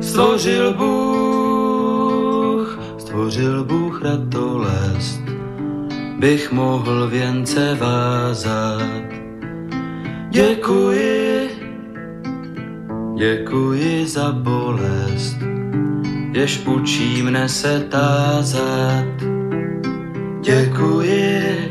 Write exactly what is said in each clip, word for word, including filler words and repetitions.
Stvořil Bůh, stvořil Bůh ratolest, bych mohl věnce vázat. Děkuji, děkuji za bolest, jež učí mne se tázat. Děkuji,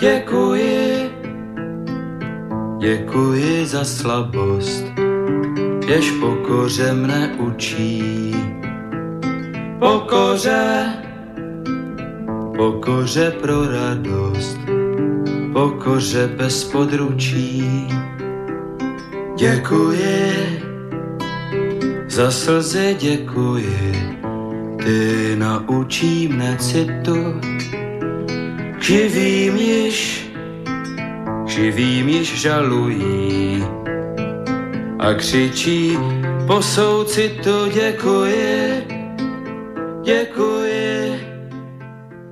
děkuji, děkuji za slabost, jež pokoře mne učí. Pokoře, pokoře pro radost, pokoře bez područí. Děkuji, za slzy děkuji, ty naučí mne citu. K živým již, k živým již žalují a křičí po soucitu. Děkuji, děkuji,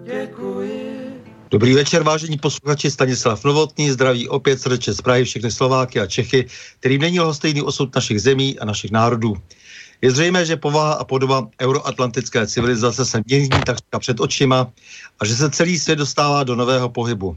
děkuji. Dobrý večer, vážení posluchači, Stanislav Novotný zdraví opět srdečně z Prahy všechny Slováky a Čechy, kterým není lhostejný osud našich zemí a našich národů. Je zřejmé, že povaha a podoba euroatlantické civilizace se mění takřka před očima a že se celý svět dostává do nového pohybu.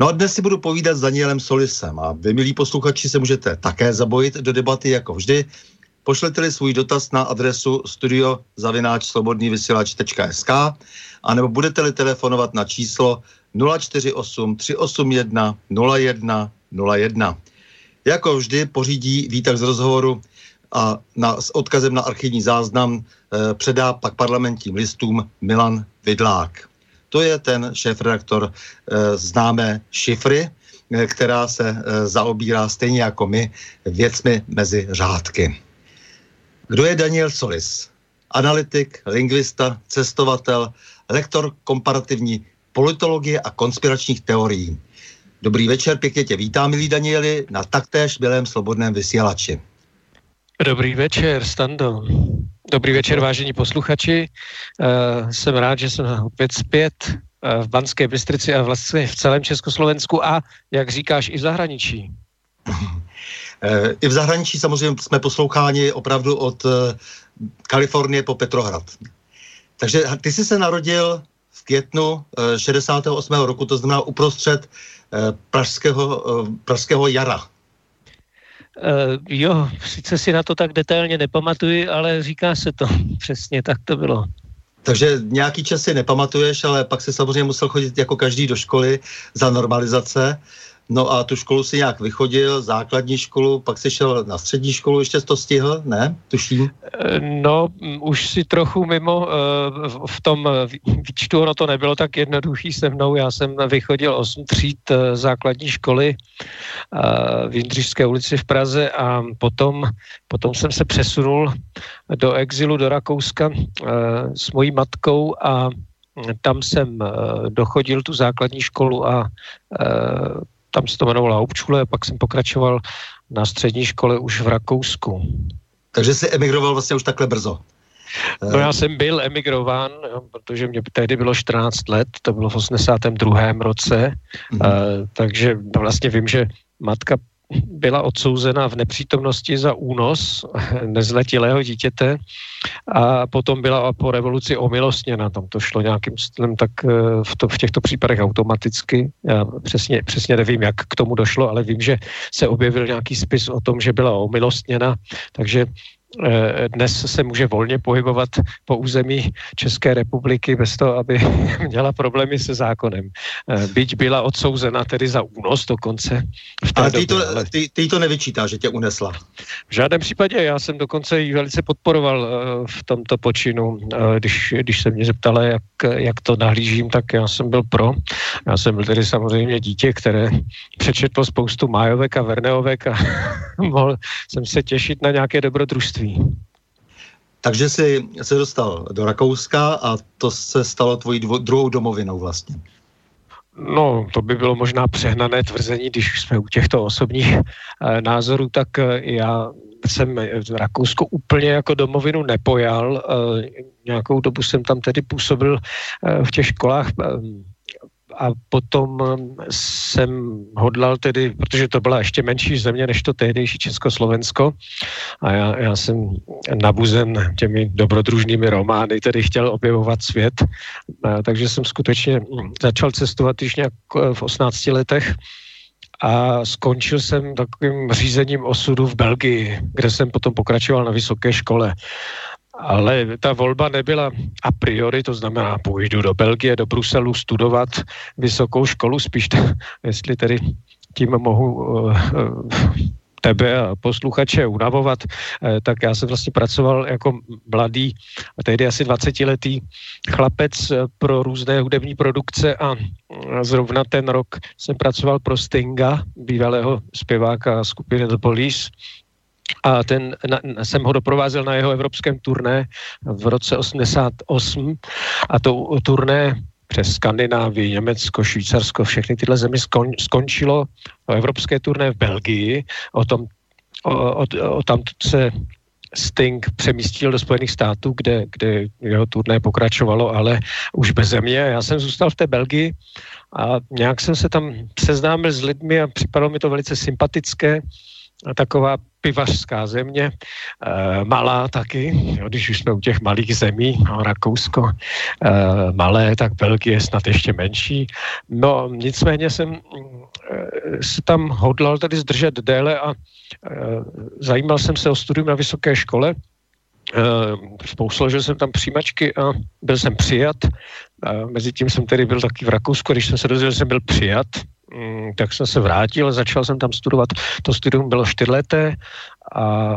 No a dnes si budu povídat s Danielem Solisem a vy, milí posluchači, se můžete také zapojit do debaty jako vždy. Pošlete-li svůj dotaz na adresu studio zavináč svobodný vysílač tečka es ká a nebo budete-li telefonovat na číslo nula čtyři osm tři osm jedna nula jedna nula jedna. Jako vždy pořídí výtah z rozhovoru a na, s odkazem na archivní záznam eh, předá pak Parlamentním listům Milan Vidlák. To je ten šéfredaktor eh, známé Šifry, eh, která se eh, zaobírá stejně jako my věcmi mezi řádky. Kdo je Daniel Solis? Analytik, lingvista, cestovatel, lektor komparativní politologie a konspiračních teorií. Dobrý večer, pěkně tě vítám, milí Danieli, na taktéž milém Slobodném vysílači. Dobrý večer, Stando. Dobrý večer, vážení posluchači. Uh, jsem rád, že jsem opět zpět uh, v Banské Bystrici a vlastně v celém Československu a, jak říkáš, i v zahraničí. I v zahraničí samozřejmě jsme posloucháni opravdu od Kalifornie po Petrohrad. Takže ty jsi se narodil v květnu šedesátého osmého roku, to znamená uprostřed pražského, pražského jara. Uh, jo, sice si na to tak detailně nepamatuji, ale říká se to přesně, tak to bylo. Takže nějaký čas si nepamatuješ, ale pak si samozřejmě musel chodit jako každý do školy za normalizace. No a tu školu si nějak vychodil, základní školu, pak si šel na střední školu, ještě to stihl, ne? Tuším. No, už si trochu mimo, v tom výčtu ono to nebylo tak jednoduchý se mnou, já jsem vychodil osm tříd základní školy v Jindřišské ulici v Praze a potom, potom jsem se přesunul do exilu do Rakouska s mojí matkou a tam jsem dochodil tu základní školu a tam se to jmenovala Občule a pak jsem pokračoval na střední škole už v Rakousku. Takže jsi emigroval vlastně už takhle brzo? No já jsem byl emigrován, protože mě tehdy bylo čtrnáct let, to bylo v osmdesátém druhém roce, mm-hmm. takže vlastně vím, že matka byla odsouzena v nepřítomnosti za únos nezletilého dítěte a potom byla po revoluci omilostněna. Tam to šlo nějakým stylem, tak v, to, v těchto případech automaticky. Já přesně, přesně nevím, jak k tomu došlo, ale vím, že se objevil nějaký spis o tom, že byla omilostněna, takže dnes se může volně pohybovat po území České republiky bez toho, aby měla problémy se zákonem. Byť byla odsouzena tedy za únos dokonce. Ale ty, to, ty, ty to nevyčítá, že tě unesla. V žádném případě. Já jsem dokonce ji velice podporoval v tomto počinu. Když, když se mě zeptala, jak, jak to nahlížím, tak já jsem byl pro. Já jsem byl tedy samozřejmě dítě, které přečetlo spoustu Májovek a Verneovek a mohl jsem se těšit na nějaké dobrodružství. Takže jsi se dostal do Rakouska a to se stalo tvojí dvo, druhou domovinou vlastně. No, to by bylo možná přehnané tvrzení, když jsme u těchto osobních eh, názorů, tak eh, já jsem v Rakousku úplně jako domovinu nepojal. Eh, nějakou dobu jsem tam tedy působil eh, v těch školách eh, a potom jsem hodlal tedy, protože to byla ještě menší země než to tehdejší Československo a já, já jsem nabuzen těmi dobrodružnými romány, tedy chtěl objevovat svět, takže jsem skutečně začal cestovat již nějak v osmnácti letech a skončil jsem takovým řízením osudu v Belgii, kde jsem potom pokračoval na vysoké škole. Ale ta volba nebyla a priori, to znamená, půjdu do Belgie, do Bruselu studovat vysokou školu, spíš t- jestli tedy tím mohu uh, uh, tebe a posluchače unavovat, uh, tak já jsem vlastně pracoval jako mladý, tehdy asi dvacetiletý chlapec pro různé hudební produkce a zrovna ten rok jsem pracoval pro Stinga, bývalého zpěváka skupiny The Police, a ten, na, jsem ho doprovázel na jeho evropském turné v roce osmdesát osm a to turné přes Skandinávii, Německo, Švýcarsko, všechny tyhle země skon, skončilo evropské turné v Belgii. O tom, o, o, o tam se Sting přemístil do Spojených států, kde, kde jeho turné pokračovalo, ale už bez země. Já jsem zůstal v té Belgii a nějak jsem se tam seznámil s lidmi a připadalo mi to velice sympatické. Taková pivařská země, e, malá taky, jo, když už jsme u těch malých zemí, no, Rakousko, e, malé, tak Belgie snad ještě menší. No nicméně jsem e, se tam hodlal tady zdržet déle a e, zajímal jsem se o studium na vysoké škole. Složil jsem tam přijímačky a byl jsem přijat. Mezitím jsem tedy byl taky v Rakousku, když jsem se dozvěděl, že jsem byl přijat, tak jsem se vrátil, začal jsem tam studovat. To studium bylo čtyřleté a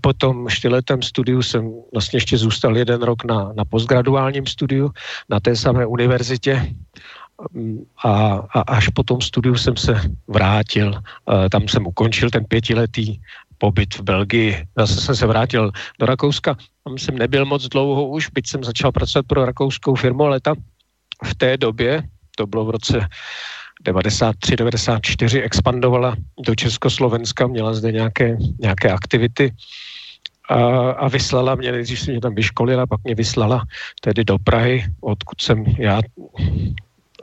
po tom čtyřletém studiu jsem vlastně ještě zůstal jeden rok na, na postgraduálním studiu na té samé univerzitě. A, a až po tom studiu jsem se vrátil. Tam jsem ukončil ten pětiletý pobyt v Belgii. Zase jsem se vrátil do Rakouska. Tam jsem nebyl moc dlouho už, byť jsem začal pracovat pro rakouskou firmu, ale tam v té době, to bylo v roce devadesát tři devadesát čtyři, expandovala do Československa, měla zde nějaké, nějaké aktivity a, a vyslala mě, nejdřív si mě tam vyškolila, pak mě vyslala tedy do Prahy, odkud jsem já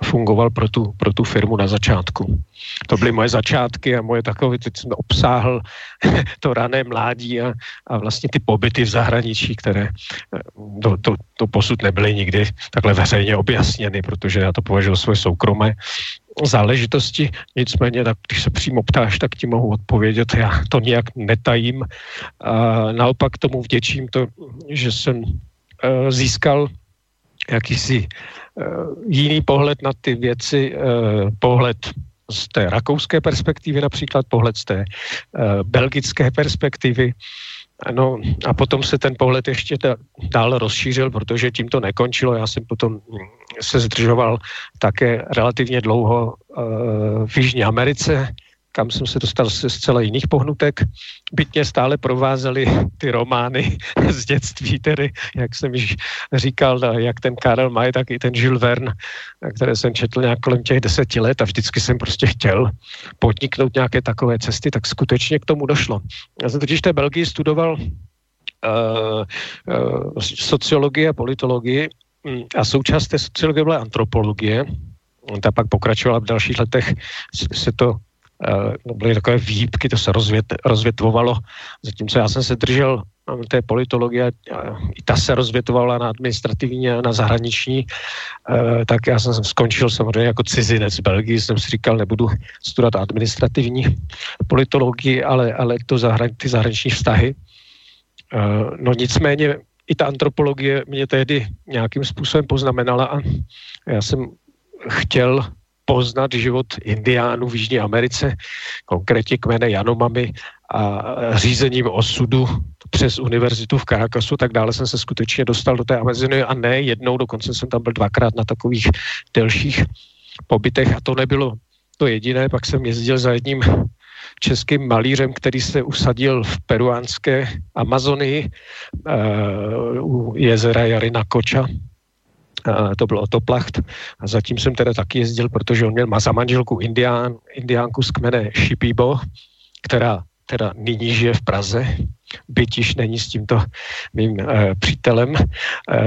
fungoval pro tu, pro tu firmu na začátku. To byly moje začátky a moje takové, teď jsem obsáhl to rané mládí a, a vlastně ty pobyty v zahraničí, které do, do, do posud nebyly nikdy takhle veřejně objasněny, protože já to považuji svoje soukromé záležitosti. Nicméně, tak když se přímo ptáš, tak ti mohu odpovědět. Já to nijak netajím. A naopak tomu vděčím to, že jsem získal jakýsi jiný pohled na ty věci, pohled z té rakouské perspektivy například, pohled z té belgické perspektivy. No a potom se ten pohled ještě dál rozšířil, protože tím to nekončilo. Já jsem potom se zdržoval také relativně dlouho v Jižní Americe, kam jsem se dostal ze zcela jiných pohnutek. Byť mě stále provázely ty romány z dětství, tedy, jak jsem již říkal, jak ten Karel May, tak i ten Jules Verne, které jsem četl nějak kolem těch deseti let a vždycky jsem prostě chtěl podniknout nějaké takové cesty, tak skutečně k tomu došlo. Já jsem totiž v té Belgii studoval uh, uh, sociologii a politologii a součást té sociologie byla antropologie. Ta pak pokračovala v dalších letech, se to byly takové výpky, to se rozvět, rozvětvovalo, zatímco já jsem se držel té politologie, i ta se rozvětvovala na administrativní a na zahraniční, tak já jsem skončil samozřejmě jako cizinec v Belgii, jsem si říkal, nebudu studovat administrativní politologii, ale, ale to zahrani, ty zahraniční vztahy. No nicméně i ta antropologie mě tehdy nějakým způsobem poznamenala a já jsem chtěl poznat život indiánů v Jižní Americe, konkrétně kmene Janomami a řízením osudu přes univerzitu v Caracasu, tak dále jsem se skutečně dostal do té Amazonie a ne jednou, dokonce jsem tam byl dvakrát na takových delších pobytech a to nebylo to jediné, pak jsem jezdil za jedním českým malířem, který se usadil v peruánské Amazonii uh, u jezera Jarinacocha. Uh, to bylo Otoplacht. A zatím jsem teda taky jezdil, protože on měl za manželku indián, indiánku z kmene Shipibo, která teda nyní žije v Praze, byť již není s tímto mým uh, přítelem, uh,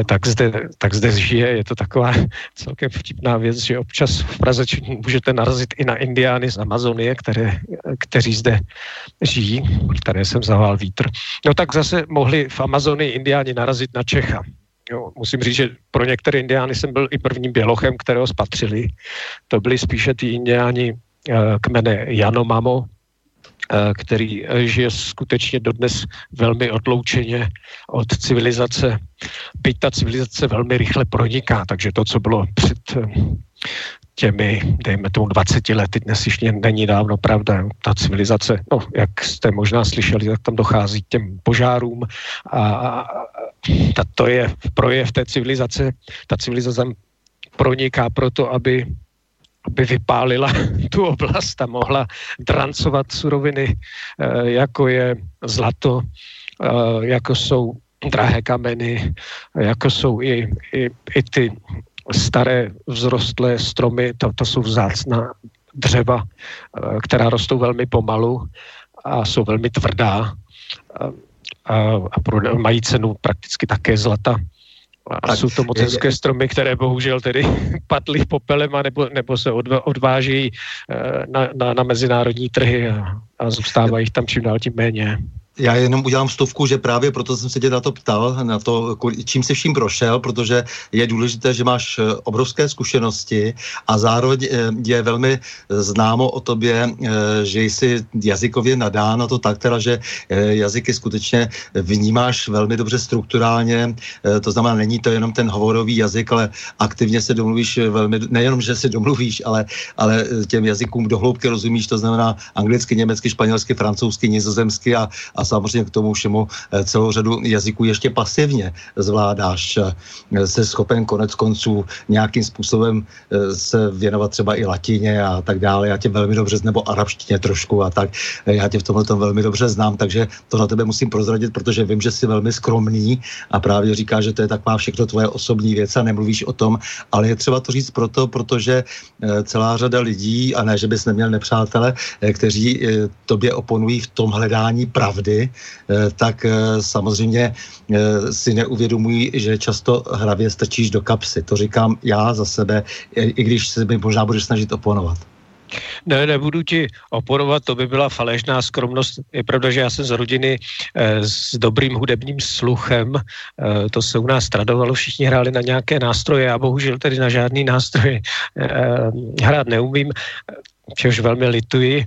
tak, zde, tak zde žije. Je to taková celkem vtipná věc, že občas v Praze můžete narazit i na indiány z Amazonie, které, kteří zde žijí, které jsem zavál vítr. No tak zase mohli v Amazonii indiáni narazit na Čecha. Jo, musím říct, že pro některé indiány jsem byl i prvním bělochem, kterého spatřili. To byli spíše ty indiáni uh, kmene Janomamo, který žije skutečně dodnes velmi odloučeně od civilizace. Byť ta civilizace velmi rychle proniká, takže to, co bylo před těmi, dejme tomu dvaceti lety, dnes již není dávno pravda. Ta civilizace, no, jak jste možná slyšeli, tak tam dochází k těm požárům a to je projev té civilizace. Ta civilizace proniká proto, aby aby vypálila tu oblast a mohla drancovat suroviny, jako je zlato, jako jsou drahé kameny, jako jsou i, i, i ty staré vzrostlé stromy, to, to jsou vzácná dřeva, která rostou velmi pomalu a jsou velmi tvrdá a, a pro, mají cenu prakticky také zlata. A tak, jsou to mocenské stromy, které bohužel tedy padly popelem a nebo, nebo se odva, odváží na, na, na mezinárodní trhy a, a zůstávají jich tam čím dál tím méně. Já jenom udělám vsuvku, že právě proto jsem se tě na to ptal, na to, čím jsi vším prošel, protože je důležité, že máš obrovské zkušenosti a zároveň je velmi známo o tobě, že jsi jazykově nadán na to tak, teda, že jazyky skutečně vnímáš velmi dobře strukturálně, to znamená, není to jenom ten hovorový jazyk, ale aktivně se domluvíš velmi, nejenom, že se domluvíš, ale, ale těm jazykům dohloubky rozumíš, to znamená anglicky, německy, španělsky, francouzsky, nizozemsky a, a samozřejmě k tomu všemu celou řadu jazyků ještě pasivně zvládáš. Jsi schopen konec konců nějakým způsobem se věnovat třeba i latině a tak dále. Já tě velmi dobře, nebo arabštině trošku a tak. Já tě v tomhle tom velmi dobře znám, takže to na tebe musím prozradit, protože vím, že jsi velmi skromný a právě říkáš, že to je taková všechno tvoje osobní věc a nemluvíš o tom, ale je třeba to říct proto, protože celá řada lidí, a ne, že bys neměl nepřátele, kteří tobě oponují v tom hledání pravdy, tak samozřejmě si neuvědomují, že často hravě strčíš do kapsy. To říkám já za sebe, i když se mi možná budeš snažit oponovat. Ne, nebudu ti oponovat, to by byla falešná skromnost. Je pravda, že já jsem z rodiny eh, s dobrým hudebním sluchem, eh, to se u nás tradovalo, všichni hráli na nějaké nástroje, já bohužel tedy na žádný nástroj eh, hrát neumím, čehož velmi lituji.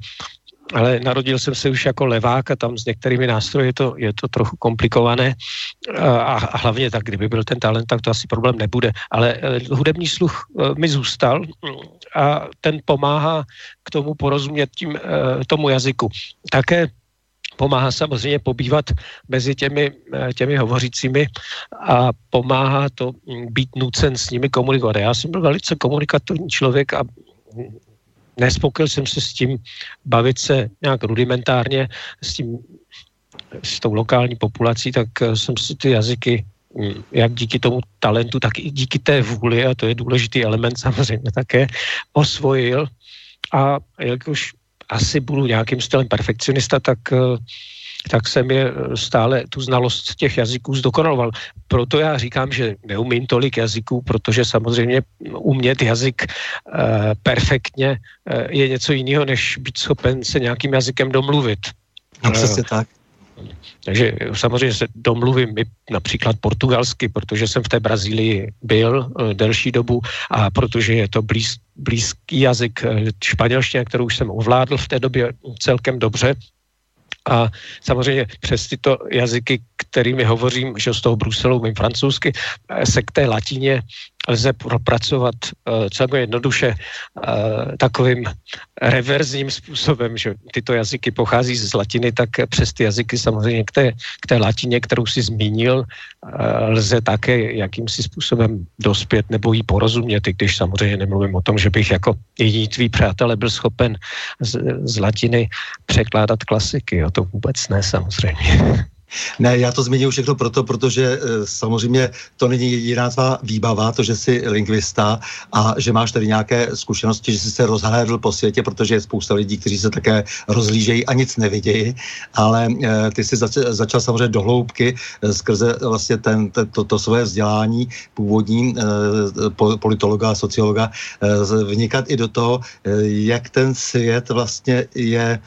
Ale narodil jsem se už jako levák a tam s některými nástroji je to, je to trochu komplikované a, a hlavně tak, kdyby byl ten talent, tak to asi problém nebude. Ale e, hudební sluch e, mi zůstal a ten pomáhá k tomu porozumět tím, e, tomu jazyku. Také pomáhá samozřejmě pobývat mezi těmi, těmi hovořícími a pomáhá to být nucen s nimi komunikovat. Já jsem byl velice komunikativní člověk a nespokojil jsem se s tím bavit se nějak rudimentárně s tím, s tou lokální populací, tak jsem si ty jazyky, jak díky tomu talentu, tak i díky té vůli, a to je důležitý element samozřejmě také, osvojil. A jelikož asi budu nějakým stylem perfekcionista, tak, tak jsem je stále tu znalost těch jazyků zdokonaloval. Proto já říkám, že neumím tolik jazyků, protože samozřejmě umět jazyk eh, perfektně eh, je něco jiného, než být schopen se nějakým jazykem domluvit. No přesně tak. Takže samozřejmě se domluvím i například portugalsky, protože jsem v té Brazílii byl delší dobu a protože je to blíz, blízký jazyk španělštině, kterou už jsem ovládl v té době celkem dobře, a samozřejmě přes tyto jazyky, kterými hovořím, že z toho Bruselu mým francouzsky, se k té latině lze propracovat celkem jednoduše takovým reverzním způsobem, že tyto jazyky pochází z latiny, tak přes ty jazyky samozřejmě k té, k té latině, kterou si zmínil, lze také jakýmsi způsobem dospět nebo jí porozumět, i když samozřejmě nemluvím o tom, že bych jako jediní tví přátelé byl schopen z, z latiny překládat klasiky, jo, to vůbec ne samozřejmě. Ne, já to zmiňuji všechno proto, protože samozřejmě to není jediná tvá výbava, to, že jsi lingvista a že máš tady nějaké zkušenosti, že jsi se rozhlédl po světě, protože je spousta lidí, kteří se také rozhlížejí a nic nevidějí, ale ty jsi zač- začal samozřejmě do hloubky skrze vlastně ten, ten, to, to svoje vzdělání původní politologa a sociologa vnikat i do toho, jak ten svět vlastně je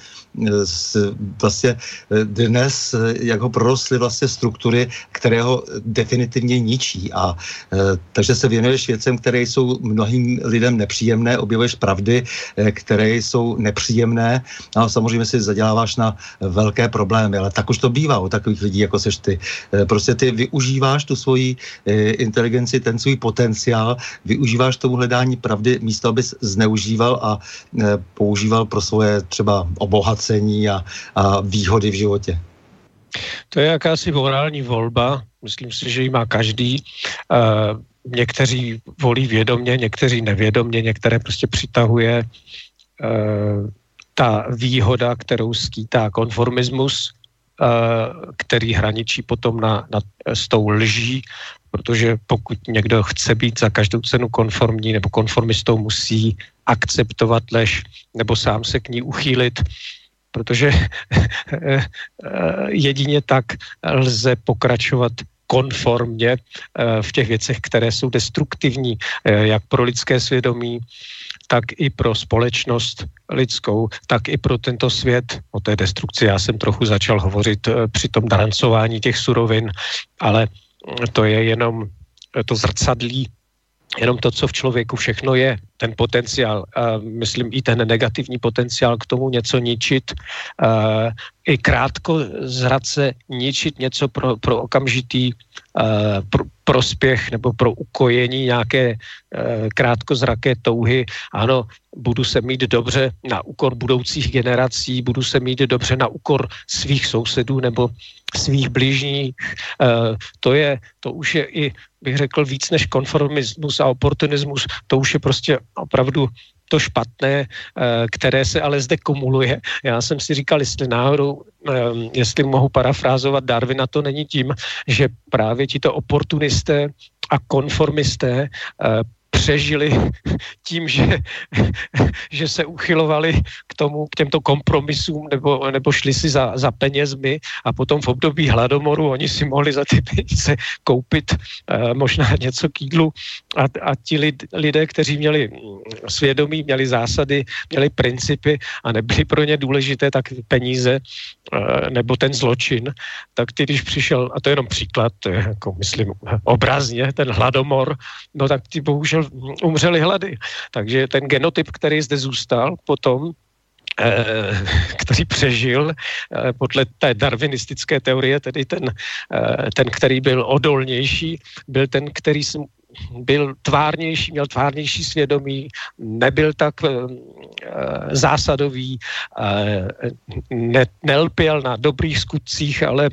vlastně dnes, jak ho prorostly vlastně struktury, které ho definitivně ničí. A e, takže se věnuješ věcem, které jsou mnohým lidem nepříjemné, objevuješ pravdy, e, které jsou nepříjemné a samozřejmě si zaděláváš na velké problémy, ale tak už to bývá u takových lidí, jako seš ty. E, prostě ty využíváš tu svoji e, inteligenci, ten svůj potenciál, využíváš tomu hledání pravdy místo, abys zneužíval a e, používal pro svoje třeba obohat a, a výhody v životě. To je jakási morální volba, myslím si, že ji má každý. Uh, někteří volí vědomně, někteří nevědomně, některé prostě přitahuje uh, ta výhoda, kterou skýtá konformismus, uh, který hraničí potom na, na, s tou lží, protože pokud někdo chce být za každou cenu konformní nebo konformistou, musí akceptovat lež nebo sám se k ní uchýlit, protože jedině tak lze pokračovat konformně v těch věcech, které jsou destruktivní, jak pro lidské svědomí, tak i pro společnost lidskou, tak i pro tento svět. O té destrukci já jsem trochu začal hovořit při tom drancování těch surovin, ale to je jenom to zrcadlí, jenom to, co v člověku všechno je, ten potenciál, uh, myslím i ten negativní potenciál k tomu něco ničit, uh, i krátkozrace ničit něco pro, pro okamžitý uh, pro, prospěch nebo pro ukojení nějaké uh, krátkozraké touhy. Ano, budu se mít dobře na úkor budoucích generací, budu se mít dobře na úkor svých sousedů nebo svých bližních. Uh, to je, to už je i, bych řekl, víc než konformismus a oportunismus, to už je prostě opravdu to špatné, které se ale zde kumuluje. Já jsem si říkal, jestli náhodou, jestli mohu parafrázovat Darwina, to není tím, že právě tito oportunisté a konformisté přežili tím, že, že se uchylovali k tomu, k těmto kompromisům nebo, nebo šli si za, za penězmi a potom v období hladomoru oni si mohli za ty peníze koupit eh, možná něco k jídlu a, a ti lid, lidé, kteří měli svědomí, měli zásady, měli principy a nebyly pro ně důležité tak peníze eh, nebo ten zločin, tak ty, když přišel, a to je jenom příklad, to je, jako myslím obrazně, ten hladomor, no tak ty bohužel umřeli hlady. Takže ten genotyp, který zde zůstal potom, který přežil podle té darwinistické teorie, tedy ten, ten, který byl odolnější, byl ten, který byl tvárnější, měl tvárnější svědomí, nebyl tak zásadový, ne, nelpěl na dobrých skutcích, ale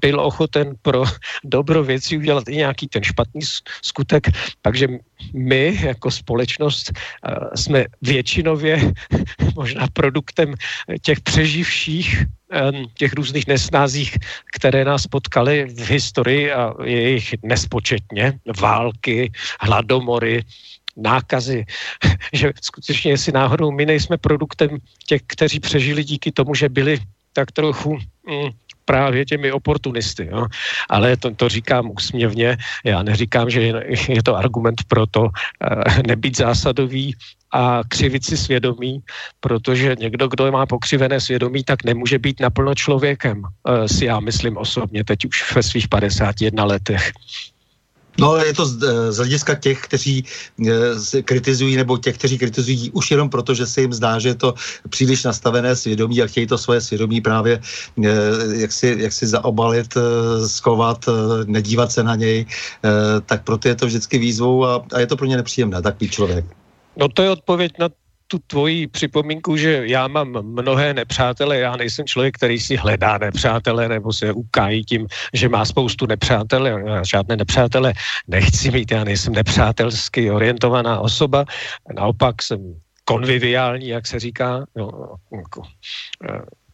byl ochoten pro dobro věci udělat i nějaký ten špatný skutek. Takže my jako společnost jsme většinově možná produktem těch přeživších, těch různých nesnázích, které nás potkaly v historii a jejich nespočetně, války, hladomory, nákazy, že skutečně jestli náhodou my nejsme produktem těch, kteří přežili díky tomu, že byli tak trochu mm, právě těmi oportunisty. Jo. Ale to, to říkám úsměvně, já neříkám, že je, je to argument pro to e, nebýt zásadový a křivit si svědomí, protože někdo, kdo má pokřivené svědomí, tak nemůže být naplno člověkem, e, si já myslím osobně teď už ve svých padesáti jedna letech. No, je to z hlediska těch, kteří kritizují, nebo těch, kteří kritizují už jenom proto, že se jim zdá, že je to příliš nastavené svědomí a chtějí to svoje svědomí právě jak si, jak si zaobalit, schovat, nedívat se na něj, tak proto je to vždycky výzvou a, a je to pro ně nepříjemné, takový člověk. No to je odpověď na tu tvoji připomínku, že já mám mnohé nepřátele, já nejsem člověk, který si hledá nepřátele nebo se ukájí tím, že má spoustu nepřátele, žádné nepřátele nechci mít, já nejsem nepřátelsky orientovaná osoba, naopak jsem konviviální, jak se říká, no, jako,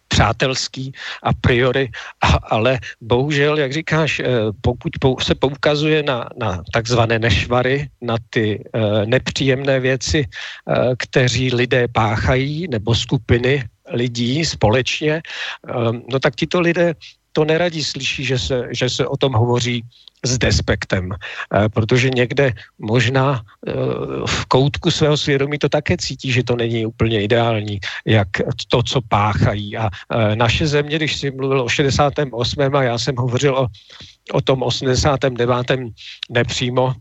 přátelský a priori, a, ale bohužel, jak říkáš, pokud se poukazuje na, na takzvané nešvary, na ty nepříjemné věci, kteří lidé páchají, nebo skupiny lidí společně, no tak tito lidé to neradi slyší, že se, že se o tom hovoří s despektem, protože někde možná v koutku svého svědomí to také cítí, že to není úplně ideální, jak to, co páchají. A naše země, když jsi mluvil o šedesátém osmém a já jsem hovořil o, o tom osmdesátém devátém nepřímo,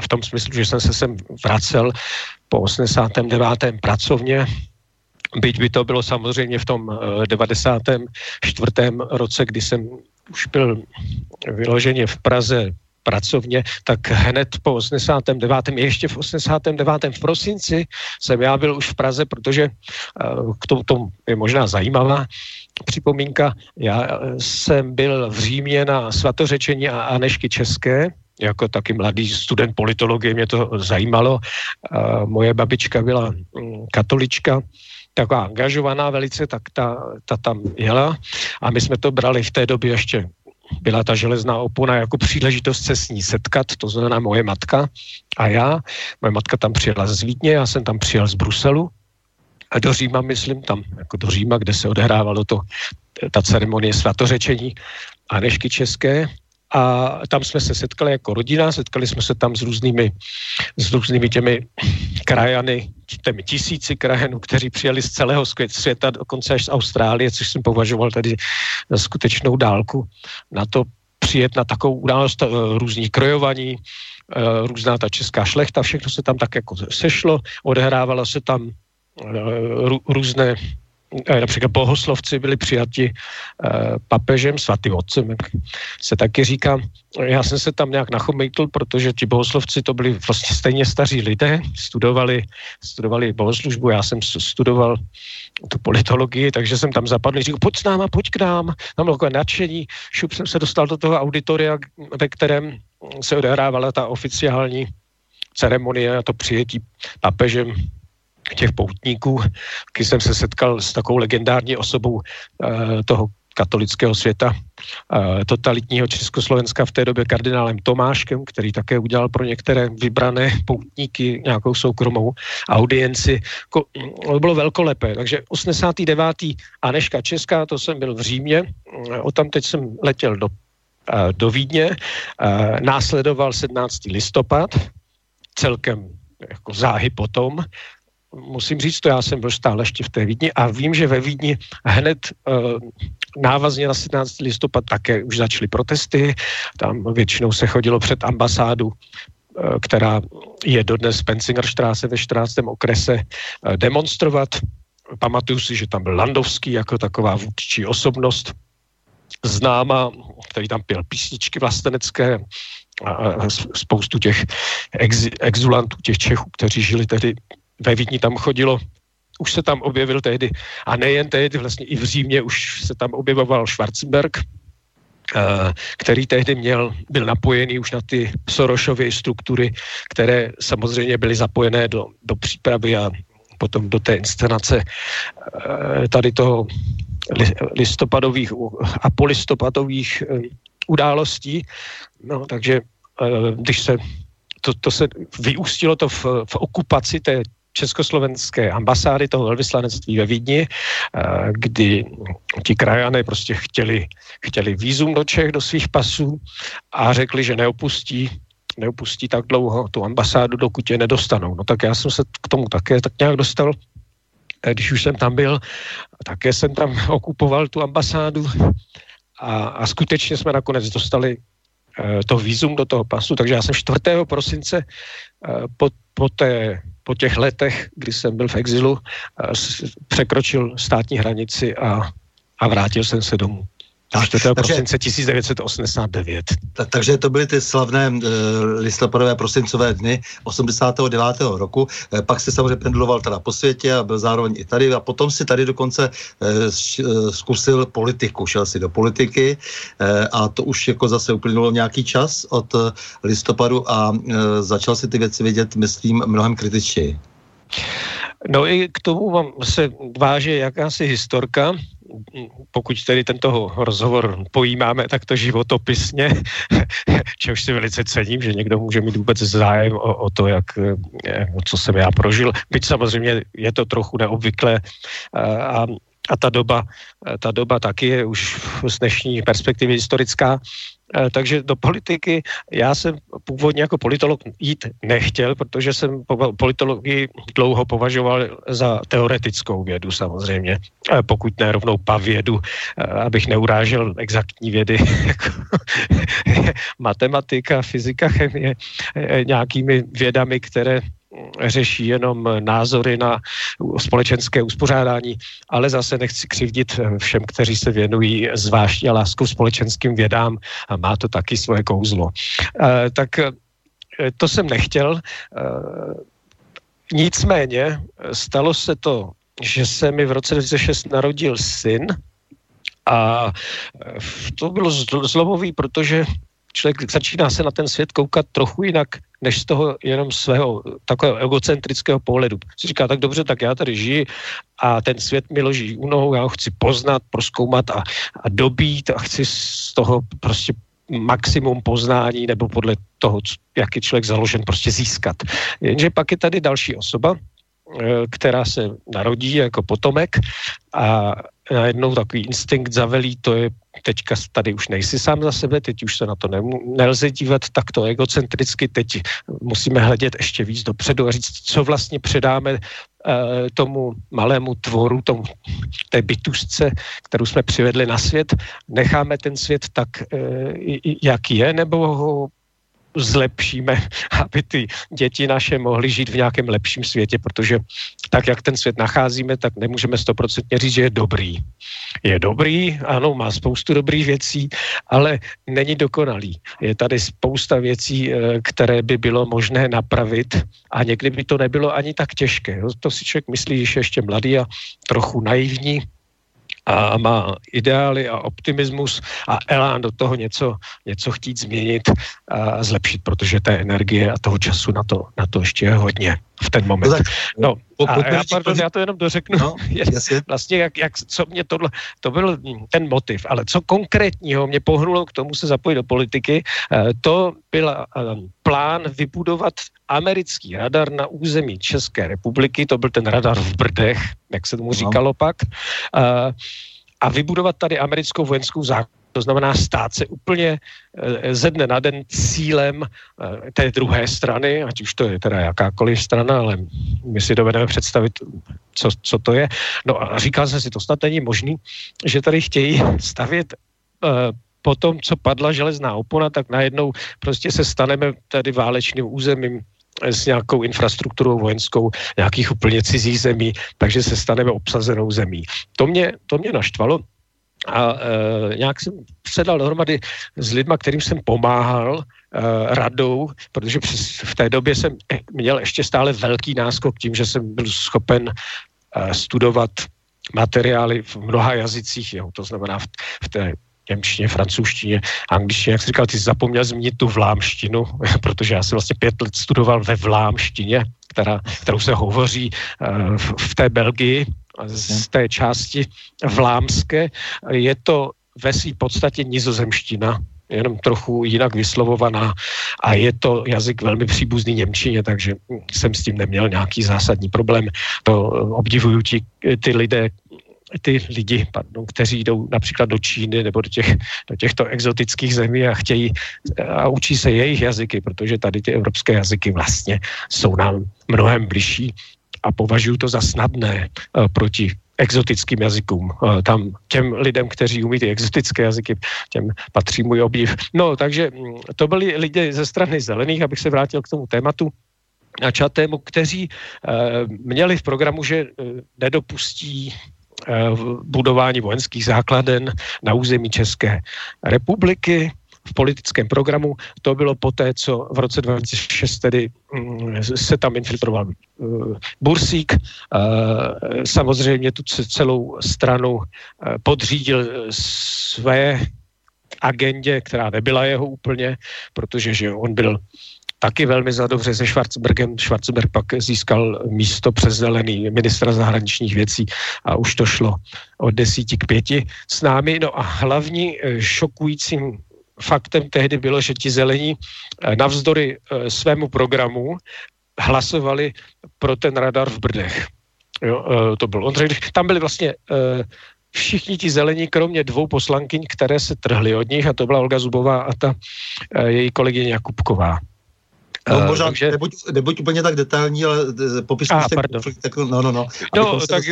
v tom smyslu, že jsem se sem vracel po osmdesátém devátém pracovně, byť by to bylo samozřejmě v tom devadesátém čtvrtém roce, kdy jsem už byl vyloženě v Praze pracovně, tak hned po osmdesátém devátém ještě v osmdesátém devátém v prosinci jsem já byl už v Praze, protože k tomu, tomu je možná zajímavá připomínka. Já jsem byl v Římě na svatořečení Anežky České, jako taky mladý student politologie, mě to zajímalo. Moje babička byla katolička, taková angažovaná velice, tak ta, ta tam jela a my jsme to brali v té době ještě. Byla ta železná opona jako příležitost se s ní setkat, to znamená moje matka a já. Moje matka tam přijela z Vídně, já jsem tam přijel z Bruselu a do Říma, myslím, tam jako do Říma, kde se odehrávalo to, ta ceremonie svatořečení Anežky České. A tam jsme se setkali jako rodina, setkali jsme se tam s různými, s různými těmi krajany, těmi tisíci krajanů, kteří přijeli z celého světa, dokonce až z Austrálie, což jsem považoval tady za skutečnou dálku. Na to přijet na takovou událost různých krojovaní, různá ta česká šlechta, všechno se tam tak jako sešlo, odehrávalo se tam různé, například bohoslovci byli přijati papežem, svatým otcem, jak se taky říká. Já jsem se tam nějak nachomejtl, protože ti bohoslovci to byli vlastně stejně staří lidé, studovali, studovali bohoslužbu, já jsem studoval tu politologii, takže jsem tam zapadl, říkal, pojď s náma, pojď k nám, tam bylo takové nadšení, šup jsem se dostal do toho auditoria, ve kterém se odehrávala ta oficiální ceremonie a to přijetí papežem těch poutníků, když jsem se setkal s takovou legendární osobou eh, toho katolického světa, eh, totalitního Československa v té době kardinálem Tomáškem, který také udělal pro některé vybrané poutníky nějakou soukromou audienci. Ko, to bylo velkolepé, takže osmdesátý devátý Anežka Česká, to jsem byl v Římě, o tam teď jsem letěl do, eh, do Vídně, eh, následoval sedmnáctý listopad, celkem jako záhy potom. Musím říct to, já jsem byl stále ještě v té Vídni a vím, že ve Vídni hned e, návazně na sedmnáctý listopad také už začaly protesty. Tam většinou se chodilo před ambasádu, e, která je dodnes Penzingerstraße ve čtrnáctém okrese, e, demonstrovat. Pamatuju si, že tam byl Landovský jako taková vůdčí osobnost známá, který tam pěl písničky vlastenecké, a spoustu těch ex, exulantů, těch Čechů, kteří žili tehdy ve Vídni, tam chodilo, už se tam objevil tehdy, a nejen tehdy, vlastně i v Římě už se tam objevoval Schwarzenberg, který tehdy měl, byl napojený už na ty Sorosovy struktury, které samozřejmě byly zapojené do, do přípravy a potom do té inscenace tady toho listopadových a polistopadových událostí. No, takže když se to, to se vyústilo to v, v okupaci té československé ambasády, toho velvyslanectví ve Vídni, kdy ti krajané prostě chtěli, chtěli vízum do Čech, do svých pasů a řekli, že neopustí, neopustí tak dlouho tu ambasádu, dokud je nedostanou. No tak já jsem se k tomu také tak nějak dostal, když už jsem tam byl, také jsem tam okupoval tu ambasádu a, a skutečně jsme nakonec dostali to vízum do toho pasu, takže já jsem čtvrtého prosince po, po, té, po těch letech, kdy jsem byl v exilu, překročil státní hranici a, a vrátil jsem se domů. čtvrtého prosince tisíc devět set osmdesát devět. Tak, takže to byly ty slavné e, listopadové prosincové dny osmdesátého devátého roku. E, pak se samozřejmě pendloval teda po světě a byl zároveň i tady. A potom si tady dokonce e, š, e, zkusil politiku. Šel si do politiky e, a to už jako zase uplynulo nějaký čas od e, listopadu a e, začal si ty věci vidět, myslím, mnohem kritičtěji. No i k tomu vám se váže jakási historka, pokud tedy tento rozhovor pojímáme takto životopisně, čehož si velice cením, že někdo může mít vůbec zájem o, o to, jak, co jsem já prožil. Byť samozřejmě je to trochu neobvyklé a, a ta, doba, ta doba taky je už z dnešní perspektivy historická. Takže do politiky já jsem původně jako politolog jít nechtěl, protože jsem politologii dlouho považoval za teoretickou vědu samozřejmě, pokud ne rovnou pavědu, abych neurážel exaktní vědy jako matematika, fyzika, chemie, nějakými vědami, které řeší jenom názory na společenské uspořádání, ale zase nechci křivdit všem, kteří se věnují zvláštní a láskou společenským vědám a má to taky svoje kouzlo. E, tak to jsem nechtěl. E, nicméně stalo se to, že se mi v roce dva tisíce šest narodil syn a to bylo zlomový, protože člověk začíná se na ten svět koukat trochu jinak, než z toho jenom svého takového egocentrického pohledu. Si říká, tak dobře, tak já tady žiji a ten svět mi leží u nohou, já ho chci poznat, prozkoumat a, a dobít a chci z toho prostě maximum poznání nebo podle toho, jak je člověk založen, prostě získat. Jenže pak je tady další osoba, která se narodí jako potomek a najednou takový instinkt zavelí, to je teďka tady už nejsi sám za sebe, teď už se na to nemů- nelze dívat takto egocentricky, teď musíme hledět ještě víc dopředu a říct, co vlastně předáme e, tomu malému tvoru, tomu, té bytůstce, kterou jsme přivedli na svět. Necháme ten svět tak, e, jak je, nebo ho zlepšíme, aby ty děti naše mohly žít v nějakém lepším světě, protože tak, jak ten svět nacházíme, tak nemůžeme stoprocentně říct, že je dobrý. Je dobrý, ano, má spoustu dobrých věcí, ale není dokonalý. Je tady spousta věcí, které by bylo možné napravit a někdy by to nebylo ani tak těžké. To si člověk myslí, když je ještě mladý a trochu naivní, a má ideály a optimismus a elán do toho něco, něco chtít změnit a zlepšit, protože té energie a toho času na to, na to ještě je hodně v ten moment. No, a já, pardon, já to jenom dořeknu. No, vlastně, jak, jak, co mě tohle, to byl ten motiv, ale co konkrétního mě pohnulo k tomu se zapojit do politiky, to byl plán vybudovat americký radar na území České republiky, to byl ten radar v Brdech, jak se tomu říkalo pak, a vybudovat tady americkou vojenskou základnu. To znamená stát se úplně ze dne na den cílem té druhé strany, ať už to je teda jakákoliv strana, ale my si dovedeme představit, co, co to je. No a říkal jsem si, to snad není možný, že tady chtějí stavět uh, po tom, co padla železná opona, tak najednou prostě se staneme tady válečným územím s nějakou infrastrukturou vojenskou nějakých úplně cizích zemí, takže se staneme obsazenou zemí. To mě, to mě naštvalo. A e, nějak jsem předal dohromady s lidma, kterým jsem pomáhal, e, radou, protože přes, v té době jsem měl ještě stále velký náskok tím, že jsem byl schopen e, studovat materiály v mnoha jazycích, jo, to znamená v, v té němčině, francouzštině, angličtině, jak jsi říkal, ty jsi zapomněl zmínit tu vlámštinu, protože já jsem vlastně pět let studoval ve vlámštině, která, kterou se hovoří e, v, v té Belgii, z té části vlámské. Je to ve své podstatě nizozemština, jenom trochu jinak vyslovovaná a je to jazyk velmi příbuzný němčině, takže jsem s tím neměl nějaký zásadní problém. To obdivuju ti, ty lidé, ty lidi, pardon, kteří jdou například do Číny nebo do, těch, do těchto exotických zemí a chtějí a učí se jejich jazyky, protože tady ty evropské jazyky vlastně jsou nám mnohem bližší. A považuji to za snadné proti exotickým jazykům. Tam těm lidem, kteří umí ty exotické jazyky, těm patří můj obdiv. No, takže to byli lidé ze strany zelených, abych se vrátil k tomu tématu, načatému, kteří uh, měli v programu, že uh, nedopustí uh, budování vojenských základen na území České republiky. V politickém programu to bylo poté, co v roce dva tisíce šest tedy se tam infiltroval Bursík. Samozřejmě tu celou stranu podřídil své agendě, která nebyla jeho úplně, protože že on byl taky velmi zadobře se Schwarzenbergem. Schwarzenberg pak získal místo přes zelený ministra zahraničních věcí a už to šlo od desíti k pěti s námi. No a hlavní šokujícím faktem tehdy bylo, že ti zelení navzdory svému programu hlasovali pro ten radar v Brdech. Jo, to byl Ondřej. Tam byli vlastně všichni ti zelení, kromě dvou poslankyň, které se trhly od nich, a to byla Olga Zubová a ta její kolegyně Jakubková. No, možná, takže... nebuď, nebuď úplně tak detailní, ale popisujte. Tak, no, no, no. no tak,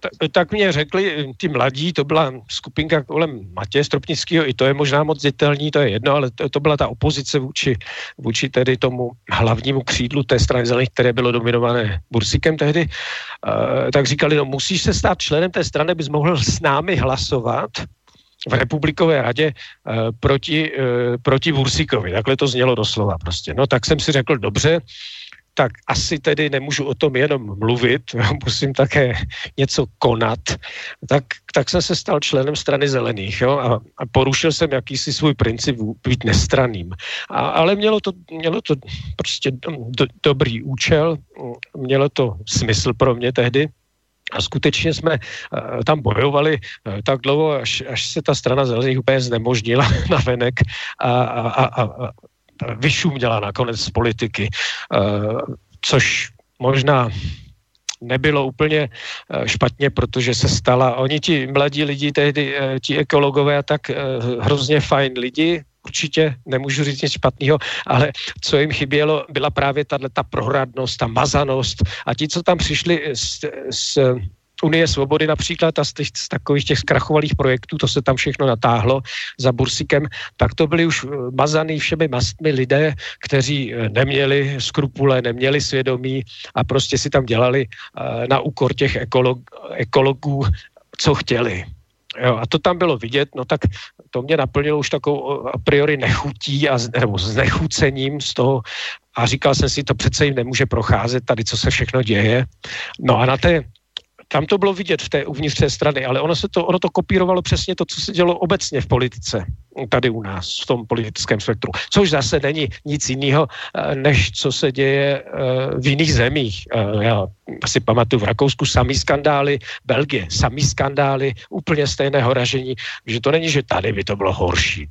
tak, tak mě řekli ti mladí, to byla skupinka kolem Matěje Stropnického, i to je možná moc detailní, to je jedno, ale to, to byla ta opozice vůči, vůči tedy tomu hlavnímu křídlu té strany zelených, které bylo dominované Bursíkem tehdy, e, tak říkali, no musíš se stát členem té strany, bys mohl s námi hlasovat v republikové radě uh, proti, uh, proti Bursíkovi. Takhle to znělo doslova prostě. No tak jsem si řekl, dobře, tak asi tedy nemůžu o tom jenom mluvit, musím také něco konat. Tak, tak jsem se stal členem strany zelených, jo, a, a porušil jsem jakýsi svůj princip být nestranným. A, ale mělo to, mělo to prostě do, do, dobrý účel, mělo to smysl pro mě tehdy. A skutečně jsme uh, tam bojovali uh, tak dlouho, až, až se ta strana zelených úplně znemožnila na venek a, a, a, a vyšuměla nakonec z politiky, uh, což možná nebylo úplně uh, špatně, protože se stala, oni ti mladí lidi, tehdy uh, ti ekologové a tak uh, hrozně fajn lidi, určitě nemůžu říct nic špatného, ale co jim chybělo, byla právě ta prohradnost, ta mazanost. A ti, co tam přišli z, z Unie svobody například a z, těch, z takových těch zkrachovalých projektů, to se tam všechno natáhlo za Bursíkem, tak to byli už mazaný všemi mastmi lidé, kteří neměli skrupule, neměli svědomí a prostě si tam dělali na úkor těch ekolog, ekologů, co chtěli. Jo, a to tam bylo vidět, no tak to mě naplnilo už takovou a priori nechutí a nebo znechucením z toho a říkal jsem si, to přece jim nemůže procházet tady, co se všechno děje. No a na té, tam to bylo vidět v té uvnitř té strany, ale ono se to, ono to kopírovalo přesně to, co se dělo obecně v politice tady u nás, v tom politickém spektru, což zase není nic jiného, než co se děje v jiných zemích. Já si pamatuju v Rakousku samý skandály, Belgie samý skandály, úplně stejného ražení, že to není, že tady by to bylo horší.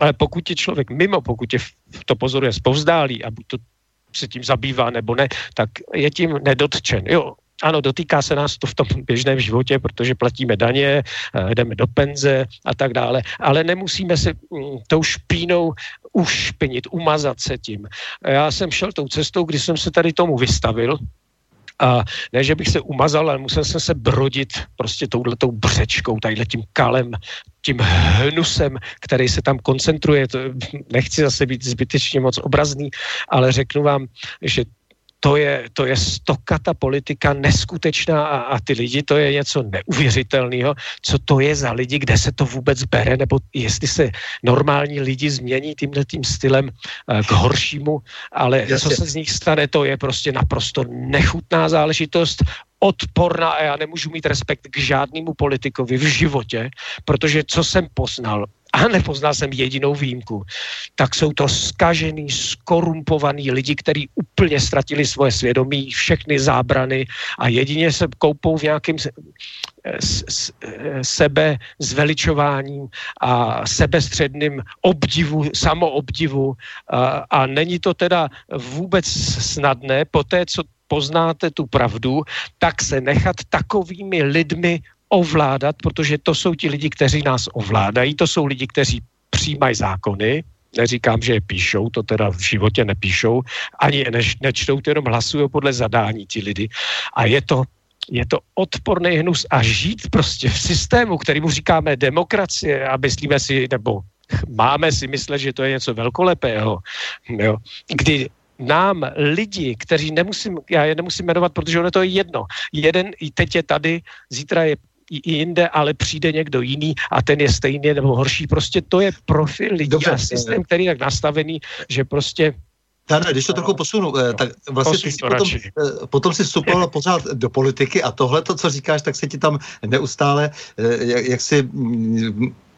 Ale pokud je člověk mimo, pokud je to pozoruje zpovzdálí a buď to se tím zabývá nebo ne, tak je tím nedotčen. Jo, ano, dotýká se nás to v tom běžném životě, protože platíme daně, jdeme do penze a tak dále, ale nemusíme se tou špínou ušpinit, umazat se tím. Já jsem šel tou cestou, když jsem se tady tomu vystavil, a ne, že bych se umazal, ale musel jsem se brodit prostě touhletou břečkou, tadyhletím kalem, tím hnusem, který se tam koncentruje. To, nechci zase být zbytečně moc obrazný, ale řeknu vám, že To je, to je stokata politika neskutečná a, a ty lidi, to je něco neuvěřitelného, co to je za lidi, kde se to vůbec bere, nebo jestli se normální lidi změní tímhletím stylem k horšímu, ale Jasně. co se z nich stane, to je prostě naprosto nechutná záležitost, odporná a já nemůžu mít respekt k žádnému politikovi v životě, protože co jsem poznal, a nepoznal jsem jedinou výjimku, tak jsou to zkažený, skorumpovaný lidi, kteří úplně ztratili svoje svědomí, všechny zábrany a jedině se koupou v nějakém sebe zveličováním a sebestředným obdivu, samoobdivu a, a není to teda vůbec snadné, poté co poznáte tu pravdu, tak se nechat takovými lidmi ovládat, protože to jsou ti lidi, kteří nás ovládají, to jsou lidi, kteří přijímají zákony, neříkám, že je píšou, to teda v životě nepíšou, ani neč, nečtou, jenom hlasují podle zadání ti lidi a je to je to odporný hnus a žít prostě v systému, kterému říkáme demokracie a myslíme si, nebo máme si myslet, že to je něco velkolepého, jo, kdy nám lidi, kteří nemusím, já je nemusím jmenovat, protože ono to je jedno, jeden i teď je tady, zítra je i jinde, ale přijde někdo jiný a ten je stejný nebo horší, prostě to je profil lidí. Dobře, a systém, který je tak nastavený, že prostě Dane, když to trochu posunu, tak vlastně ty potom, potom si suploval pořád do politiky a tohle, to, co říkáš, tak se ti tam neustále, jak, jak si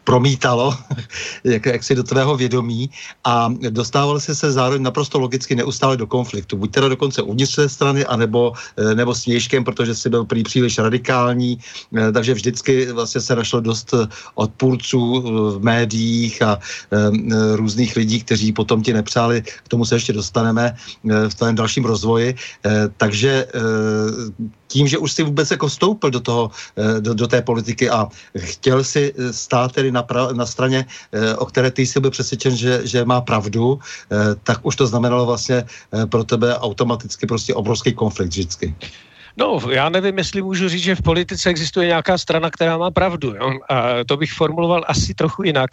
promítalo, jak, jak si do tvého vědomí a dostával jsi se zároveň naprosto logicky neustále do konfliktu. Buď teda dokonce uvnitř té strany, anebo, nebo s Mějškem, protože jsi byl prý příliš radikální, takže vždycky vlastně se našlo dost odpůrců v médiích a různých lidí, kteří potom ti nepřáli, k tomu se ještě dostaneme v tom dalším rozvoji. Takže tím, že už si vůbec jako vstoupil do toho, do, do té politiky a chtěl si stát tedy na, pra, na straně, o které ty jsi byl přesvědčen, že, že má pravdu, tak už to znamenalo vlastně pro tebe automaticky prostě obrovský konflikt vždycky. No, já nevím, jestli můžu říct, že v politice existuje nějaká strana, která má pravdu. Jo? A to bych formuloval asi trochu jinak.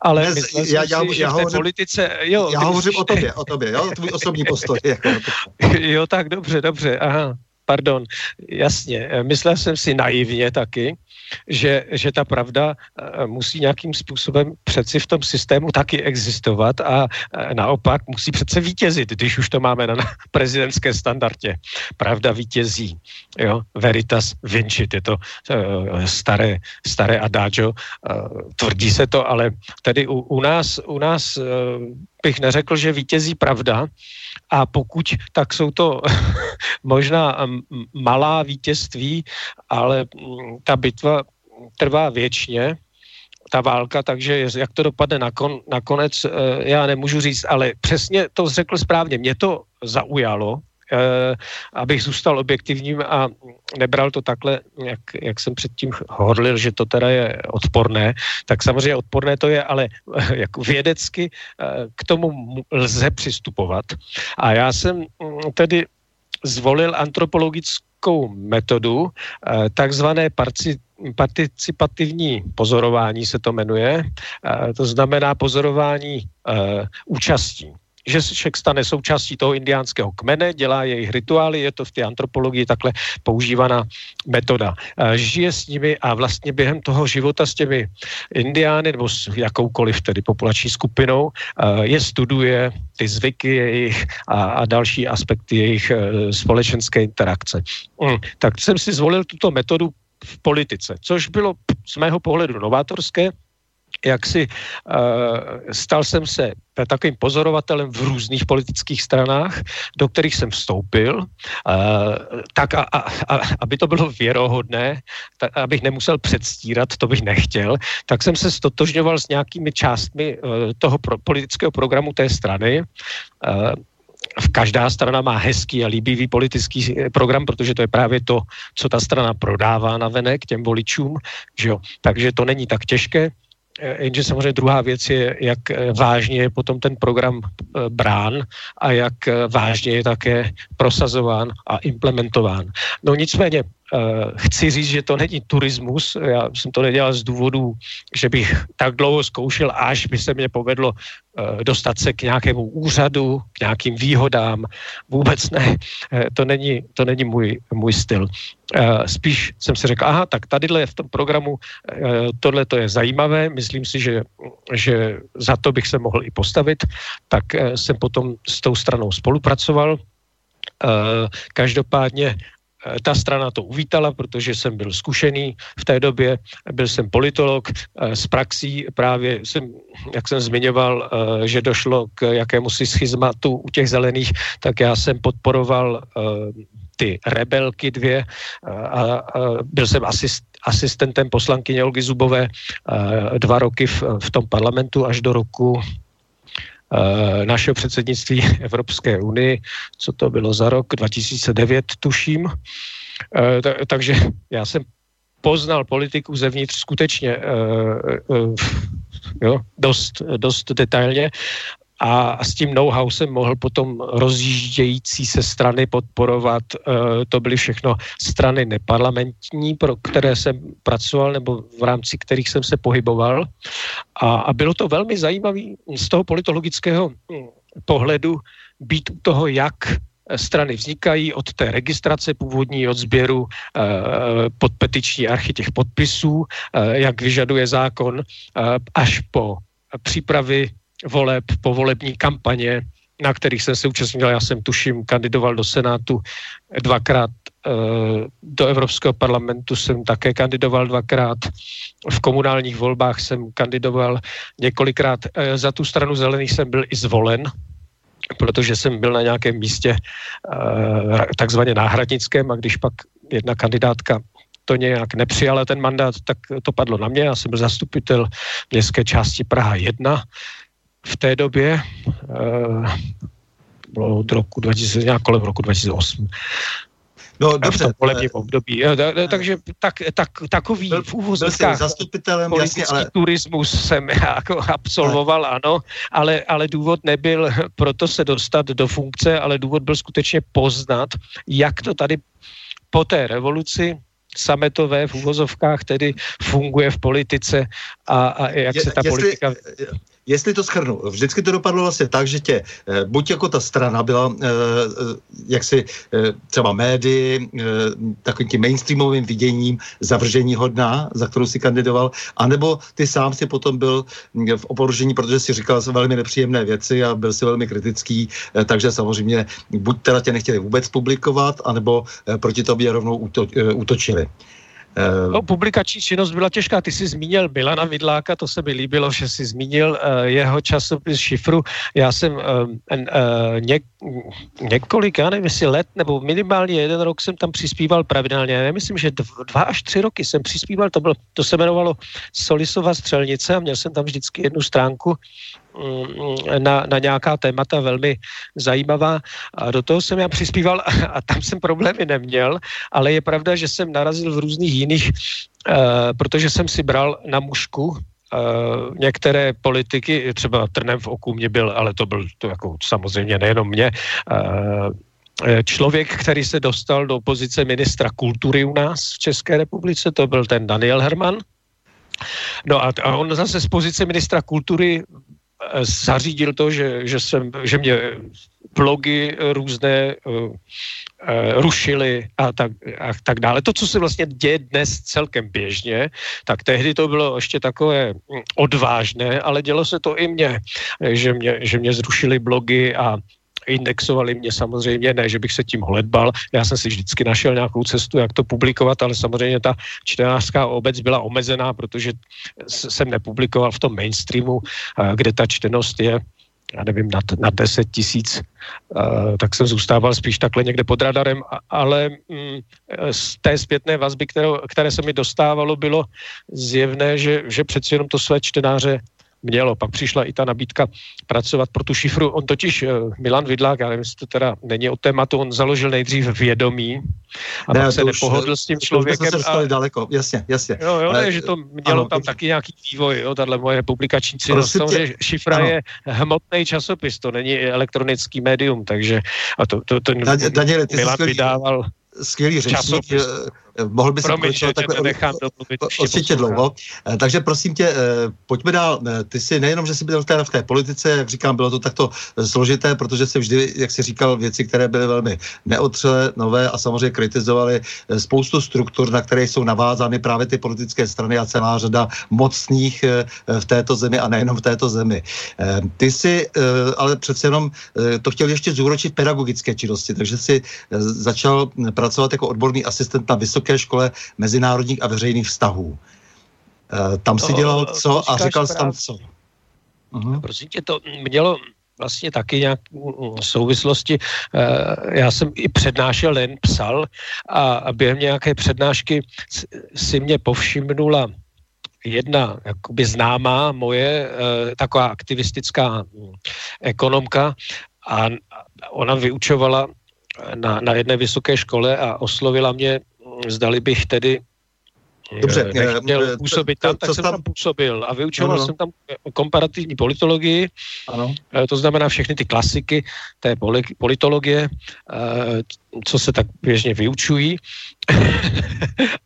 Ale Dnes, já, já, si, já, hovořím, politice, jo, já hovořím o tobě, o tobě, jo? Tvůj osobní postoj. Jako. Jo, tak dobře, dobře, aha. Pardon, jasně, myslel jsem si naivně taky, že, že ta pravda musí nějakým způsobem přeci v tom systému taky existovat a naopak musí přece vítězit, když už to máme na prezidentské standardě. Pravda vítězí, jo, veritas vincit, je to staré, staré adagio, tvrdí se to, ale tady u, u nás, u nás bych neřekl, že vítězí pravda, a pokud, tak jsou to možná malá vítězství, ale ta bitva trvá věčně, ta válka, takže jak to dopadne nakon, nakonec, já nemůžu říct, ale přesně to řekl správně, mě to zaujalo, abych zůstal objektivním a nebral to takhle, jak, jak jsem předtím hodlil, že to teda je odporné, tak samozřejmě odporné to je, ale jako vědecky k tomu lze přistupovat. A já jsem tedy zvolil antropologickou metodu, takzvané parci, participativní pozorování se to jmenuje, to znamená pozorování účastí. Že se člověk stane součástí toho indiánského kmene, dělá jejich rituály, je to v té antropologii takhle používaná metoda. Žije s nimi a vlastně během toho života s těmi indiány nebo s jakoukoliv tedy populační skupinou je studuje, ty zvyky jejich a, a další aspekty jejich společenské interakce. Tak jsem si zvolil tuto metodu v politice, což bylo z mého pohledu novátorské, jak si uh, stal jsem se takovým pozorovatelem v různých politických stranách, do kterých jsem vstoupil, uh, tak a, a, a, aby to bylo věrohodné, ta, abych nemusel předstírat, to bych nechtěl, tak jsem se stotožňoval s nějakými částmi uh, toho pro, politického programu té strany. Uh, Každá strana má hezký a líbivý politický program, protože to je právě to, co ta strana prodává navenek těm voličům, že jo? Takže to není tak těžké. Jenže samozřejmě druhá věc je, jak vážně je potom ten program brán a jak vážně je také prosazován a implementován. No nicméně chci říct, že to není turismus, já jsem to nedělal z důvodu, že bych tak dlouho zkoušel, až by se mě povedlo dostat se k nějakému úřadu, k nějakým výhodám, vůbec ne, to není, to není můj, můj styl. Spíš jsem si řekl, aha, tak tadyhle je v tom programu, tohle to je zajímavé, myslím si, že, že za to bych se mohl i postavit, tak jsem potom s tou stranou spolupracoval. Každopádně ta strana to uvítala, protože jsem byl zkušený v té době, byl jsem politolog s praxí, právě jsem, jak jsem zmiňoval, že došlo k jakémusi schizmatu u těch zelených, tak já jsem podporoval ty rebelky dvě a byl jsem asist, asistentem poslankyně Olgy Zubové dva roky v, v tom parlamentu až do roku našeho předsednictví Evropské unie, co to bylo za rok dva tisíce devět, tuším. Takže já jsem poznal politiku zevnitř skutečně jo, dost, dost detailně a s tím know-how jsem mohl potom rozjíždějící se strany podporovat. To byly všechno strany neparlamentní, pro které jsem pracoval nebo v rámci kterých jsem se pohyboval. A, a bylo to velmi zajímavé z toho politologického pohledu být u toho, jak strany vznikají od té registrace původní, od sběru eh, podpetiční archy těch podpisů, eh, jak vyžaduje zákon, eh, až po přípravy voleb, po volební kampaně, na kterých jsem se účastnil. Já jsem tuším kandidoval do Senátu dvakrát, eh, do Evropského parlamentu jsem také kandidoval dvakrát, v komunálních volbách jsem kandidoval několikrát. Eh, za tu stranu zelených jsem byl i zvolen, protože jsem byl na nějakém místě eh, takzvaně náhradnickém, a když pak jedna kandidátka to nějak nepřijala ten mandát, tak to padlo na mě. Já jsem byl zastupitel městské části Praha jedna v té době, eh, bylo od roku dva tisíce, nějak kolem roku dva tisíce osm. No, dobře, v tom volebním období. Takže tak, tak, takový byl, v úvozovkách politický ale... turismus jsem jako absolvoval, ale... ano, ale, ale důvod nebyl proto se dostat do funkce, ale důvod byl skutečně poznat, jak to tady po té revoluci sametové v úvozovkách tedy funguje v politice a, a jak Je, se ta jestli... politika... Jestli to shrnu, vždycky to dopadlo vlastně tak, že tě, eh, buď jako ta strana byla eh, jaksi eh, třeba médii, eh, takovým tím mainstreamovým viděním zavržení hodná, za kterou si kandidoval, anebo ty sám si potom byl v oporužení, protože si říkal velmi nepříjemné věci a byl si velmi kritický, eh, takže samozřejmě buď teda tě nechtěli vůbec publikovat, anebo eh, proti tobě rovnou úto, eh, útočili. No, publikační činnost byla těžká. Ty jsi zmínil Milana Vidláka, to se mi líbilo, že jsi zmínil uh, jeho časopis Šifru. Já jsem uh, uh, něk, několik, já nevím, jestli let, nebo minimálně jeden rok jsem tam přispíval pravidelně. Já myslím, že dv, dva až tři roky jsem přispíval, to, bylo, to se jmenovalo Solisova střelnice a měl jsem tam vždycky jednu stránku Na, na nějaká témata velmi zajímavá. A do toho jsem já přispíval a, a tam jsem problémy neměl, ale je pravda, že jsem narazil v různých jiných, uh, protože jsem si bral na mušku uh, některé politiky, třeba trnem v oku mě byl, ale to byl to jako samozřejmě nejenom mě, uh, člověk, který se dostal do pozice ministra kultury u nás v České republice, to byl ten Daniel Herman. No a, a on zase z pozice ministra kultury zařídil to, že, že, jsem, že mě blogy různé uh, uh, rušily a tak, a tak dále. To, co se vlastně děje dnes celkem běžně, tak tehdy to bylo ještě takové odvážné, ale dělo se to i mně, že mě, že mě zrušily blogy a indexovali mě samozřejmě, ne, že bych se tím holedbal, já jsem si vždycky našel nějakou cestu, jak to publikovat, ale samozřejmě ta čtenářská obec byla omezená, protože jsem nepublikoval v tom mainstreamu, kde ta čtenost je, já nevím, nad, nad deset tisíc, tak jsem zůstával spíš takhle někde pod radarem, ale z té zpětné vazby, kterou, které se mi dostávalo, bylo zjevné, že, že přeci jenom to své čtenáře mělo. Pak přišla i ta nabídka pracovat pro tu Šifru. On totiž, Milan Vidlák, já nevím, jestli to teda není o tématu, on založil nejdřív Vědomí a ne, pak se nepohodl už, s tím člověkem. To a... daleko, jasně, jasně. No jo, ale, ne, že to mělo ano, tam taky nějaký vývoj, jo, tato moje publikační činnost. Samozřejmě Šifra ano. Je hmotný časopis, to není elektronický médium, takže a to, to, to Daniel, Daniel, Milan vydával... Skvělý řečník, mohl by se pokračovat takhle určitě dlouho. Takže prosím tě, pojďme dál. Ty si nejenom, že jsi byl v té politice, jak říkám, bylo to takto složité, protože jsi vždy, jak jsi říkal, věci, které byly velmi neotřelé, nové a samozřejmě kritizovaly spoustu struktur, na které jsou navázány právě ty politické strany a celá řada mocných v této zemi a nejenom v této zemi. Ty jsi ale přece jenom to chtěl ještě zúročit pedagogické činnosti, takže jsi začal pracovat pracovat jako odborný asistent na Vysoké škole mezinárodních a veřejných vztahů. E, tam si dělal co a říkal jsi tam co? Uhum. Prosím tě, to mělo vlastně taky nějaké souvislosti. E, já jsem i přednášel, jen psal a, a během nějaké přednášky si mě povšimnula jedna jakoby známá moje e, taková aktivistická ekonomka a ona vyučovala Na, na jedné vysoké škole a oslovila mě, zdali bych tedy Dobře, nechtěl působit tam, tak jsem tam působil a vyučoval ano. jsem tam komparativní politologii, ano. to znamená všechny ty klasiky té politologie, co se tak běžně vyučují.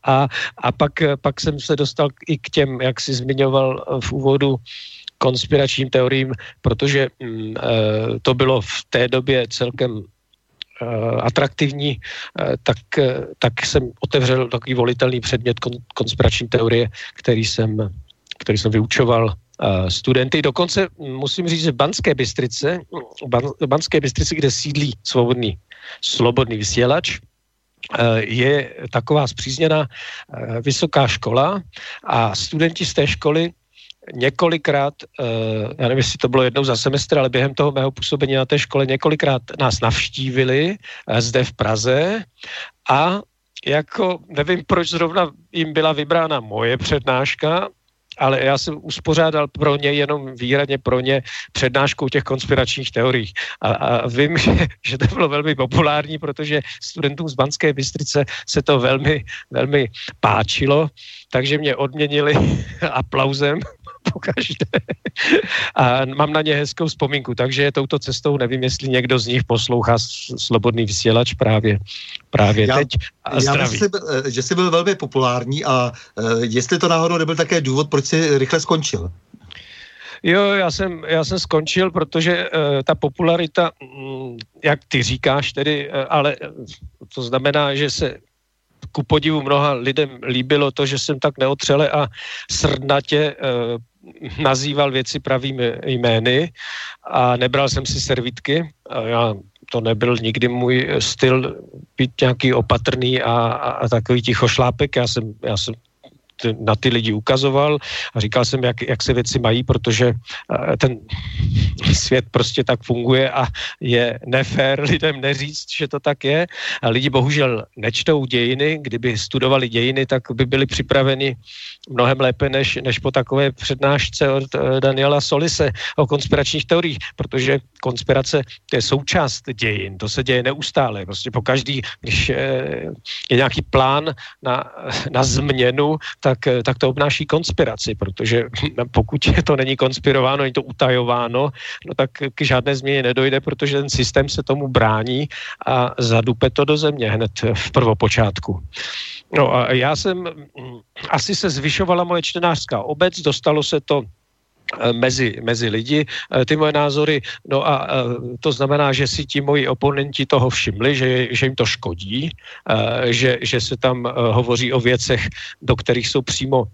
a a pak, pak jsem se dostal i k těm, jak jsi zmiňoval v úvodu, konspiračním teoriím, protože to bylo v té době celkem atraktivní, tak, tak jsem otevřel takový volitelný předmět konspirační teorie, který jsem, který jsem vyučoval studenty. Dokonce musím říct, že v Banské Bystrice, v Banské Bystrici, kde sídlí svobodný, Svobodný vysílač, je taková zpřízněná vysoká škola a studenti z té školy několikrát, já nevím, jestli to bylo jednou za semestr, ale během toho mého působení na té škole několikrát nás navštívili zde v Praze a jako nevím, proč zrovna jim byla vybrána moje přednáška, ale já jsem uspořádal pro ně, jenom výhradně pro ně, přednášku těch konspiračních teorií. A, a vím, že, že to bylo velmi populární, protože studentům z Banské Bystrice se to velmi, velmi páčilo, takže mě odměnili aplauzem pokaždé. A mám na ně hezkou vzpomínku, takže touto cestou nevím, jestli někdo z nich poslouchá Svobodný vysílač právě, právě já, teď a zdraví. Já myslím, že jsi byl velmi populární a jestli to náhodou nebyl také důvod, proč jsi rychle skončil? Jo, já jsem, já jsem skončil, protože uh, ta popularita, mm, jak ty říkáš tedy, uh, ale to znamená, že se ku podivu mnoha lidem líbilo to, že jsem tak neotřele a srdnatě uh, nazýval věci pravými jmény a nebral jsem si servítky. Já, to nebyl nikdy můj styl být nějaký opatrný a, a, a takový tichošlápek. Já jsem, já jsem t- na ty lidi ukazoval a říkal jsem, jak, jak se věci mají, protože ten svět prostě tak funguje a je nefér lidem neříct, že to tak je. A lidi bohužel nečtou dějiny. Kdyby studovali dějiny, tak by byli připraveni mnohem lépe než, než po takové přednášce od Daniela Solise o konspiračních teoriích, protože konspirace to je součást dějin, to se děje neustále. Prostě po každý, když je nějaký plán na, na změnu, tak, tak to obnáší konspiraci, protože pokud to není konspirováno, není to utajováno, no tak k žádné změně nedojde, protože ten systém se tomu brání a zadupe to do země hned v prvopočátku. No a já jsem, asi se zvyšovala moje čtenářská obec, dostalo se to mezi, mezi lidi, ty moje názory, no a to znamená, že si ti moji oponenti toho všimli, že, že jim to škodí, že, že se tam hovoří o věcech, do kterých jsou přímo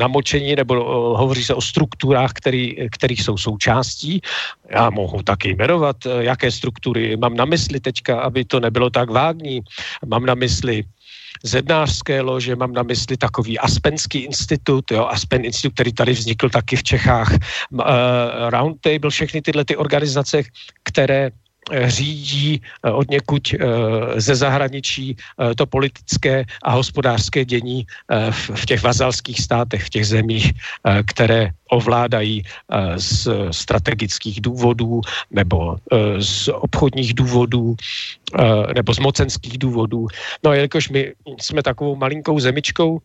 namočení, nebo hovoří se o strukturách, který, kterých jsou součástí. Já mohu taky jmenovat, jaké struktury mám na mysli teďka, aby to nebylo tak vágní. Mám na mysli zednářské lože, mám na mysli takový Aspenský institut, jo, Aspen institut, který tady vznikl taky v Čechách, uh, Roundtable, všechny tyhle ty organizace, které řídí od někud ze zahraničí to politické a hospodářské dění v těch vazalských státech, v těch zemích, které ovládají z strategických důvodů nebo z obchodních důvodů nebo z mocenských důvodů. No a jelikož my jsme takovou malinkou zemičkou,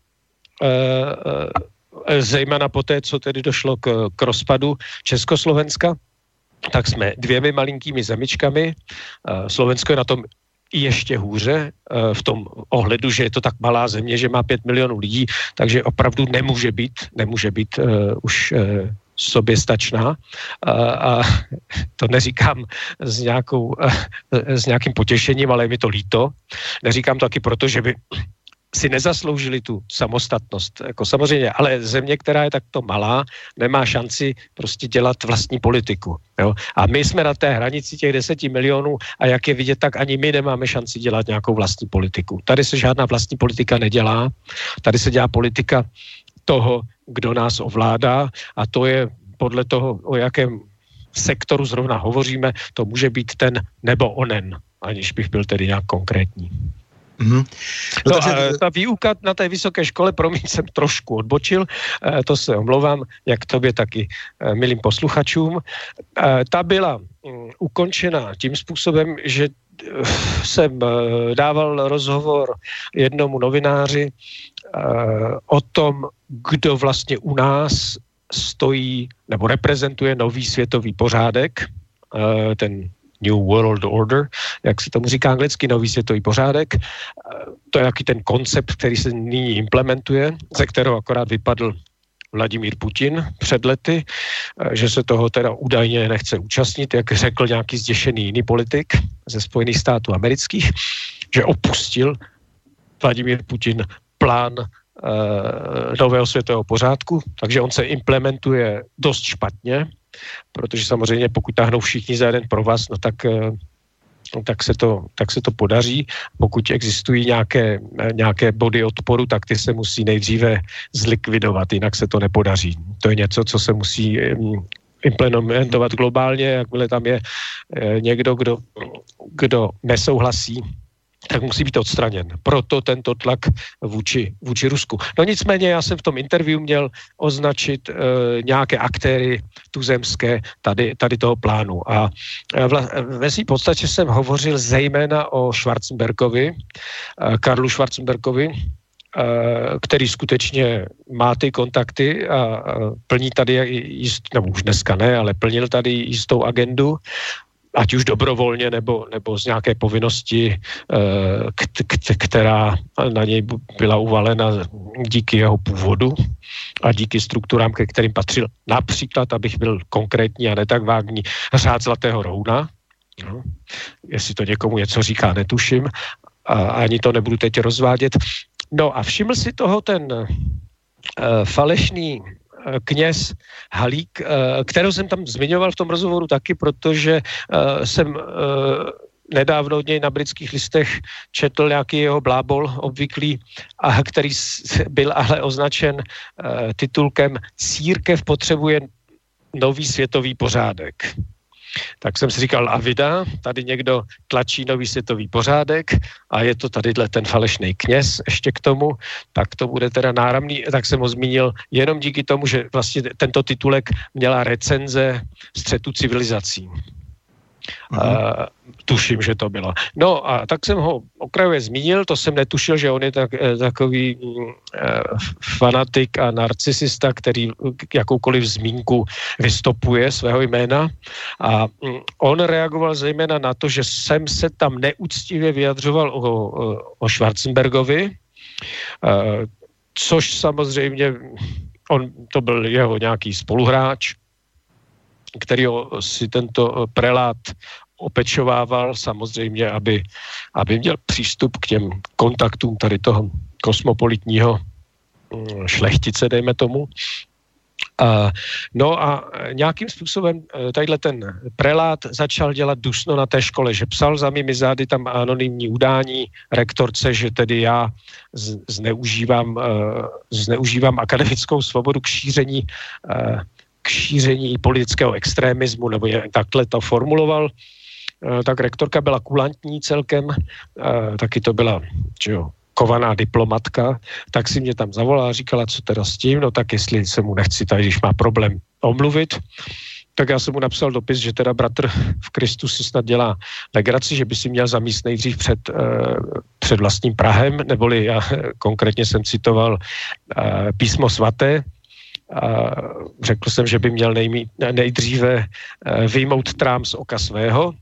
zejména poté, co tedy došlo k, k rozpadu Československa, tak jsme dvěmi malinkými zemičkami. Slovensko je na tom ještě hůře v tom ohledu, že je to tak malá země, že má pět milionů lidí, takže opravdu nemůže být, nemůže být uh, už uh, soběstačná. Uh, a to neříkám s, nějakou, uh, s nějakým potěšením, ale je mi to líto. Neříkám to taky proto, že by si nezasloužili tu samostatnost. Jako samozřejmě, ale země, která je takto malá, nemá šanci prostě dělat vlastní politiku. Jo? A my jsme na té hranici těch deseti milionů a jak je vidět, tak ani my nemáme šanci dělat nějakou vlastní politiku. Tady se žádná vlastní politika nedělá. Tady se dělá politika toho, kdo nás ovládá a to je podle toho, o jakém sektoru zrovna hovoříme, to může být ten nebo onen, aniž bych byl tedy nějak konkrétní. Mm-hmm. No, no, takže ta výuka na té vysoké škole, promiň, jsem trošku odbočil, to se omlouvám, jak tobě, taky milým posluchačům. Ta byla ukončena tím způsobem, že jsem dával rozhovor jednomu novináři o tom, kdo vlastně u nás stojí nebo reprezentuje nový světový pořádek, ten New World Order, jak se tomu říká anglicky, nový světový pořádek. To je nějaký ten koncept, který se nyní implementuje, ze kterého akorát vypadl Vladimír Putin před lety, že se toho teda údajně nechce účastnit, jak řekl nějaký zděšený jiný politik ze Spojených států amerických, že opustil Vladimír Putin plán eh, nového světového pořádku, takže on se implementuje dost špatně, protože samozřejmě pokud táhnou všichni za jeden provaz, no tak, no tak, se to, tak se to podaří. Pokud existují nějaké, nějaké body odporu, tak ty se musí nejdříve zlikvidovat, jinak se to nepodaří. To je něco, co se musí implementovat globálně, jakmile tam je někdo, kdo, kdo nesouhlasí, tak musí být odstraněn. Proto tento tlak vůči, vůči Rusku. No nicméně já jsem v tom interview měl označit e, nějaké aktéry tuzemské tady, tady toho plánu. A vla, ve svým podstatě jsem hovořil zejména o Schwarzenbergovi, e, Karlu Schwarzenbergovi, e, který skutečně má ty kontakty a, a plní tady, jist, nebo už dneska ne, ale plnil tady jistou agendu, ať už dobrovolně, nebo, nebo z nějaké povinnosti, která na něj byla uvalena díky jeho původu a díky strukturám, ke kterým patřil. Například, abych byl konkrétní a ne tak vágní, řád Zlatého rouna. No, jestli to někomu něco říká, netuším. A ani to nebudu teď rozvádět. No a všiml si toho ten uh, falešný kněz Halík, kterou jsem tam zmiňoval v tom rozhovoru taky, protože jsem nedávno od něj na Britských listech četl nějaký jeho blábol obvyklý, a který byl ale označen titulkem Církev potřebuje nový světový pořádek. Tak jsem si říkal, a vida, tady někdo tlačí nový světový pořádek a je to tadyhle ten falešný kněz ještě k tomu, tak to bude teda náramný, tak jsem ho zmínil jenom díky tomu, že vlastně tento titulek měla recenze Střetu civilizací. Uh, tuším, že to bylo. No a tak jsem ho okrajově zmínil, to jsem netušil, že on je tak, takový uh, fanatik a narcisista, který jakoukoliv zmínku vystopuje svého jména, a on reagoval zejména na to, že jsem se tam neúctivě vyjadřoval o, o Schwarzenbergovi, uh, což samozřejmě on, to byl jeho nějaký spoluhráč, který si tento prelát opečovával samozřejmě, aby, aby měl přístup k těm kontaktům tady toho kosmopolitního šlechtice, dejme tomu. No a nějakým způsobem tadyhle ten prelát začal dělat dusno na té škole, že psal za mými zády tam anonymní udání rektorce, že tedy já zneužívám, zneužívám akademickou svobodu k šíření k šíření politického extremismu, nebo je, takhle to formuloval. Tak rektorka byla kulantní celkem, taky to byla jo, kovaná diplomatka, tak si mě tam zavolala a říkala, co teda s tím, no tak jestli se mu nechci tady, když má problém omluvit, tak já jsem mu napsal dopis, že teda bratr v Kristu si snad dělá legraci, že by si měl zamíst nejdřív před, před vlastním prahem, neboli já konkrétně jsem citoval písmo svaté, a řekl jsem, že by měl nejmí, nejdříve vyjmout trám z oka svého.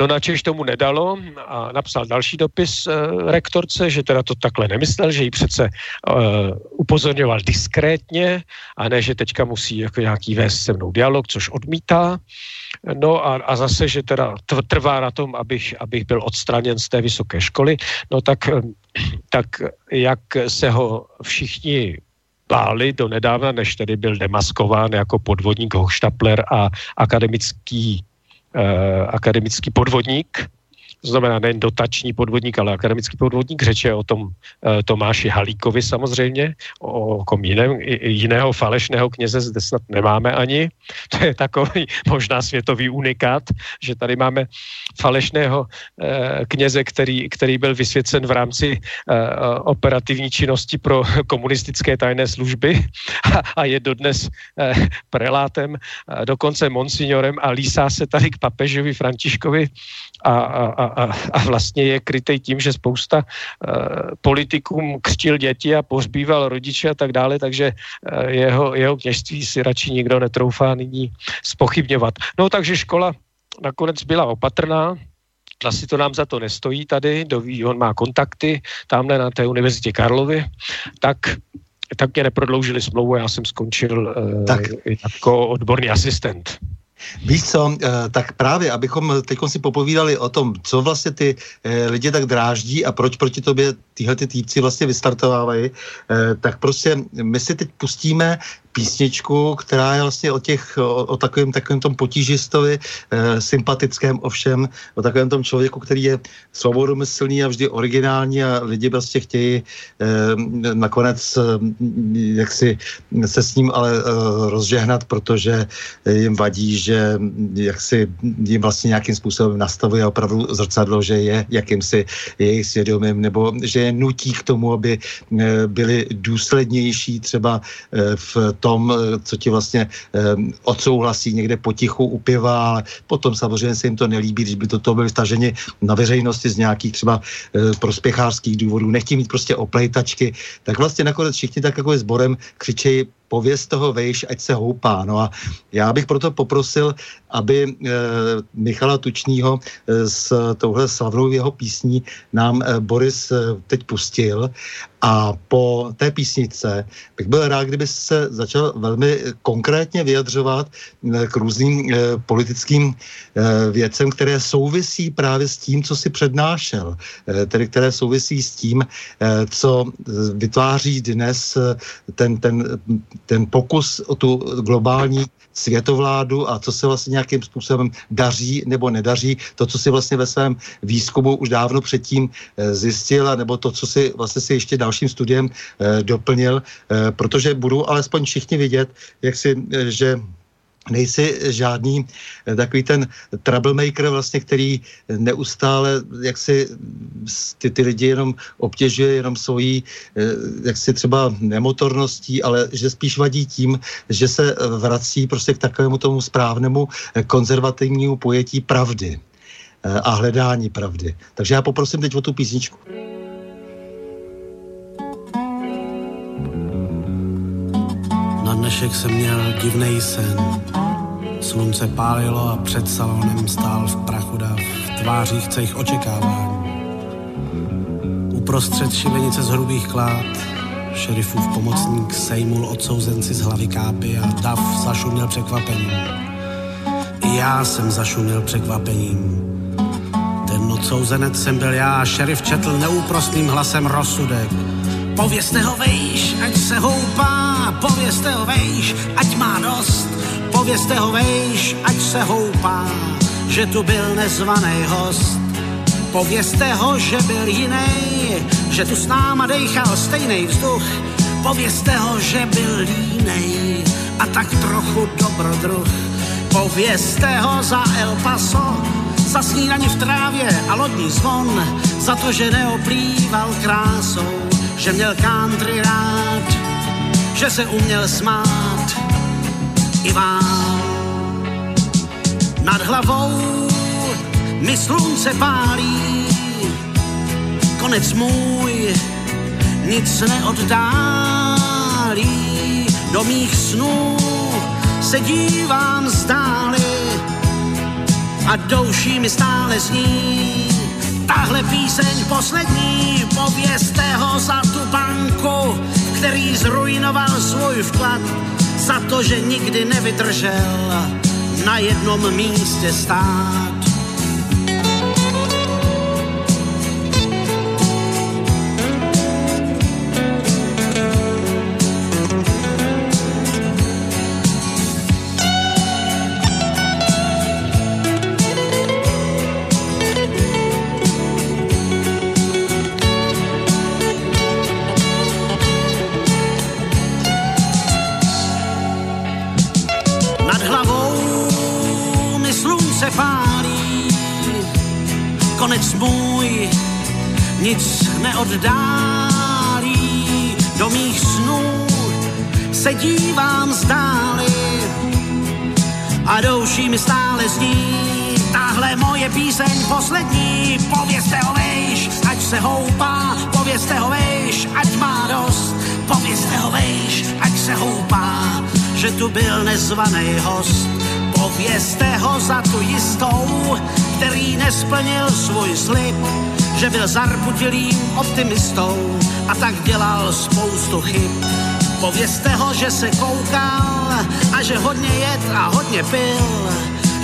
No načež tomu nedalo a napsal další dopis rektorce, že teda to takhle nemyslel, že jí přece uh, upozorňoval diskrétně a ne, že teďka musí jako nějaký vést se mnou dialog, což odmítá. No a, a zase, že teda trvá na tom, abych, abych byl odstraněn z té vysoké školy. No tak, tak jak se ho všichni báli do nedávna, než tedy byl demaskován jako podvodník, hochštapler a akademický, eh, akademický podvodník, to znamená nejen dotační podvodník, ale akademický podvodník, řeč je o tom eh, Tomáši Halíkovi samozřejmě, o kom jiném, jiného falešného kněze zde snad nemáme ani, to je takový možná světový unikát, že tady máme falešného eh, kněze, který, který byl vysvěcen v rámci eh, operativní činnosti pro komunistické tajné služby a, a je dodnes eh, prelátem, eh, dokonce monsignorem a lísá se tady k papežovi Františkovi a, a, a vlastně je krytej tím, že spousta uh, politikům křtil děti a pohřbíval rodiče a tak dále, takže uh, jeho, jeho kněžství si radši nikdo netroufá nyní zpochybňovat. No takže škola nakonec byla opatrná, asi to nám za to nestojí tady, doví, on má kontakty tamhle na té Univerzitě Karlovy, tak... tak mě neprodloužili smlouvu, já jsem skončil tak. E, jako odborný asistent. Víš co, tak právě, abychom teď si popovídali o tom, co vlastně ty lidi tak dráždí a proč proti tobě tyhle ty týpci vlastně vystartovávají, tak prostě my si teď pustíme písničku, která je vlastně o těch, o, o takovém, takovém tom potížistovi, sympatickém ovšem, o takovém tom člověku, který je svobodomyslný a vždy originální a lidi vlastně chtějí nakonec jaksi se s ním ale rozžehnat, protože jim vadí, že jak si jim vlastně nějakým způsobem nastavuje opravdu zrcadlo, že je jakýmsi jejich svědomím, nebo že je nutí k tomu, aby byli důslednější třeba v tom, co ti vlastně odsouhlasí někde potichu u piva, ale potom samozřejmě se jim to nelíbí, když by toto byly staženi na veřejnosti z nějakých třeba prospěchářských důvodů, nechtějí mít prostě oplejtačky, tak vlastně nakonec všichni tak jako je sborem křičejí pověz toho vejš, ať se houpá. No a já bych proto poprosil, aby e, Michala Tučnýho e, s touhle slavnou jeho písní nám e, Boris e, teď pustil a po té písnice bych byl rád, kdyby se začal velmi konkrétně vyjadřovat e, k různým e, politickým e, věcem, které souvisí právě s tím, co si přednášel. E, tedy které souvisí s tím, e, co vytváří dnes ten, ten ten pokus o tu globální světovládu a co se vlastně nějakým způsobem daří nebo nedaří, to, co si vlastně ve svém výzkumu už dávno předtím zjistil, nebo to, co si vlastně si ještě dalším studiem doplnil, protože budou alespoň všichni vidět, jak si, že nejsi žádný takový ten troublemaker vlastně, který neustále jak si ty, ty lidi jenom obtěžuje jenom svojí jak si třeba nemotorností, ale že spíš vadí tím, že se vrací prostě k takovému tomu správnému konzervativnímu pojetí pravdy a hledání pravdy. Takže já poprosím teď o tu písničku. Dnešek jsem měl divnej sen. Slunce pálilo a před salonem stál v prachu dav, v tvářích cejch očekávání. Uprostřed šivenice z hrubých klád šerifův pomocník sejmul odsouzenci z hlavy kápy a dav zašuměl překvapením. I já jsem zašuměl překvapením. Ten odsouzenec jsem byl já a šerif četl neúprostným hlasem rozsudek. Povězte ho vejš, ať se houpá, povězte ho vejš, ať má dost, povězte ho vejš, ať se houpá, že tu byl nezvaný host. Povězte ho, že byl jinej, že tu s náma dejchal stejnej vzduch, povězte ho, že byl línej a tak trochu dobrodruh. Povězte ho za El Paso, za snídaní v trávě a lodní zvon, za to, že neoplýval krásou, že měl country rád, že se uměl smát i vám. Nad hlavou mi slunce pálí, konec můj nic neoddálí. Do mých snů se dívám zdáli a douší mi stále zní tahle píseň poslední. Povězte ho za tu banku, který zrujnoval svůj vklad, za to, že nikdy nevydržel na jednom místě stát. Nic neoddálí, do mých snů se dívám zdáli a douší mi stále zní Táhle moje píseň poslední, povězte ho vejš, ať se houpá, povězte ho vejš, ať má dost, povězte ho vejš, ať se houpá, že tu byl nezvaný host. Povězte ho za tu jistou, který nesplnil svůj slib, že byl zarputilým optimistou a tak dělal spoustu chyb. Povězte ho, že se koukal a že hodně jedl a hodně pil,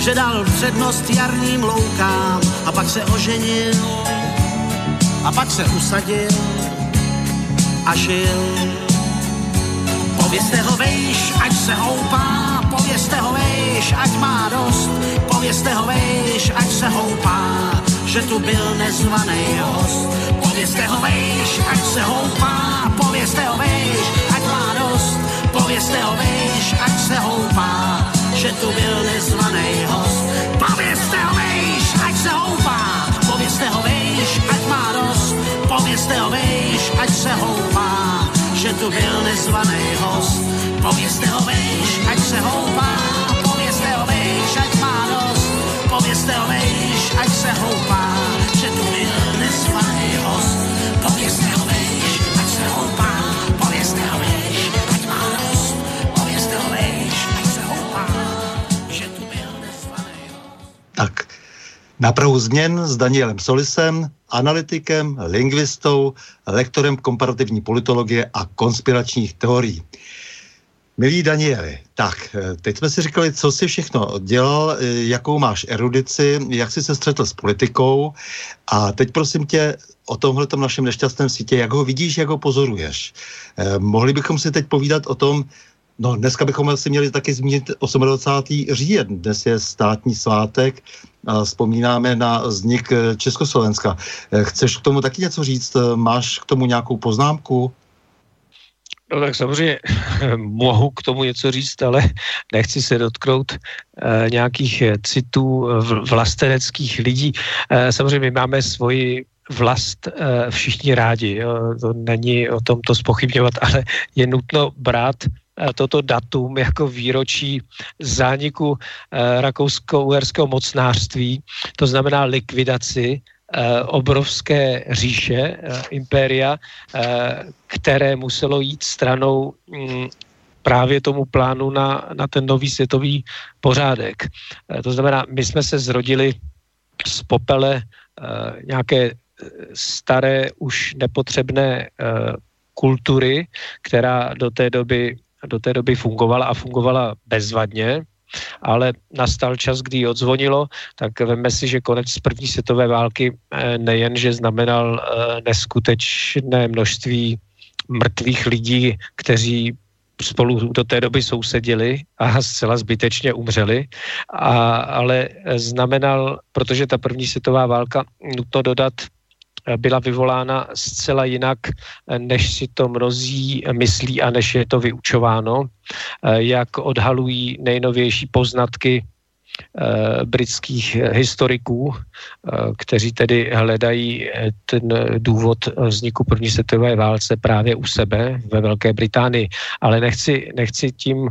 že dal přednost jarním loukám a pak se oženil a pak se usadil a žil. Povězte ho vejš, ať se houpá, povězte ho vejš, ať má dost, povězte ho vejš, ať se houpá, že tu byl nezvaný host. Povězte ho vejš, ať se houpá, povězte ho vejš, ať má dost, povězte ho vejš, ať se houpá, že tu byl nezvaný host. Povězte ho vejš, ať se houpá, povězte ho vejš, ať má dost, povězte ho vejš, ať se houpá, že tu byl nezvaný host. Povězte ho vejš, ať se houpá, povězte ho vejš, ať má dost, povězte ho vejš, ať se houpá, že tu byl nezvaný host. Povězte ho vejš, ať se houpá, povězte ho vejš, ať má dost, povězte ho vejš, ať se houpá, že tu byl nezvaný host. Tak, na prahu změn s Danielem Solisem, analytikem, lingvistou, lektorem komparativní politologie a konspiračních teorií. Milí Danieli, tak, teď jsme si říkali, co jsi všechno dělal, jakou máš erudici, jak jsi se střetl s politikou a teď prosím tě o tomhletom našem nešťastném světě, jak ho vidíš, jak ho pozoruješ. Eh, mohli bychom si teď povídat o tom, no dneska bychom asi měli taky zmínit dvacátého osmého října, dnes je státní svátek a vzpomínáme na vznik Československa. Chceš k tomu taky něco říct? Máš k tomu nějakou poznámku? No tak samozřejmě mohu k tomu něco říct, ale nechci se dotknout eh, nějakých citů vlasteneckých lidí. Eh, samozřejmě máme svoji vlast eh, všichni rádi, jo. To není o tom to zpochybňovat, ale je nutno brát toto datum jako výročí zániku eh, rakousko-uherského mocnářství, to znamená likvidaci eh, obrovské říše, eh, impéria, eh, které muselo jít stranou mm, právě tomu plánu na, na ten nový světový pořádek. Eh, to znamená, my jsme se zrodili z popele eh, nějaké staré, už nepotřebné eh, kultury, která do té doby do té doby fungovala a fungovala bezvadně, ale nastal čas, kdy ji odzvonilo, tak vemme si, že konec první světové války nejen, že znamenal neskutečné množství mrtvých lidí, kteří spolu do té doby sousedili a zcela zbytečně umřeli, a, ale znamenal, protože ta první světová válka, nutno dodat, byla vyvolána zcela jinak, než si to mnozí myslí a než je to vyučováno, jak odhalují nejnovější poznatky britských historiků, kteří tedy hledají ten důvod vzniku první světové válce právě u sebe ve Velké Británii. Ale nechci, nechci tím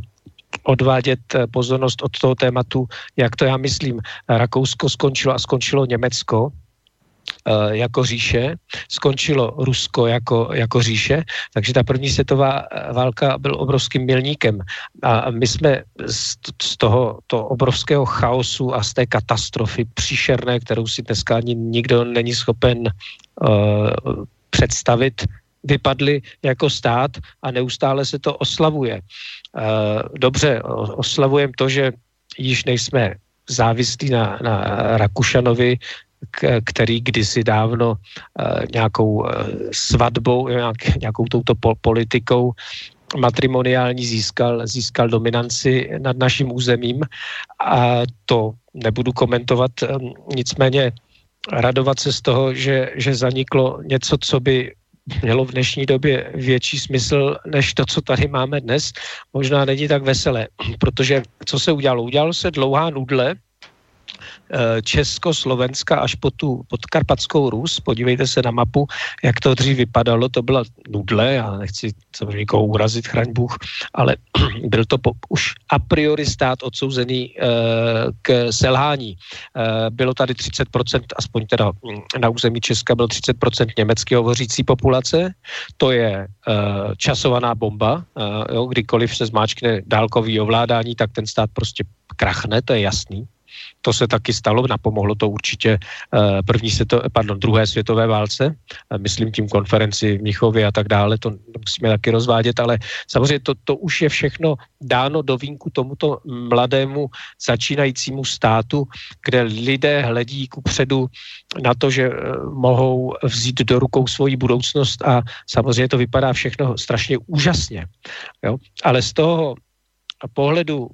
odvádět pozornost od toho tématu, jak to já myslím. Rakousko skončilo a skončilo Německo jako říše, skončilo Rusko jako, jako říše, takže ta první světová válka byl obrovským milníkem a my jsme z, z toho to obrovského chaosu a z té katastrofy příšerné, kterou si dneska ani nikdo není schopen uh, představit, vypadli jako stát a neustále se to oslavuje. Uh, dobře, oslavujeme to, že již nejsme závislí na, na Rakušanovi, který kdysi dávno nějakou svatbou, nějakou touto politikou matrimoniální získal, získal dominanci nad naším územím a to nebudu komentovat, nicméně radovat se z toho, že, že zaniklo něco, co by mělo v dnešní době větší smysl než to, co tady máme dnes, možná není tak veselé, protože co se udělalo? Udělalo se dlouhá nudle, Československa až po tu podkarpatskou Rus. Podívejte se na mapu, jak to dřív vypadalo. To byla nudle, já nechci samozřejmě nikoho urazit, chraň Bůh, ale byl to po, už a priori stát odsouzený eh, k selhání. Eh, bylo tady třicet procent, aspoň teda na území Česka bylo třicet procent německy hovořící populace. To je eh, časovaná bomba. Eh, jo, kdykoliv se zmáčkne dálkový ovládání, tak ten stát prostě krachne, to je jasný. To se taky stalo, napomohlo to určitě první světo, pardon, druhé světové válce, myslím tím konferenci v Mnichově a tak dále, to musíme taky rozvádět, ale samozřejmě to, to už je všechno dáno do vínku tomuto mladému začínajícímu státu, kde lidé hledí kupředu na to, že mohou vzít do rukou svoji budoucnost a samozřejmě to vypadá všechno strašně úžasně. Jo? Ale z toho pohledu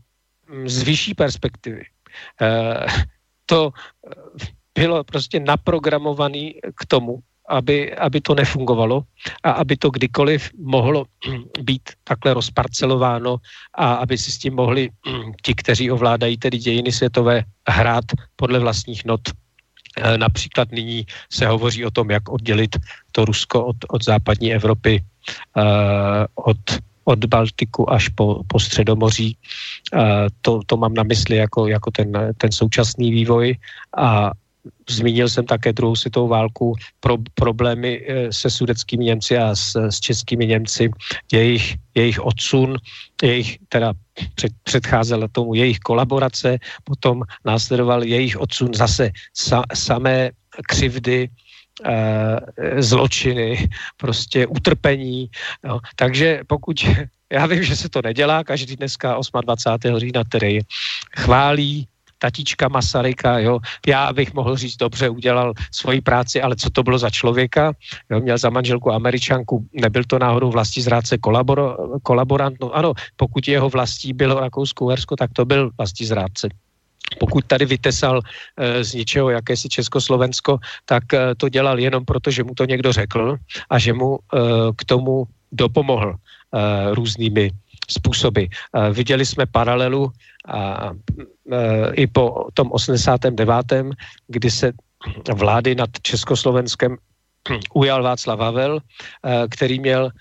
z vyšší perspektivy to bylo prostě naprogramované k tomu, aby, aby to nefungovalo a aby to kdykoliv mohlo být takhle rozparcelováno a aby si s tím mohli ti, kteří ovládají tedy dějiny světové, hrát podle vlastních not. Například nyní se hovoří o tom, jak oddělit to Rusko od, od západní Evropy, od od Baltiku až po, po Středomoří. To, to mám na mysli jako, jako ten, ten současný vývoj. A zmínil jsem také druhou světovou válku, pro, problémy se sudetskými Němci a s, s českými Němci, jejich, jejich odsun, jejich, teda před, předcházela tomu jejich kolaborace, potom následoval jejich odsun zase sa, samé křivdy, zločiny, prostě utrpení. No, takže pokud, já vím, že se to nedělá, každý dneska dvacátého osmého října, který chválí tatíčka Masaryka, jo, já bych mohl říct, dobře, udělal svoji práci, ale co to bylo za člověka, jo, měl za manželku Američanku, nebyl to náhodou vlastizrádce, kolabor, kolaborant, no ano, pokud jeho vlastí bylo Rakousko-Uhersko, tak to byl vlastizrádce. Pokud tady vytesal e, z ničeho jakési Československo, tak e, to dělal jenom proto, že mu to někdo řekl a že mu e, k tomu dopomohl e, různými způsoby. E, viděli jsme paralelu a, e, i po tom osmdesátém devátém, kdy se vlády nad Československem ujal Václav Havel, který měl e,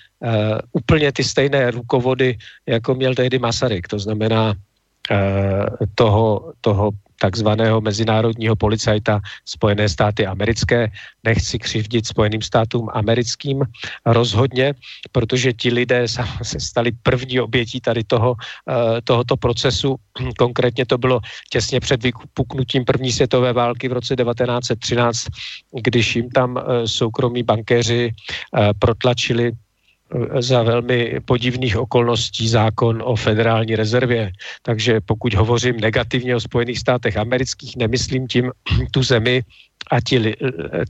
úplně ty stejné rukovody, jako měl tehdy Masaryk, to znamená toho, toho takzvaného mezinárodního policajta Spojené státy americké. Nechci křivdit Spojeným státům americkým rozhodně, protože ti lidé se stali první obětí tady toho, tohoto procesu. Konkrétně to bylo těsně před vypuknutím první světové války v roce devatenáct třináct, když jim tam soukromí bankéři protlačili za velmi podivných okolností zákon o federální rezervě. Takže pokud hovořím negativně o Spojených státech amerických, nemyslím tím tu zemi a ti,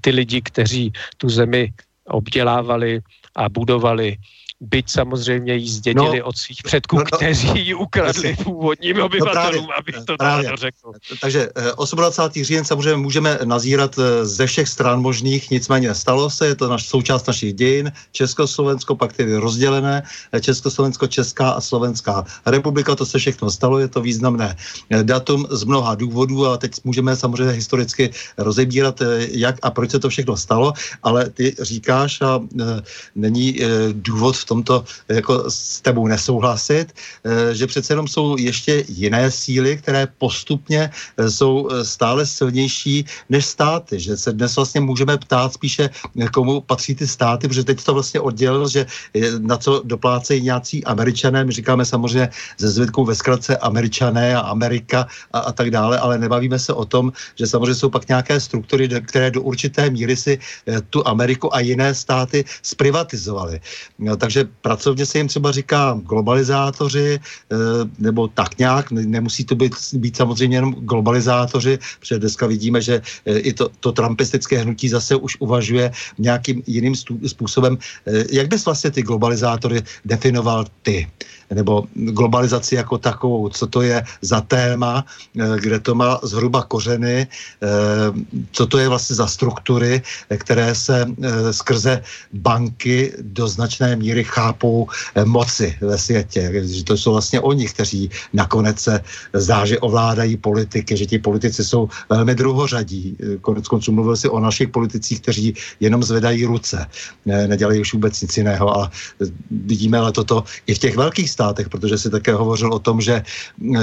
ty lidi, kteří tu zemi obdělávali a budovali, byť samozřejmě jí zdědili no, od svých předků, no, no, kteří ji ukradli no, původním obyvatelům, no aby to právě řekl. Takže dvacátého osmého října samozřejmě můžeme nazírat ze všech stran možných, nicméně stalo se, je to naš, součást našich dějin, Československo, pak ty rozdělené, Československo, Česká a Slovenská republika, to se všechno stalo, je to významné datum z mnoha důvodů a teď můžeme samozřejmě historicky rozebírat, jak a proč se to všechno stalo, ale ty říkáš a není důvod v tomto jako s tebou nesouhlasit, že přece jenom jsou ještě jiné síly, které postupně jsou stále silnější než státy, že se dnes vlastně můžeme ptát spíše, komu patří ty státy, protože teď to vlastně oddělil, že na co doplácejí nějací Američané, my říkáme samozřejmě ze zbytku ve zkratce Američané a Amerika a, a tak dále, ale nebavíme se o tom, že samozřejmě jsou pak nějaké struktury, které do určité míry si tu Ameriku a jiné státy zprivatizovaly. Takže pracovně se jim třeba říká globalizátoři, nebo tak nějak, nemusí to být, být samozřejmě jenom globalizátoři, protože dneska vidíme, že i to, to trumpistické hnutí zase už uvažuje nějakým jiným způsobem. Jak bys vlastně ty globalizátory definoval ty? nebo globalizaci jako takovou, co to je za téma, kde to má zhruba kořeny, co to je vlastně za struktury, které se skrze banky do značné míry chápou moci ve světě. Že to jsou vlastně oni, kteří nakonec se zdá, že ovládají politiky, že ti politici jsou velmi druhořadí. Konec konců mluvil si o našich politicích, kteří jenom zvedají ruce, nedělají už vůbec nic jiného. A vidíme ale toto i v těch velkých státech, protože si také hovořil o tom, že,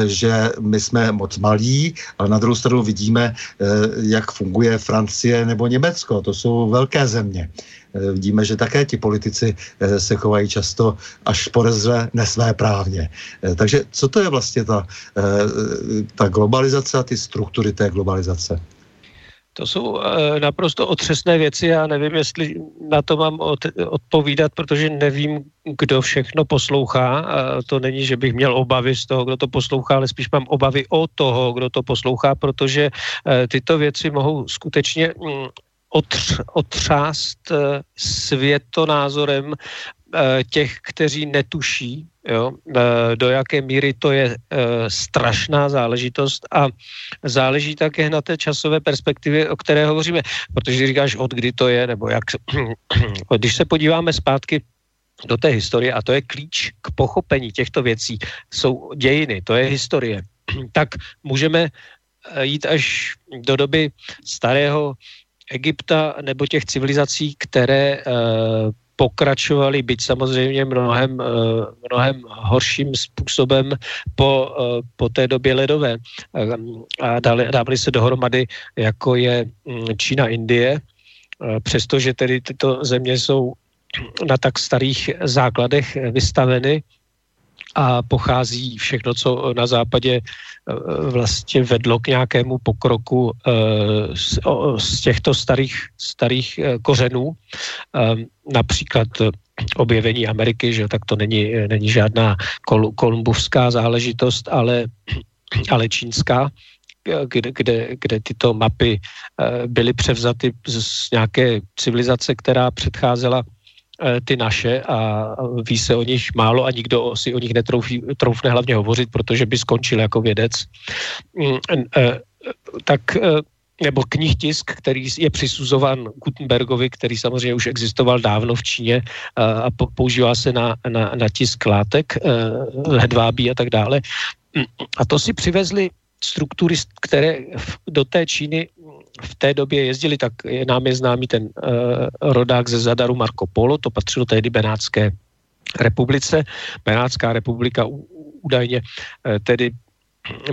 že my jsme moc malí, ale na druhou stranu vidíme, jak funguje Francie nebo Německo. To jsou velké země. Vidíme, že také ti politici se chovají často až podezře nesvéprávně. Takže co to je vlastně ta, ta globalizace a ty struktury té globalizace? To jsou naprosto otřesné věci. Já nevím, jestli na to mám odpovídat, protože nevím, kdo všechno poslouchá. To není, že bych měl obavy z toho, kdo to poslouchá, ale spíš mám obavy o toho, kdo to poslouchá, protože tyto věci mohou skutečně otř, otřást světonázorem těch, kteří netuší, jo, do jaké míry to je strašná záležitost, a záleží také na té časové perspektivě, o které hovoříme, protože říkáš, od kdy to je, nebo jak. Když se podíváme zpátky do té historie, a to je klíč k pochopení těchto věcí, jsou dějiny, to je historie, tak můžeme jít až do doby starého Egypta nebo těch civilizací, které pokračovali, byť samozřejmě mnohem, mnohem horším způsobem po, po té době ledové. A dali, dávali se dohromady, jako je Čína, Indie, přestože tedy tyto země jsou na tak starých základech vystaveny a pochází všechno, co na západě vlastně vedlo k nějakému pokroku z, z těchto starých, starých kořenů. Například objevení Ameriky, že tak to není, není žádná kol, kolumbovská záležitost, ale, ale čínská, kde, kde, kde tyto mapy byly převzaty z nějaké civilizace, která předcházela ty naše, a ví se o nich málo a nikdo si o nich netroufí, troufne hlavně hovořit, protože by skončil jako vědec. Tak, nebo knihtisk, který je přisuzován Gutenbergovi, který samozřejmě už existoval dávno v Číně a používá se na, na, na tisk látek, hedvábí a tak dále. A to si přivezli struktury, které do té Číny v té době jezdili, tak je nám je známý ten uh, rodák ze Zadaru Marco Polo, to patřilo tehdy Benátské republice. Benátská republika u, údajně uh, tedy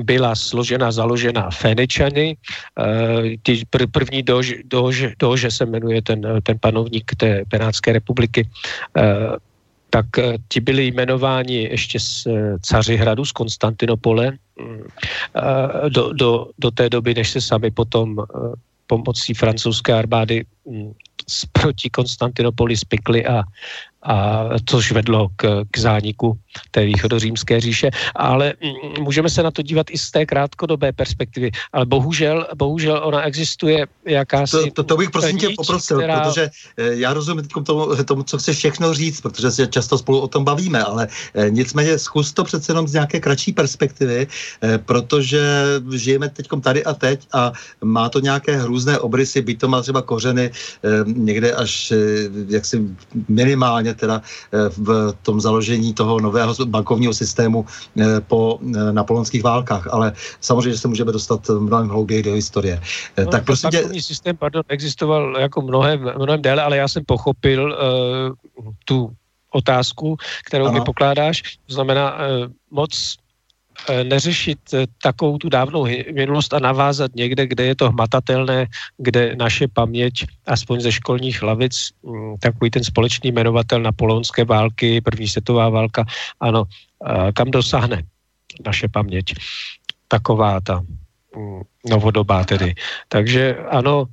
byla složena, založena Féničany. Uh, ty pr- první dož, dož, dože se jmenuje ten, ten panovník té Benátské republiky, uh, tak ti byli jmenováni ještě z Cařihradu, z Konstantinopole, do, do, do té doby, než se sami potom pomocí francouzské armády proti Konstantinopoli spikli, a, a což vedlo k, k zániku té východořímské říše. Ale můžeme se na to dívat i z té krátkodobé perspektivy. Ale bohužel, bohužel ona existuje jakási... To, to, to bych prosím tě poprosil, která... protože já rozumím tomu, tomu, co chceš všechno říct, protože se často spolu o tom bavíme, ale nicméně zkus to přece jenom z nějaké kratší perspektivy, protože žijeme teďkom tady a teď a má to nějaké hrůzné obrysy, byť to má třeba kořeny někde až jaksi minimálně teda v tom založení toho nového bankovního systému po napoleonských válkách, ale samozřejmě, že se můžeme dostat mnohem hlouběji do historie. No, tak prosím tě... Bankovní systém, pardon, existoval jako mnohem, mnohem déle, ale já jsem pochopil uh, tu otázku, kterou ano. mi pokládáš, to znamená uh, moc neřešit takovou tu dávnou minulost a navázat někde, kde je to hmatatelné, kde naše paměť, aspoň ze školních lavic, takový ten společný jmenovatel napoleonské války, první světová válka, ano, kam dosáhne naše paměť. Taková ta novodobá tedy. Takže ano,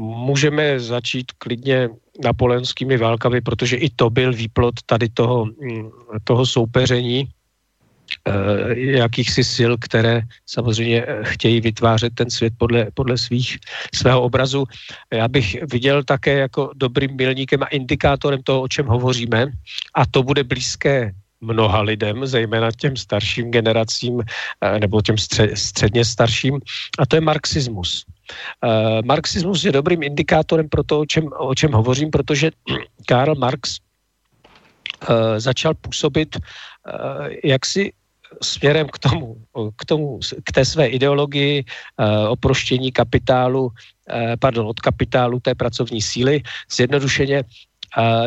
můžeme začít klidně napoleonskými válkami, protože i to byl výplod tady toho, toho soupeření, jakýchsi sil, které samozřejmě chtějí vytvářet ten svět podle, podle svých, svého obrazu. Já bych viděl také jako dobrým milníkem a indikátorem toho, o čem hovoříme, a to bude blízké mnoha lidem, zejména těm starším generacím nebo těm středně starším, a to je marxismus. Marxismus je dobrým indikátorem pro to, o čem, o čem hovořím, protože Karl Marx začal působit jaksi směrem k tomu, k tomu, k té své ideologii oproštění kapitálu, pardon, od kapitálu té pracovní síly, zjednodušeně.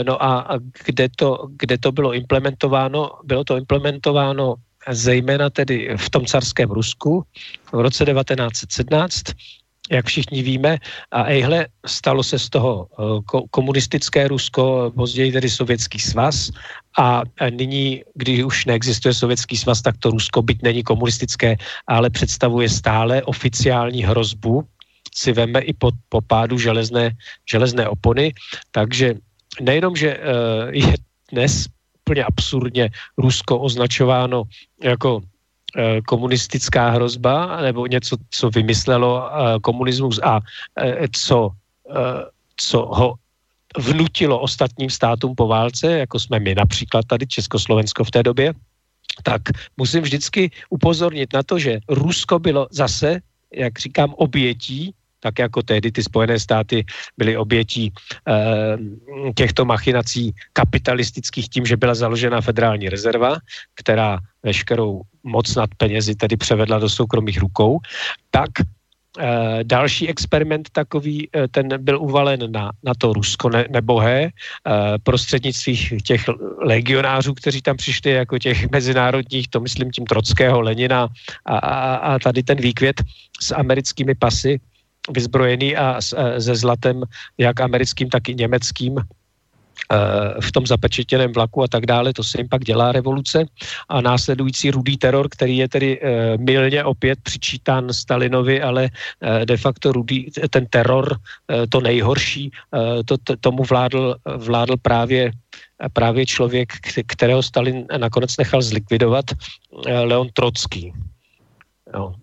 No a kde to, kde to bylo implementováno? Bylo to implementováno zejména tedy v tom carském Rusku v roce devatenáct set sedmnáct, jak všichni víme, a ejhle, stalo se z toho komunistické Rusko, později tedy Sovětský svaz, a nyní, když už neexistuje Sovětský svaz, tak to Rusko, byť není komunistické, ale představuje stále oficiální hrozbu, si veme i po, po pádu železné, železné opony, takže nejenom, že je dnes úplně absurdně Rusko označováno jako komunistická hrozba, nebo něco, co vymyslelo komunismus a co, co ho vnutilo ostatním státům po válce, jako jsme my například tady Československo v té době, tak musím vždycky upozornit na to, že Rusko bylo zase, jak říkám, obětí, tak jako tehdy ty Spojené státy byly obětí eh, těchto machinací kapitalistických tím, že byla založena federální rezerva, která veškerou moc nad penězi tedy převedla do soukromých rukou, tak eh, další experiment takový, eh, ten byl uvalen na, na to Rusko ne, nebohé, eh, prostřednictvím těch legionářů, kteří tam přišli jako těch mezinárodních, to myslím tím Trockého, Lenina a, a, a tady ten výkvět s americkými pasy, vyzbrojený a se zlatem jak americkým, tak i německým v tom zapečetěném vlaku a tak dále, to se jim pak dělá revoluce a následující rudý teror, který je tedy mylně opět přičítán Stalinovi, ale de facto rudý, ten teror, to nejhorší, to, tomu vládl, vládl právě právě člověk, kterého Stalin nakonec nechal zlikvidovat, Leon Trocký. No,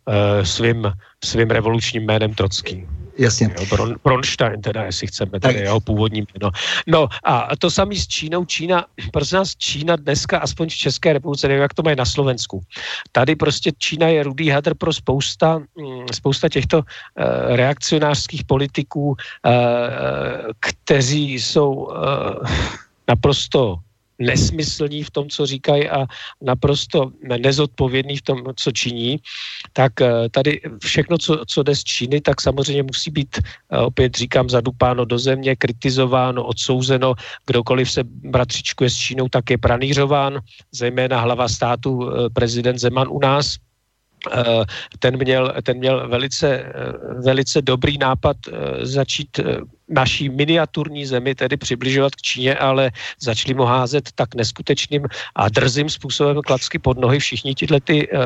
svým, svým revolučním jménem Trocký. Jasně. Bron, Bronstein teda, jestli chceme, teda jeho původní jméno. No a to samé s Čínou. Čína, prostě nás Čína dneska, aspoň v České republice, nevím, jak to mají na Slovensku. Tady prostě Čína je rudý hadr pro spousta, spousta těchto uh, reakcionářských politiků, uh, kteří jsou uh, naprosto nesmyslní v tom, co říkají a naprosto nezodpovědní v tom, co činí, tak tady všechno, co, co jde z Číny, tak samozřejmě musí být, opět říkám, zadupáno do země, kritizováno, odsouzeno, kdokoliv se bratřičkuje s Čínou, tak je pranýřován, zejména hlava státu, prezident Zeman u nás. Ten měl, ten měl velice, velice dobrý nápad začít naší miniaturní zemi tedy přibližovat k Číně, ale začali mu házet tak neskutečným a drzým způsobem klacky pod nohy všichni tyhle ty uh,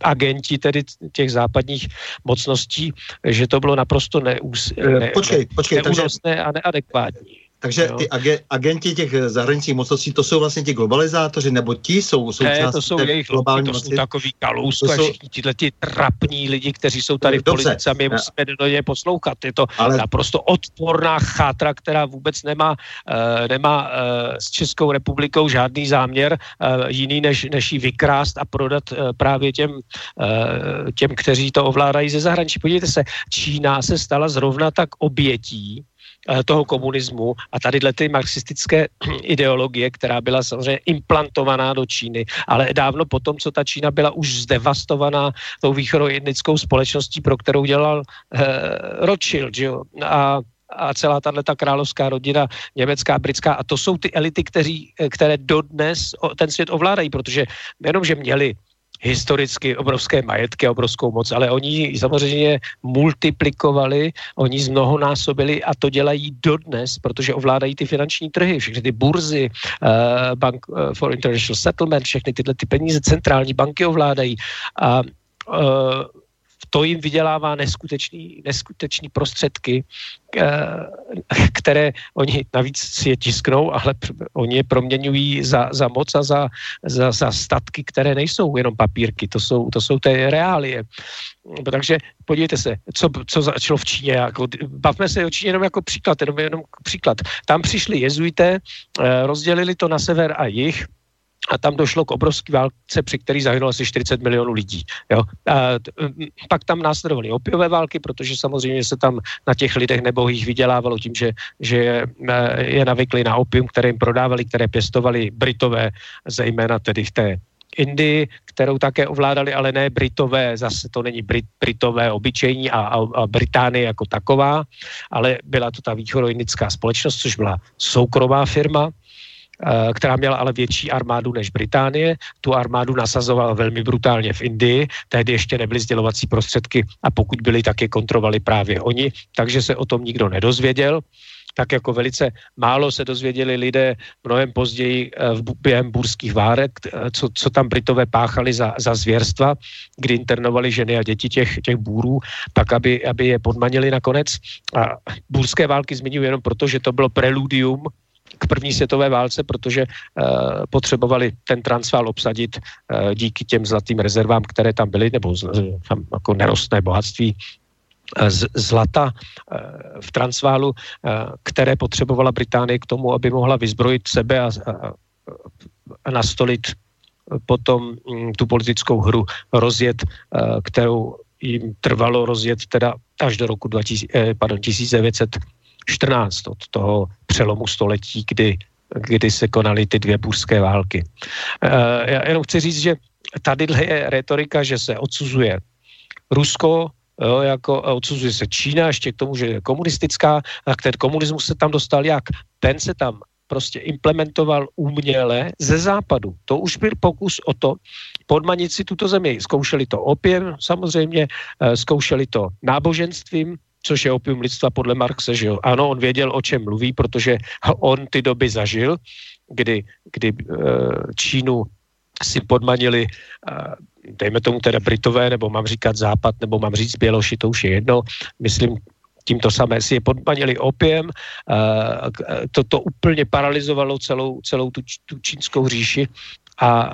agenti tedy těch západních mocností, že to bylo naprosto neús, ne, počkej, počkej, neúnosné takže... a neadekvátní. Takže ty age, agenti těch zahraničních mocností, to jsou vlastně ti globalizátoři, nebo ti jsou součástí to jsou jejich globální mocnosti. To jsou takový Kalousko a všichni tyhle ti trapní lidi, kteří jsou tady v politice a my musíme do něj poslouchat. Je to ale... naprosto odporná chátra, která vůbec nemá, uh, nemá uh, s Českou republikou žádný záměr uh, jiný, než, než ji vykrást a prodat uh, právě těm, uh, těm, kteří to ovládají ze zahraničí. Podívejte se, Čína se stala zrovna tak obětí toho komunismu a tadyhle ty marxistické ideologie, která byla samozřejmě implantovaná do Číny, ale dávno potom, co ta Čína byla už zdevastovaná tou východoindickou společností, pro kterou dělal eh, Rothschild, že jo? A a celá tato královská rodina, německá, britská, a to jsou ty elity, kteří, které dodnes ten svět ovládají, protože nejenom, že měli historicky obrovské majetky, obrovskou moc, ale oni ji samozřejmě multiplikovali, oni zmnohonásobili a to dělají dodnes, protože ovládají ty finanční trhy, všechny ty burzy, uh, Bank for International Settlement, všechny tyhle ty peníze, centrální banky ovládají a uh, to jim vydělává neskutečný, neskutečný prostředky, které oni navíc si je tisknou, ale oni je proměňují za, za moc a za, za, za statky, které nejsou jenom papírky, to jsou, to jsou ty reálie. Takže podívejte se, co, co začalo v Číně. Jako, bavme se o Číně jenom jako příklad, jenom, jenom příklad. Tam přišli jezuité, rozdělili to na sever a jih, A tam došlo k obrovské válce, při které zahynulo asi čtyřicet milionů lidí. Jo? A t- pak tam následovaly opiové války, protože samozřejmě se tam na těch lidech nebohých vydělávalo tím, že, že je navykli na opium, které jim prodávali, které pěstovali Britové, zejména tedy v té Indii, kterou také ovládali, ale ne Britové, zase to není Brit, Britové obyčejní a, a, a Británie jako taková, ale byla to ta Východoindická společnost, což byla soukromá firma, která měla ale větší armádu než Británie. Tu armádu nasazovala velmi brutálně v Indii, tehdy ještě nebyly sdělovací prostředky a pokud byly, tak je kontrolovali právě oni, takže se o tom nikdo nedozvěděl. Tak jako velice málo se dozvěděli lidé mnohem později během burských várek, co, co tam Britové páchali za, za zvěrstva, kdy internovali ženy a děti těch, těch bůrů, tak aby, aby je podmanili nakonec. A burské války zmiňuji jenom proto, že to bylo preludium k první světové válce, protože uh, potřebovali ten Transvaal obsadit uh, díky těm zlatým rezervám, které tam byly, nebo z, tam jako nerostné bohatství uh, z, zlata uh, v Transválu, uh, které potřebovala Británie k tomu, aby mohla vyzbrojit sebe a, a, a nastolit potom um, tu politickou hru rozjet, uh, kterou jim trvalo rozjet teda až do roku dva tisíce, eh, pardon, tisíc devět set čtrnáct, od toho přelomu století, kdy, kdy se konaly ty dvě burské války. E, já jenom chci říct, že tady je retorika, že se odsuzuje Rusko, jo, jako odsuzuje se Čína, ještě k tomu, že je komunistická, a k ten komunismus se tam dostal jak? Ten se tam prostě implementoval uměle ze západu. To už byl pokus o to podmanit si tuto zemi. Zkoušeli to opět, samozřejmě, zkoušeli to náboženstvím, což je opium lidstva podle Marxe, že jo. Ano, on věděl, o čem mluví, protože on ty doby zažil, kdy, kdy Čínu si podmanili, dejme tomu teda Britové, nebo mám říkat Západ, nebo mám říct Běloši, to už je jedno, myslím, tímto samé si je podmanili opiem, toto úplně paralizovalo celou, celou tu, tu čínskou říši a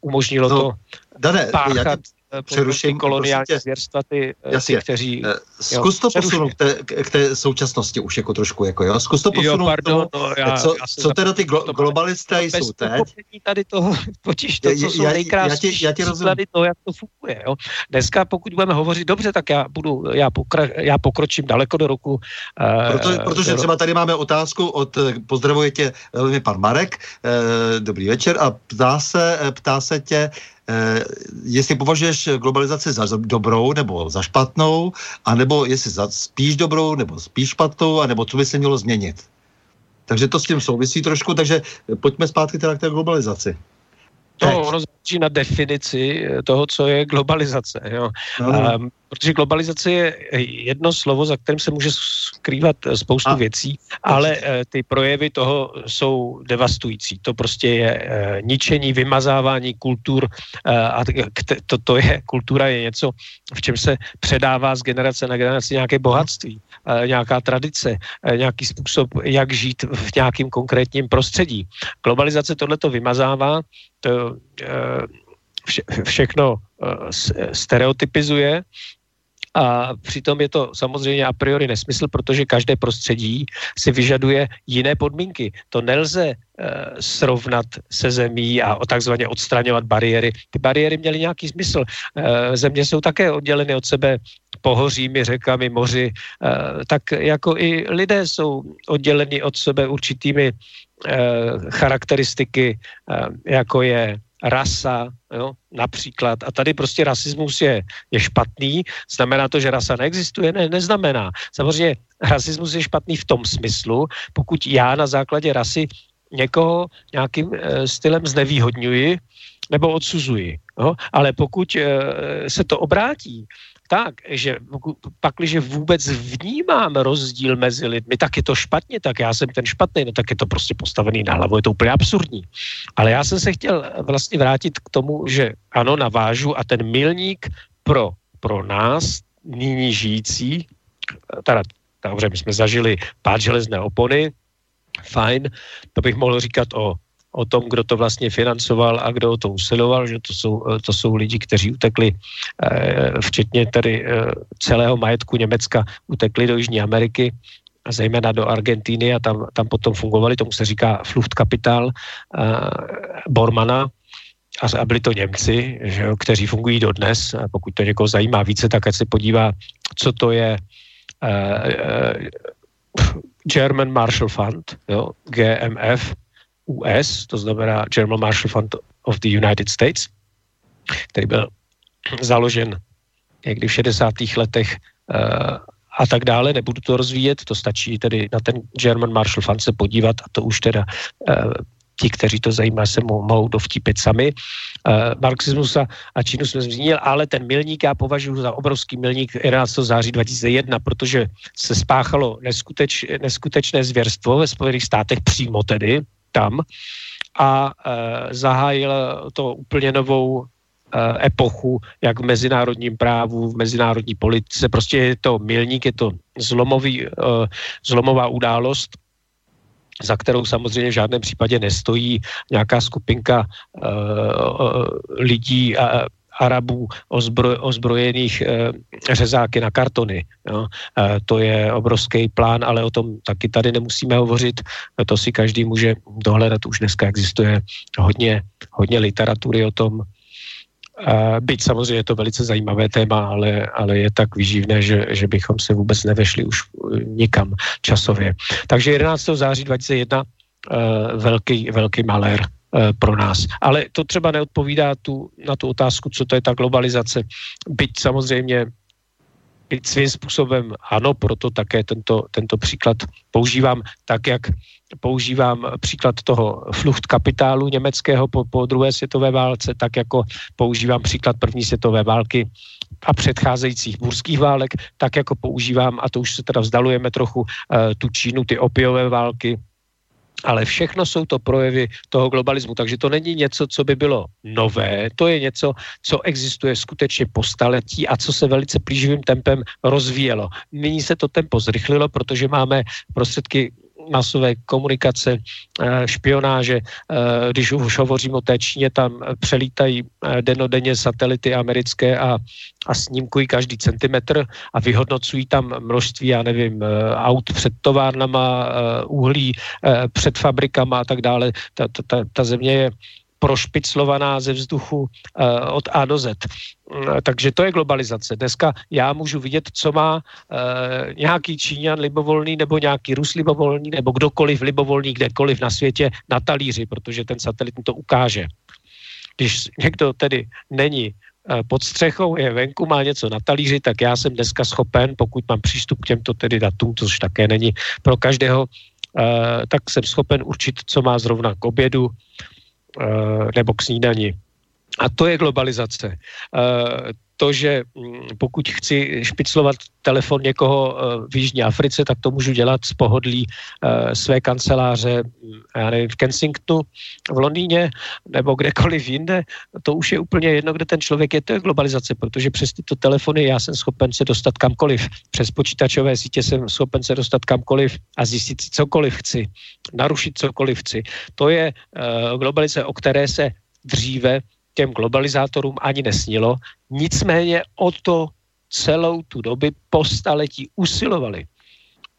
umožnilo no, to dane, páchat... Jak... přerušení koloniální zvěrstva, ty, ty, kteří... Zkus to posunout k, k té současnosti už jako trošku, jako jo, zkus to posunout jo, pardon, tomu, no, já, co, já co teda ty glo- globalisté jsou teď. Tady toho, totiž to, co jsou nejkrásnější příklady toho, jak to funguje, jo. Dneska, pokud budeme hovořit dobře, tak já budu, já, pokra- já pokročím daleko do roku. Proto, uh, protože do třeba roku. Tady máme otázku od, pozdravuje tě velmi pan Marek, uh, dobrý večer, a ptá se, ptá se tě, Uh, jestli považuješ globalizaci za dobrou nebo za špatnou, anebo jestli za spíš dobrou nebo spíš špatnou, anebo co by se mělo změnit. Takže to s tím souvisí trošku, takže pojďme zpátky teda k té globalizaci. To rozhodí na definici toho, co je globalizace. Jo. No, no. Um, protože globalizace je jedno slovo, za kterým se může skrývat spoustu a, věcí, ale uh, ty projevy toho jsou devastující. To prostě je uh, ničení, vymazávání kultur uh, a kte, to, to je, kultura je něco, v čem se předává z generace na generaci nějaké bohatství, uh, nějaká tradice, uh, nějaký způsob, jak žít v nějakým konkrétním prostředí. Globalizace tohleto vymazává, to vše, všechno stereotypizuje a přitom je to samozřejmě a priori nesmysl, protože každé prostředí si vyžaduje jiné podmínky. To nelze srovnat se zemí a takzvaně odstraňovat bariéry. Ty bariéry měly nějaký smysl. Země jsou také odděleny od sebe pohořími, řekami, moři. Tak jako i lidé jsou odděleni od sebe určitými charakteristiky, jako je rasa, jo, například. A tady prostě rasismus je, je špatný. Znamená to, že rasa neexistuje? Ne, neznamená. Samozřejmě rasismus je špatný v tom smyslu, pokud já na základě rasy někoho nějakým e, stylem znevýhodňuji nebo odsuzuji. Jo. Ale pokud e, se to obrátí, tak, že pakliže vůbec vnímám rozdíl mezi lidmi, tak je to špatně, tak já jsem ten špatný, no tak je to prostě postavený na hlavu, je to úplně absurdní. Ale já jsem se chtěl vlastně vrátit k tomu, že ano, navážu a ten milník pro, pro nás, nyní žijící, teda, dobře, my jsme zažili pád železné opony, fajn, to bych mohl říkat o o tom, kdo to vlastně financoval a kdo o to usiloval, že to jsou, to jsou lidi, kteří utekli, včetně tedy celého majetku Německa, utekli do Jižní Ameriky zejména do Argentíny a tam, tam potom fungovali, tomu se říká Fluchtkapital Bormana, a byli to Němci, že jo, kteří fungují dodnes. A pokud to někoho zajímá více, tak ať se podívá, co to je German Marshall Fund, jo, G M F U S, to znamená German Marshall Fund of the United States, který byl založen někdy v šedesátých letech a tak dále. Nebudu to rozvíjet, to stačí tedy na ten German Marshall Fund se podívat, a to už teda ti, kteří to zajímá, se mohou dovtípit sami. Marxismus a Čínu jsme zmínil, ale ten milník já považuji za obrovský milník jedenáctého září dva tisíce jedna, protože se spáchalo neskuteč, neskutečné zvěrstvo ve Spojených státech, přímo tedy tam, a e, zahájilo to úplně novou e, epochu, jak v mezinárodním právu, v mezinárodní politice. Prostě je to milník, je to zlomový, e, zlomová událost, za kterou samozřejmě v žádném případě nestojí nějaká skupinka uh, uh, lidí a uh, Arabů ozbroj, ozbrojených uh, řezáky na kartony. No. Uh, to je obrovský plán, ale o tom taky tady nemusíme hovořit. To si každý může dohledat. Už dneska existuje hodně, hodně literatury o tom. Uh, byť samozřejmě je to velice zajímavé téma, ale, ale je tak výživné, že, že bychom se vůbec nevešli už nikam časově. Takže jedenáctého září dva tisíce jedna uh, velký, velký malér uh, pro nás. Ale to třeba neodpovídá tu, na tu otázku, co to je ta globalizace. Byť samozřejmě byť svým způsobem ano, proto také tento, tento příklad používám tak, jak používám příklad toho fluchtkapitálu německého po, po druhé světové válce, tak jako používám příklad první světové války a předcházejících burských válek, tak jako používám, a to už se teda vzdalujeme trochu, tu Čínu, ty opiové války, ale všechno jsou to projevy toho globalismu. Takže to není něco, co by bylo nové, to je něco, co existuje skutečně po staletí a co se velice plíživým tempem rozvíjelo. Nyní se to tempo zrychlilo, protože máme prostředky masové komunikace, špionáže. Když už hovořím o té Číně, tam přelítají dennodenně satelity americké a, a snímkují každý centimetr a vyhodnocují tam množství, já nevím, aut před továrnama, uhlí před fabrikama a tak dále. Ta, ta, ta země je prošpiclovaná ze vzduchu od A do Z. Takže to je globalizace. Dneska já můžu vidět, co má nějaký Číňan libovolný nebo nějaký Rus libovolný nebo kdokoliv libovolný kdekoliv na světě na talíři, protože ten satelit mu to ukáže. Když někdo tedy není pod střechou, je venku, má něco na talíři, tak já jsem dneska schopen, pokud mám přístup k těmto tedy datům, což také není pro každého, tak jsem schopen určit, co má zrovna k obědu nebo k snídani. A to je globalizace. To, že pokud chci špiclovat telefon někoho v Jižní Africe, tak to můžu dělat z pohodlí své kanceláře, já nevím, v Kensingtonu, v Londýně nebo kdekoliv jinde. To už je úplně jedno, kde ten člověk je. To je globalizace, protože přes tyto telefony já jsem schopen se dostat kamkoliv. Přes počítačové sítě jsem schopen se dostat kamkoliv a zjistit si cokoliv chci, narušit cokoliv chci. To je globalizace, o které se dříve těm globalizátorům ani nesnilo, nicméně o to celou tu dobu po staletí usilovali.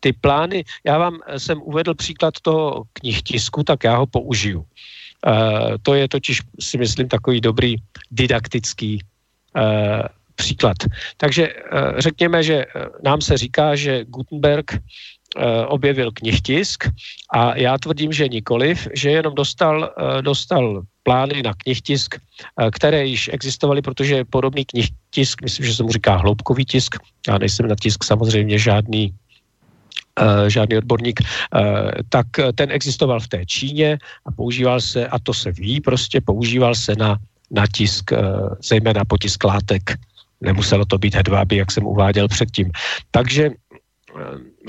Ty plány, já vám jsem uvedl příklad toho knihtisku, tak já ho použiju. Uh, to je totiž, si myslím, takový dobrý didaktický uh, příklad. Takže uh, řekněme, že nám se říká, že Gutenberg uh, objevil knihtisk a já tvrdím, že nikoliv, že jenom dostal, uh, dostal plány na knihtisk, které již existovaly, protože podobný knihtisk, myslím, že se mu říká hloubkový tisk, já nejsem na tisk samozřejmě žádný, uh, žádný odborník, uh, tak ten existoval v té Číně a používal se, a to se ví prostě, používal se na, na tisk, uh, zejména potisk látek. Nemuselo to být hedváby, jak jsem uváděl předtím. Takže uh,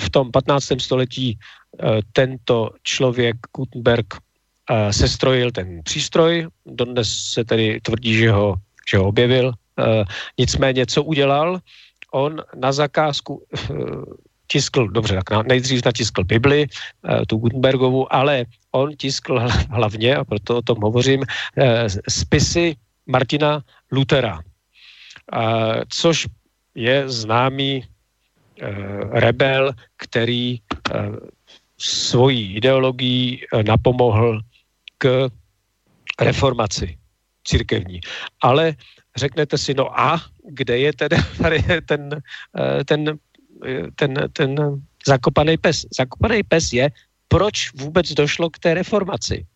v tom patnáctém století uh, tento člověk Gutenberg sestrojil ten přístroj, dodnes se tedy tvrdí, že ho, že ho objevil. E, nicméně, co udělal? On na zakázku e, tiskl, dobře, tak na, nejdřív natiskl Bibli, e, tu Gutenbergovu, ale on tiskl hlavně, a proto o tom hovořím, e, spisy Martina Luthera, e, což je známý rebel, který svojí ideologií napomohl k reformaci církevní. Ale řeknete si, no a kde je teda tady ten, ten, ten, ten zakopaný pes? Zakopaný pes je, proč vůbec došlo k té reformaci.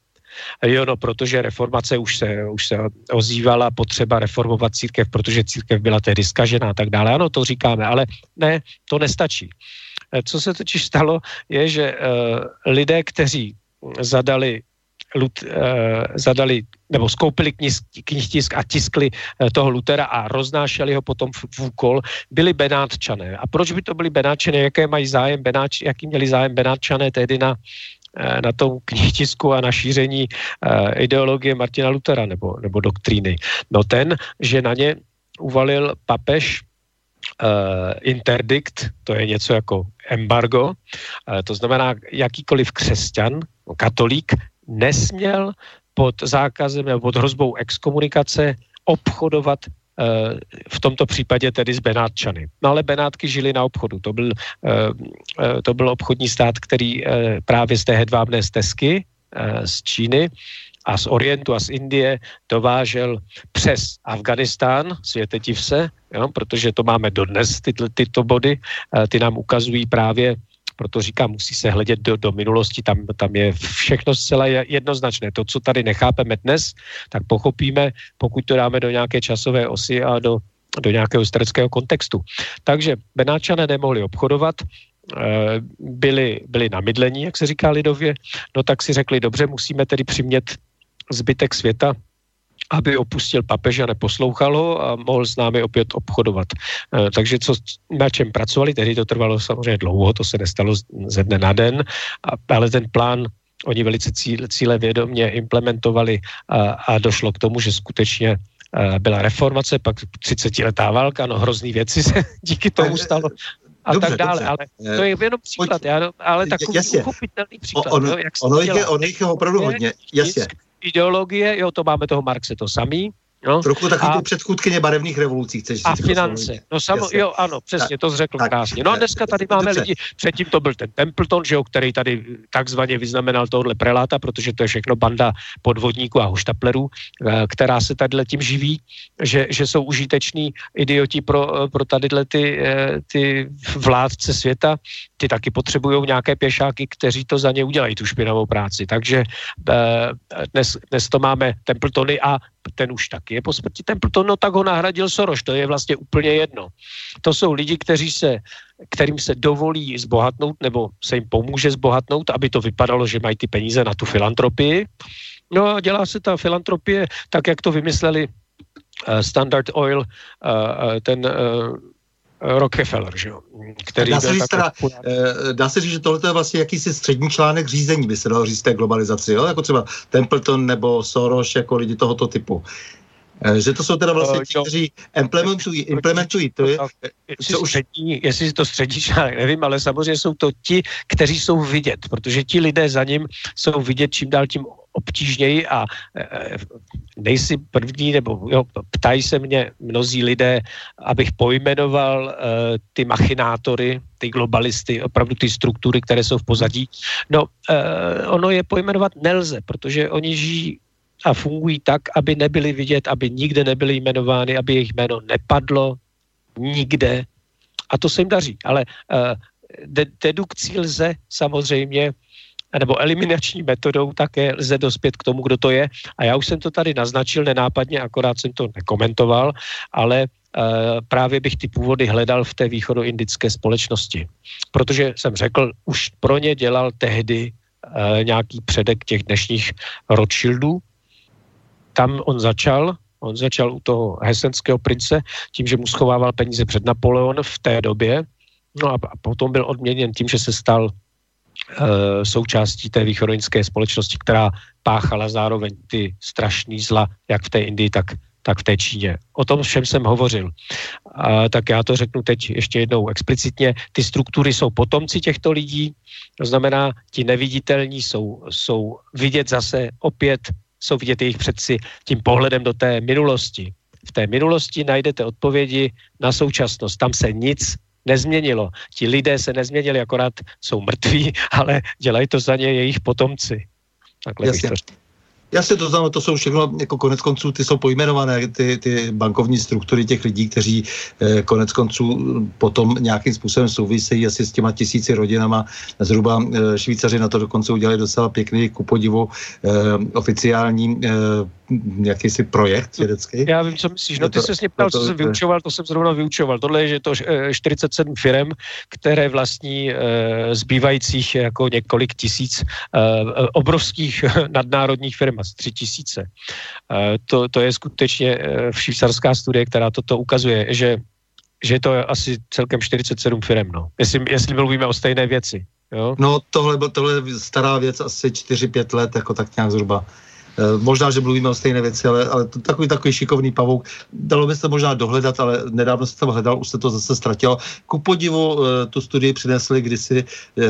Jo, no, protože reformace už se, už se ozývala potřeba reformovat církev, protože církev byla tehdy zkažená a tak dále. Ano, to říkáme, ale ne, to nestačí. Co se totiž stalo, je, že uh, lidé, kteří zadali, Lut, uh, zadali nebo skoupili knihtisk a tiskli uh, toho Luthera a roznášeli ho potom v, v úkol, byli Benátčané. A proč by to byli Benátčané? Jaké mají zájem Benáč, jaký měli zájem Benátčané tehdy na na tom knihtisku a na šíření uh, ideologie Martina Luthera nebo, nebo doktríny. No ten, že na ně uvalil papež uh, interdikt, to je něco jako embargo, uh, to znamená jakýkoliv křesťan, katolík, nesměl pod zákazem nebo pod hrozbou exkomunikace obchodovat v tomto případě tedy z Benátčany. No ale Benátky žili na obchodu. To byl, to byl obchodní stát, který právě z té hedvábné stezky z Číny a z Orientu a z Indie dovážel přes Afganistán, světe div se, jo, protože to máme dodnes, ty, tyto body, ty nám ukazují právě, proto říkám, musí se hledět do, do minulosti, tam, tam je všechno zcela jednoznačné. To, co tady nechápeme dnes, tak pochopíme, pokud to dáme do nějaké časové osy a do, do nějakého historického kontextu. Takže Benáčané nemohli obchodovat, byli, byli na mydlení, jak se říká lidově, no tak si řekli, dobře, musíme tedy přimět zbytek světa, aby opustil papeže a neposlouchal ho a mohl s námi opět obchodovat. Takže co, na čem pracovali, tehdy to trvalo samozřejmě dlouho, to se nestalo ze dne na den, ale ten plán oni velice cíle vědomě implementovali a, a došlo k tomu, že skutečně byla reformace, pak třicetiletá válka, no hrozný věci se díky tomu stalo. A dobře, tak dále, dobře. Ale to je jenom příklad, já, ale takový uchopitelný příklad. On, no, jak ono jich je, on je opravdu hodně, jasně. Ideologie, jo, to máme toho Marxe, to samý. No, trochu takový ty předchůdkyně barevných revolucí, chceš říct. A finance. No samo, jo, ano, přesně, tak, to řekl krásně. No a dneska tady máme dobře. Lidi, předtím to byl ten Templeton, že jo, který tady takzvaně vyznamenal tohle preláta, protože to je všechno banda podvodníků a hoštaplerů, která se tadyhle tím živí, že, že jsou užiteční idioti pro, pro tadyhle ty, ty vládce světa. Ty taky potřebují nějaké pěšáky, kteří to za ně udělají, tu špinavou práci. Takže dnes, dnes to máme Templetony a ten už taky je po smrti Templeton, no tak ho nahradil Soros, to je vlastně úplně jedno. To jsou lidi, kteří se, kterým se dovolí zbohatnout, nebo se jim pomůže zbohatnout, aby to vypadalo, že mají ty peníze na tu filantropii. No a dělá se ta filantropie tak, jak to vymysleli uh, Standard Oil, uh, uh, ten... Uh, Rockefeller, že jo. Dá se, říct, teda, dá se říct, že tohle je vlastně jakýsi střední článek řízení, by se dalo říct té globalizaci, jo? Jako třeba Templeton nebo Soros, jako lidi tohoto typu. Že to jsou teda vlastně ti, kteří implementují, implementují to, je, co už... Střední, jestli to střední článek, nevím, ale samozřejmě jsou to ti, kteří jsou vidět, protože ti lidé za ním jsou vidět čím dál tím obtížněji a nejsi první, nebo jo, ptají se mě mnozí lidé, abych pojmenoval uh, ty machinátory, ty globalisty, opravdu ty struktury, které jsou v pozadí. No, uh, ono je pojmenovat nelze, protože oni žijí a fungují tak, aby nebyli vidět, aby nikde nebyli jmenovány, aby jejich jméno nepadlo nikde. A to se jim daří. Ale uh, de- dedukcí lze samozřejmě nebo eliminační metodou také lze dospět k tomu, kdo to je. A já už jsem to tady naznačil nenápadně, akorát jsem to nekomentoval, ale uh, právě bych ty původy hledal v té východoindické společnosti. Protože jsem řekl, už pro ně dělal tehdy uh, nějaký předek těch dnešních Rothschildů. Tam on začal, on začal u toho hesenského prince, tím, že mu schovával peníze před Napoleon v té době. No a, a potom byl odměněn tím, že se stal součástí té východoindské společnosti, která páchala zároveň ty strašný zla, jak v té Indii, tak, tak v té Číně. O tom všem jsem hovořil. A tak já to řeknu teď ještě jednou explicitně. Ty struktury jsou potomci těchto lidí, to znamená, ti neviditelní jsou, jsou vidět zase opět, jsou vidět jejich předci tím pohledem do té minulosti. V té minulosti najdete odpovědi na současnost. Tam se nic nezměnilo. Ti lidé se nezměnili, akorát jsou mrtví, ale dělají to za ně jejich potomci. Takhle jasně. Bych to... Jasně, to znamená, to jsou všechno, jako konec konců, ty jsou pojmenované, ty, ty bankovní struktury těch lidí, kteří eh, konec konců potom nějakým způsobem souvisejí asi s těma tisíci rodinama. Zhruba eh, Švýcaři na to dokonce udělali docela pěkný, ku podivu, eh, oficiální eh, jakýsi projekt vědecký. Já vím, co myslíš. No ty to, jsi mě ptal, to, co jsem to, vyučoval, to jsem zrovna vyučoval. Tohle je, že to čtyřicet sedm firem, které vlastní eh, zbývajících jako několik tisíc eh, obrovských nadnárodních firm. Tři tisíce. To, to je skutečně švýcarská studie, která toto ukazuje, že, že je to asi celkem čtyřicet sedm firem, no. Jestli, jestli mluvíme o stejné věci. Jo? No tohle byl tohle stará věc, asi čtyři pět let, jako tak nějak zhruba. Možná, že mluvíme o stejné věci, ale, ale to, takový takový šikovný pavouk. Dalo by se možná dohledat, ale nedávno jsem hledal, už se to zase ztratilo. Ku podivu tu studii přinesly kdysi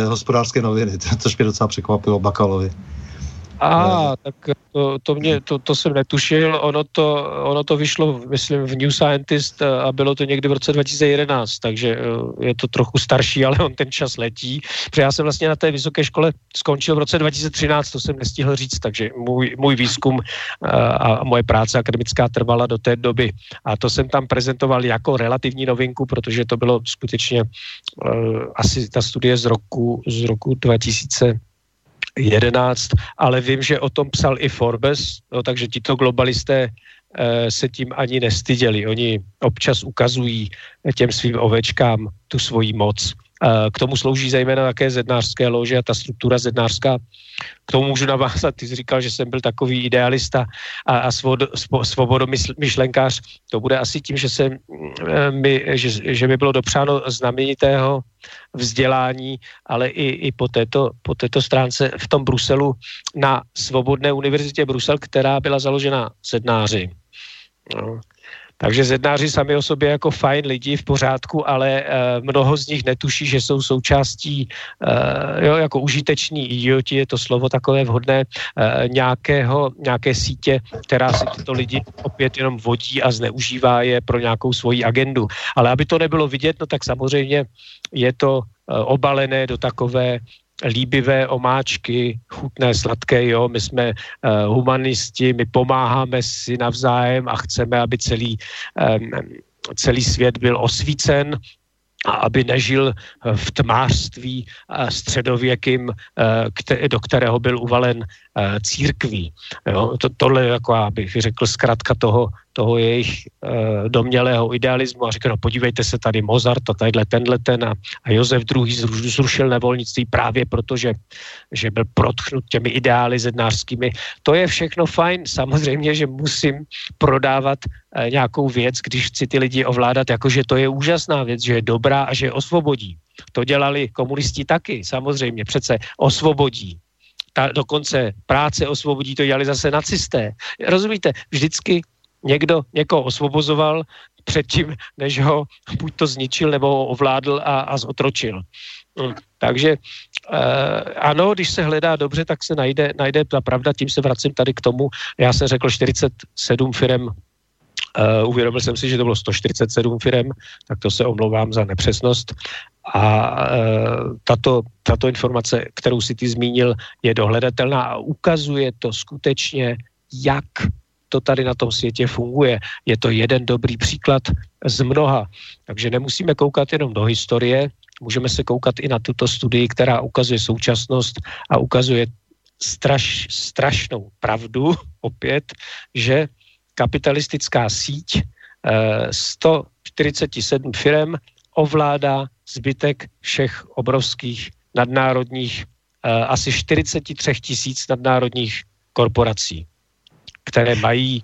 Hospodářské noviny, což mě docela překvapilo, Bakalovi. A, ah, tak to, to, mě, to, to jsem netušil, ono to, ono to vyšlo, myslím, v New Scientist a bylo to někdy v roce dva tisíce jedenáct, takže je to trochu starší, ale on ten čas letí, protože já jsem vlastně na té vysoké škole skončil v roce dva tisíce třináct, to jsem nestihl říct, takže můj, můj výzkum a moje práce akademická trvala do té doby a to jsem tam prezentoval jako relativní novinku, protože to bylo skutečně asi ta studie z roku, z roku dva tisíce jedenáct, ale vím, že o tom psal i Forbes, no, takže tito globalisté e, se tím ani nestyděli. Oni občas ukazují těm svým ovečkám tu svoji moc. E, k tomu slouží zejména také zednářské lože a ta struktura zednářská. K tomu můžu navázat, ty jsi říkal, že jsem byl takový idealista a, a svod, svo, svobodomyšlenkář. To bude asi tím, že, jsem, e, mi, že, že mi bylo dopřáno znamenitého vzdělání, ale i, i po, této, po této stránce v tom Bruselu na Svobodné univerzitě Brusel, která byla založena zednáři. No. Takže zednáři sami o sobě jako fajn lidi v pořádku, ale e, mnoho z nich netuší, že jsou součástí, e, jo, jako užiteční idioti, je to slovo takové vhodné, e, nějakého, nějaké sítě, která si tyto lidi opět jenom vodí a zneužívá je pro nějakou svoji agendu. Ale aby to nebylo vidět, no tak samozřejmě je to e, obalené do takové líbivé omáčky, chutné, sladké, jo, my jsme uh, humanisti, my pomáháme si navzájem a chceme, aby celý, um, celý svět byl osvícen a aby nežil v tmářství středověkým, do kterého byl uvalen církví. Jo, to, tohle je jako, abych řekl, zkrátka toho, toho jejich domnělého idealismu a řekl, no podívejte se, tady Mozart a tadyhle tenhle ten a, a Josef druhý zrušil nevolnictví právě proto, že, že byl protchnut těmi ideály zednářskými. To je všechno fajn, samozřejmě, že musím prodávat nějakou věc, když chci ty lidi ovládat, jakože to je úžasná věc, že je dobrá a že je osvobodí. To dělali komunisti taky, samozřejmě, přece osvobodí. Ta, dokonce práce osvobodí, to dělali zase nacisté. Rozumíte, vždycky někdo někoho osvobozoval předtím, než ho buď to zničil, nebo ho ovládl a, a zotročil. Takže eh, ano, když se hledá dobře, tak se najde, najde ta pravda, tím se vracím tady k tomu, já jsem řekl čtyřicet sedm firem. Uh, uvědomil jsem si, že to bylo sto čtyřicet sedm firem, tak to se omlouvám za nepřesnost. A uh, tato, tato informace, kterou si ty zmínil, je dohledatelná a ukazuje to skutečně, jak to tady na tom světě funguje. Je to jeden dobrý příklad z mnoha. Takže nemusíme koukat jenom do historie, můžeme se koukat i na tuto studii, která ukazuje současnost a ukazuje straš, strašnou pravdu, opět, že kapitalistická síť sto čtyřicet sedm firem ovládá zbytek všech obrovských nadnárodních, asi čtyřicet tři tisíc nadnárodních korporací, které mají,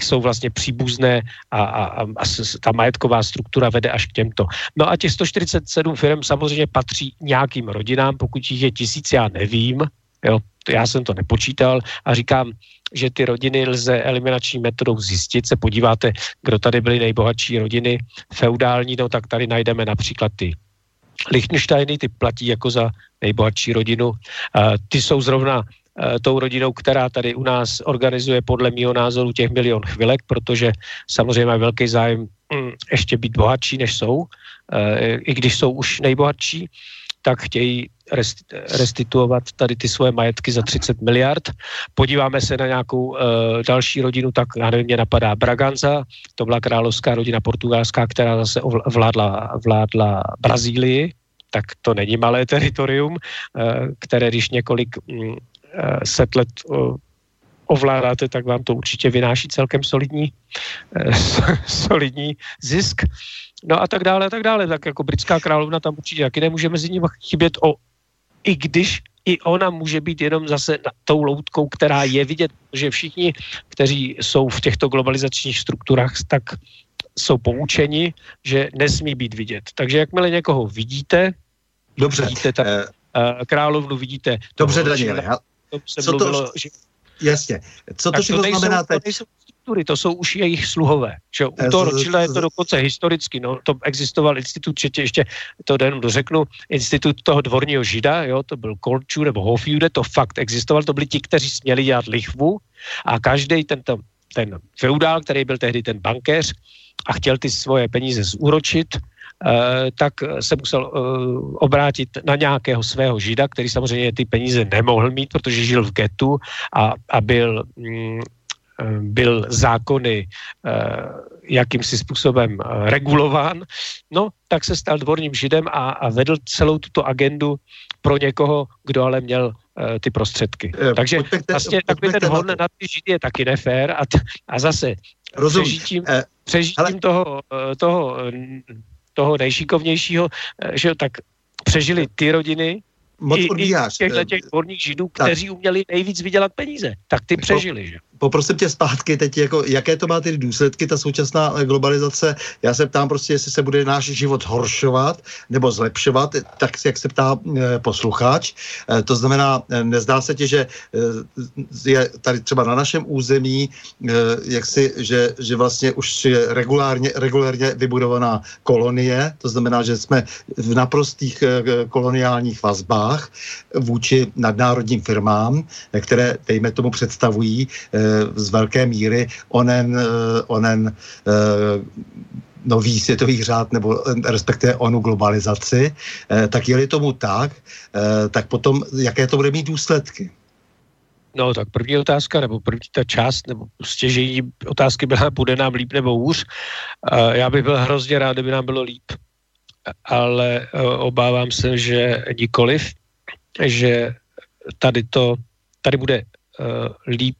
jsou vlastně příbuzné a, a, a ta majetková struktura vede až k těmto. No a těch sto čtyřicet sedm firem samozřejmě patří nějakým rodinám, pokud jich je tisíc, já nevím, jo, já jsem to nepočítal a říkám, že ty rodiny lze eliminační metodou zjistit. Se podíváte, kdo tady byly nejbohatší rodiny feudální, no tak tady najdeme například ty Lichtensteiny, ty platí jako za nejbohatší rodinu. Uh, ty jsou zrovna uh, tou rodinou, která tady u nás organizuje podle mého názoru těch milion chvilek, protože samozřejmě má velký zájem ještě být bohatší, než jsou, i když jsou už nejbohatší, tak chtějí restituovat tady ty svoje majetky za třicet miliard. Podíváme se na nějakou uh, další rodinu, tak já nevím, mě napadá Braganza, to byla královská rodina portugalská, která zase vládla, vládla Brazílii, tak to není malé teritorium, uh, které když několik uh, set let uh, ovládáte, tak vám to určitě vynáší celkem solidní, uh, solidní zisk. No a tak dále, a tak dále. Tak jako britská královna tam určitě taky nemůže mezi nimi chybět, o, i když i ona může být jenom zase tou loutkou, která je vidět, že všichni, kteří jsou v těchto globalizačních strukturách, tak jsou poučeni, že nesmí být vidět. Takže jakmile někoho vidíte, dobře, vidíte tak, uh, královnu vidíte... Dobře, Daniele, co mluvilo, to... Že, jasně, co to všechno znamená teď? To jsou už jejich sluhové. Že? U toho Rothschilda je to dokonce historicky. No, to existoval institut, že ještě to jenom dořeknu, institut toho dvorního žida, jo, to byl Kolčů nebo Hofjude, to fakt existoval, to byli ti, kteří směli dělat lichvu a každý ten, ten, ten feudál, který byl tehdy ten bankéř a chtěl ty svoje peníze zúročit, eh, tak se musel eh, obrátit na nějakého svého žida, který samozřejmě ty peníze nemohl mít, protože žil v getu a, a byl... Mm, byl zákony jakýmsi způsobem regulován, no tak se stal dvorním židem a, a vedl celou tuto agendu pro někoho, kdo ale měl ty prostředky. Takže pojďte, vlastně takový ten hon na ty židy je taky nefér a, t- a zase rozumím. přežitím, přežitím ale... toho, toho, toho nejšikovnějšího, že tak přežili ty rodiny, moc I, i těch dvorních židů, kteří tak uměli nejvíc vydělat peníze, tak ty přežili, že? Poprosím tě zpátky teď, jako, jaké to má tedy důsledky, ta současná globalizace. Já se ptám prostě, jestli se bude náš život zhoršovat nebo zlepšovat, tak jak se ptá e, posluchač. E, to znamená, e, nezdá se ti, že e, je tady třeba na našem území, e, jak si, že, že vlastně už je regulárně, regulárně vybudovaná kolonie, to znamená, že jsme v naprostých e, koloniálních vazbách vůči nadnárodním firmám, které, dejme tomu, představují e, z velké míry onen, e, onen e, nový světový řád, nebo respektive onu globalizaci, e, tak je-li tomu tak, e, tak potom, jaké to bude mít důsledky? No tak první otázka, nebo první ta část, nebo stěžejní otázky byla, bude nám líp nebo hůř. E, já bych byl hrozně rád, kdyby nám bylo líp. Ale obávám se, že nikoliv, že tady to, tady bude uh, líp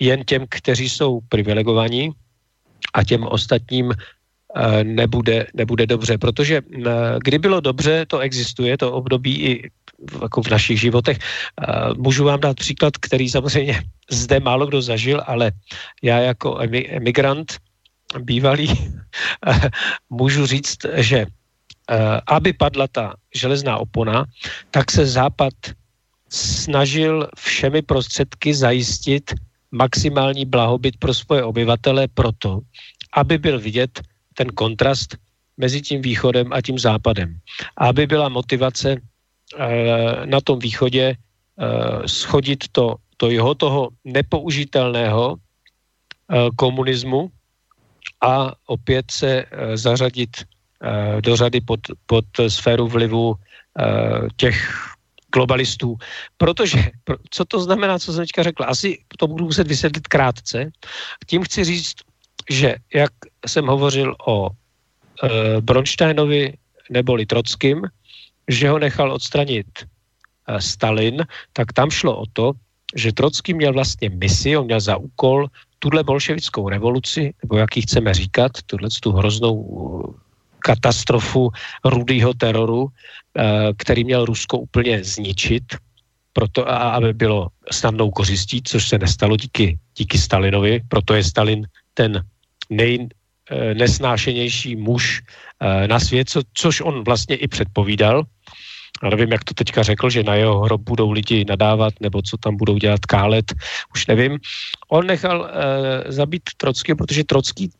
jen těm, kteří jsou privilegovaní a těm ostatním uh, nebude, nebude dobře, protože uh, kdy bylo dobře, to existuje, to období i v, jako v našich životech. Uh, můžu vám dát příklad, který samozřejmě zde málo kdo zažil, ale já jako emigrant bývalý, můžu říct, že aby padla ta železná opona, tak se Západ snažil všemi prostředky zajistit maximální blahobyt pro svoje obyvatele proto, aby byl vidět ten kontrast mezi tím východem a tím západem. Aby byla motivace na tom východě schodit to, to jeho toho nepoužitelného komunismu a opět se zařadit do řady pod, pod sféru vlivu těch globalistů. Protože, co to znamená, co jsem teďka řekl? Asi to budu muset vysvětlit krátce. Tím chci říct, že jak jsem hovořil o Bronsteinovi neboli Trockým, že ho nechal odstranit Stalin, tak tam šlo o to, že Trocký měl vlastně misi, on měl za úkol tuhle bolševickou revoluci, nebo jak ji chceme říkat, tuhle tu hroznou katastrofu rudého teroru, který měl Rusko úplně zničit, proto, aby bylo snadnou kořistí, což se nestalo díky, díky Stalinovi, proto je Stalin ten nejnesnášenější muž na svět, co, což on vlastně i předpovídal. Já nevím, jak to teďka řekl, že na jeho hrob budou lidi nadávat, nebo co tam budou dělat, kálet, už nevím. On nechal e, zabít Trockého, protože Trocký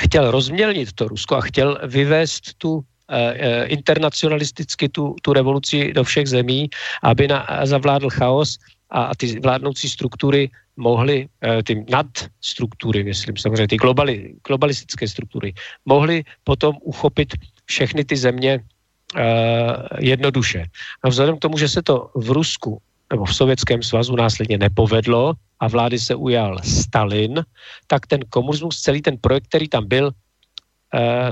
chtěl rozmělnit to Rusko a chtěl vyvést tu e, internacionalisticky tu, tu revoluci do všech zemí, aby na, zavládl chaos a ty vládnoucí struktury mohly, ty nadstruktury, myslím samozřejmě, ty globali, globalistické struktury, mohly potom uchopit všechny ty země uh, jednoduše. A vzhledem k tomu, že se to v Rusku nebo v Sovětském svazu následně nepovedlo a vlády se ujal Stalin, tak ten komunismus, celý ten projekt, který tam byl, uh,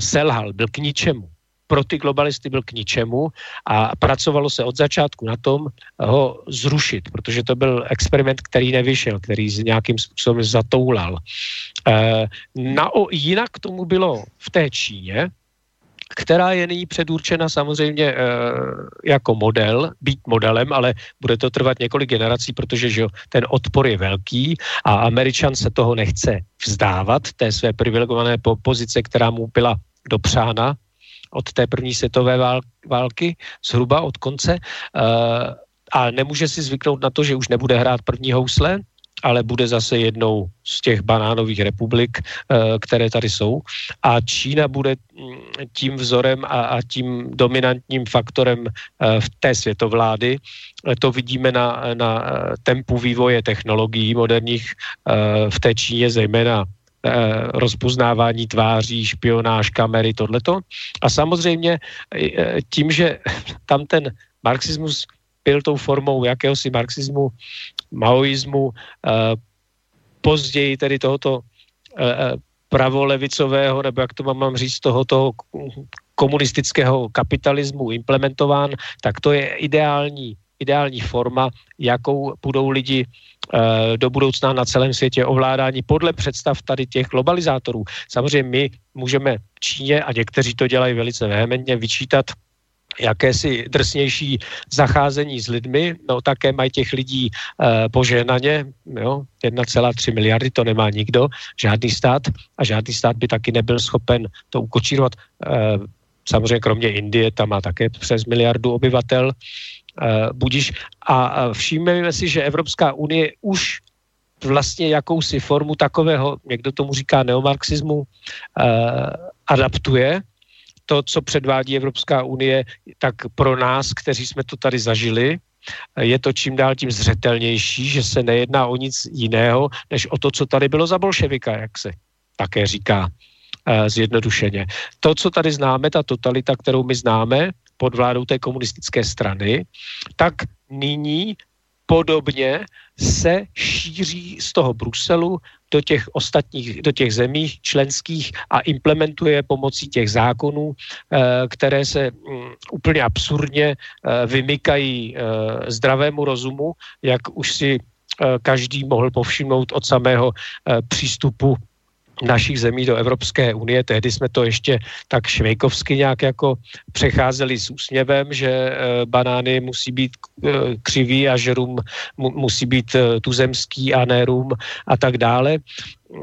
selhal, byl k ničemu. Pro ty globalisty byl k ničemu a pracovalo se od začátku na tom ho zrušit, protože to byl experiment, který nevyšel, který s nějakým způsobem zatoulal. E, na, o, jinak tomu bylo v té Číně, která je nyní předurčena samozřejmě e, jako model, být modelem, ale bude to trvat několik generací, protože že, ten odpor je velký a Američan se toho nechce vzdávat, té své privilegované pozice, která mu byla dopřána od té první světové války, zhruba od konce, a nemůže si zvyknout na to, že už nebude hrát první housle, ale bude zase jednou z těch banánových republik, které tady jsou. A Čína bude tím vzorem a tím dominantním faktorem v té světovlády. To vidíme na, na tempu vývoje technologií moderních v té Číně, zejména rozpoznávání tváří, špionáž, kamery, tohleto. A samozřejmě tím, že tam ten marxismus byl tou formou jakéhosi marxismu, maoismu, později tedy tohoto pravolevicového, nebo jak to mám říct, tohoto komunistického kapitalismu implementován, tak to je ideální, ideální forma, jakou budou lidi do budoucna na celém světě ovládání podle představ tady těch globalizátorů. Samozřejmě my můžeme Číně, a někteří to dělají velice vehementně, vyčítat jakési drsnější zacházení s lidmi, no také mají těch lidí e, požehnaně, jo, jedna celá tři miliardy, to nemá nikdo, žádný stát, a žádný stát by taky nebyl schopen to ukočírovat. E, samozřejmě kromě Indie, tam má také přes miliardu obyvatel, Uh, budiš. A uh, všimněme si, že Evropská unie už vlastně jakousi formu takového, někdo tomu říká neomarxismu, uh, adaptuje. To, co předvádí Evropská unie, tak pro nás, kteří jsme to tady zažili, je to čím dál tím zřetelnější, že se nejedná o nic jiného, než o to, co tady bylo za bolševika, jak se také říká uh, zjednodušeně. To, co tady známe, ta totalita, kterou my známe, pod vládou té komunistické strany, tak nyní podobně se šíří z toho Bruselu do těch ostatních, do těch zemí členských a implementuje pomocí těch zákonů, které se úplně absurdně vymykají zdravému rozumu, jak už si každý mohl povšimnout od samého přístupu našich zemí do Evropské unie. Tehdy jsme to ještě tak švejkovsky nějak jako přecházeli s úsměvem, že banány musí být křivý a že rum musí být tuzemský a ne rum a tak dále.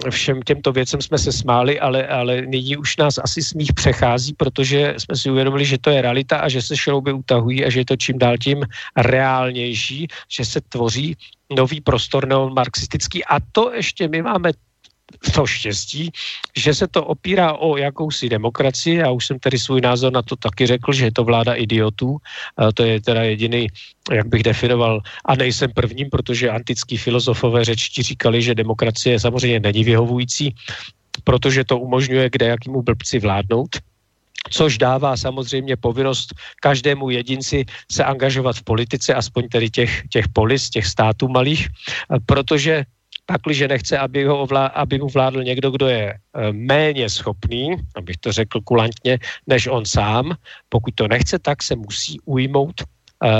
Všem těmto věcem jsme se smáli, ale, ale nyní už nás asi smích přechází, protože jsme si uvědomili, že to je realita a že se šrouby utahují a že je to čím dál tím reálnější, že se tvoří nový prostor neomarxistický. A to ještě my máme to štěstí, že se to opírá o jakousi demokracii. Já už jsem tedy svůj názor na to taky řekl, že je to vláda idiotů. To je teda jediný, jak bych definoval, a nejsem prvním, protože antický filozofové řečtí říkali, že demokracie samozřejmě není vyhovující, protože to umožňuje kdejakýmu blbci vládnout, což dává samozřejmě povinnost každému jedinci se angažovat v politice, aspoň tedy těch, těch polis, těch států malých, protože pakliže nechce, aby, ho ovlá- aby mu vládl někdo, kdo je e, méně schopný, abych to řekl kulantně, než on sám. Pokud to nechce, tak se musí ujmout e,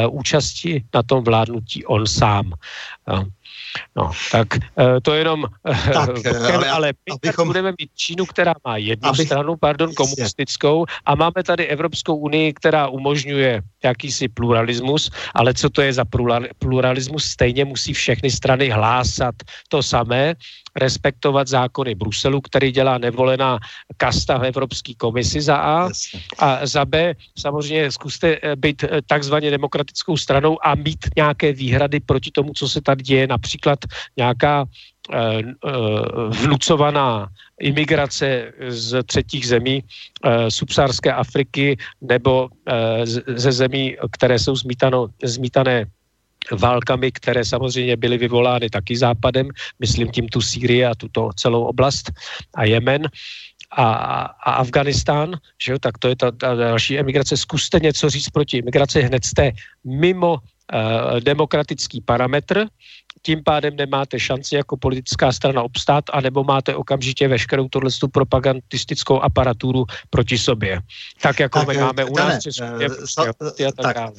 účasti na tom vládnutí on sám. No, no tak e, to jenom... Tak, e, ale, ale my abychom, budeme mít Čínu, která má jednu abych, stranu, pardon, komunistickou, a máme tady Evropskou unii, která umožňuje jakýsi pluralismus, ale co to je za pluralismus? Stejně musí všechny strany hlásat to samé, respektovat zákony Bruselu, který dělá nevolená kasta v Evropské komisi za A, a za B samozřejmě zkuste být takzvaně demokratickou stranou a mít nějaké výhrady proti tomu, co se tady děje, například nějaká vnucovaná imigrace z třetích zemí, subsaharské Afriky nebo ze zemí, které jsou zmítano, zmítané válkami, které samozřejmě byly vyvolány taky Západem, myslím tím tu Sýrii a tuto celou oblast a Jemen a, a Afganistán, že jo, tak to je ta, ta další emigrace. Zkuste něco říct proti imigraci, hned jste mimo uh, demokratický parametr, tím pádem nemáte šanci jako politická strana obstát, anebo máte okamžitě veškerou tohletu propagandistickou aparaturu proti sobě. Tak jako tak, máme u nás Českou republiku a tak dále.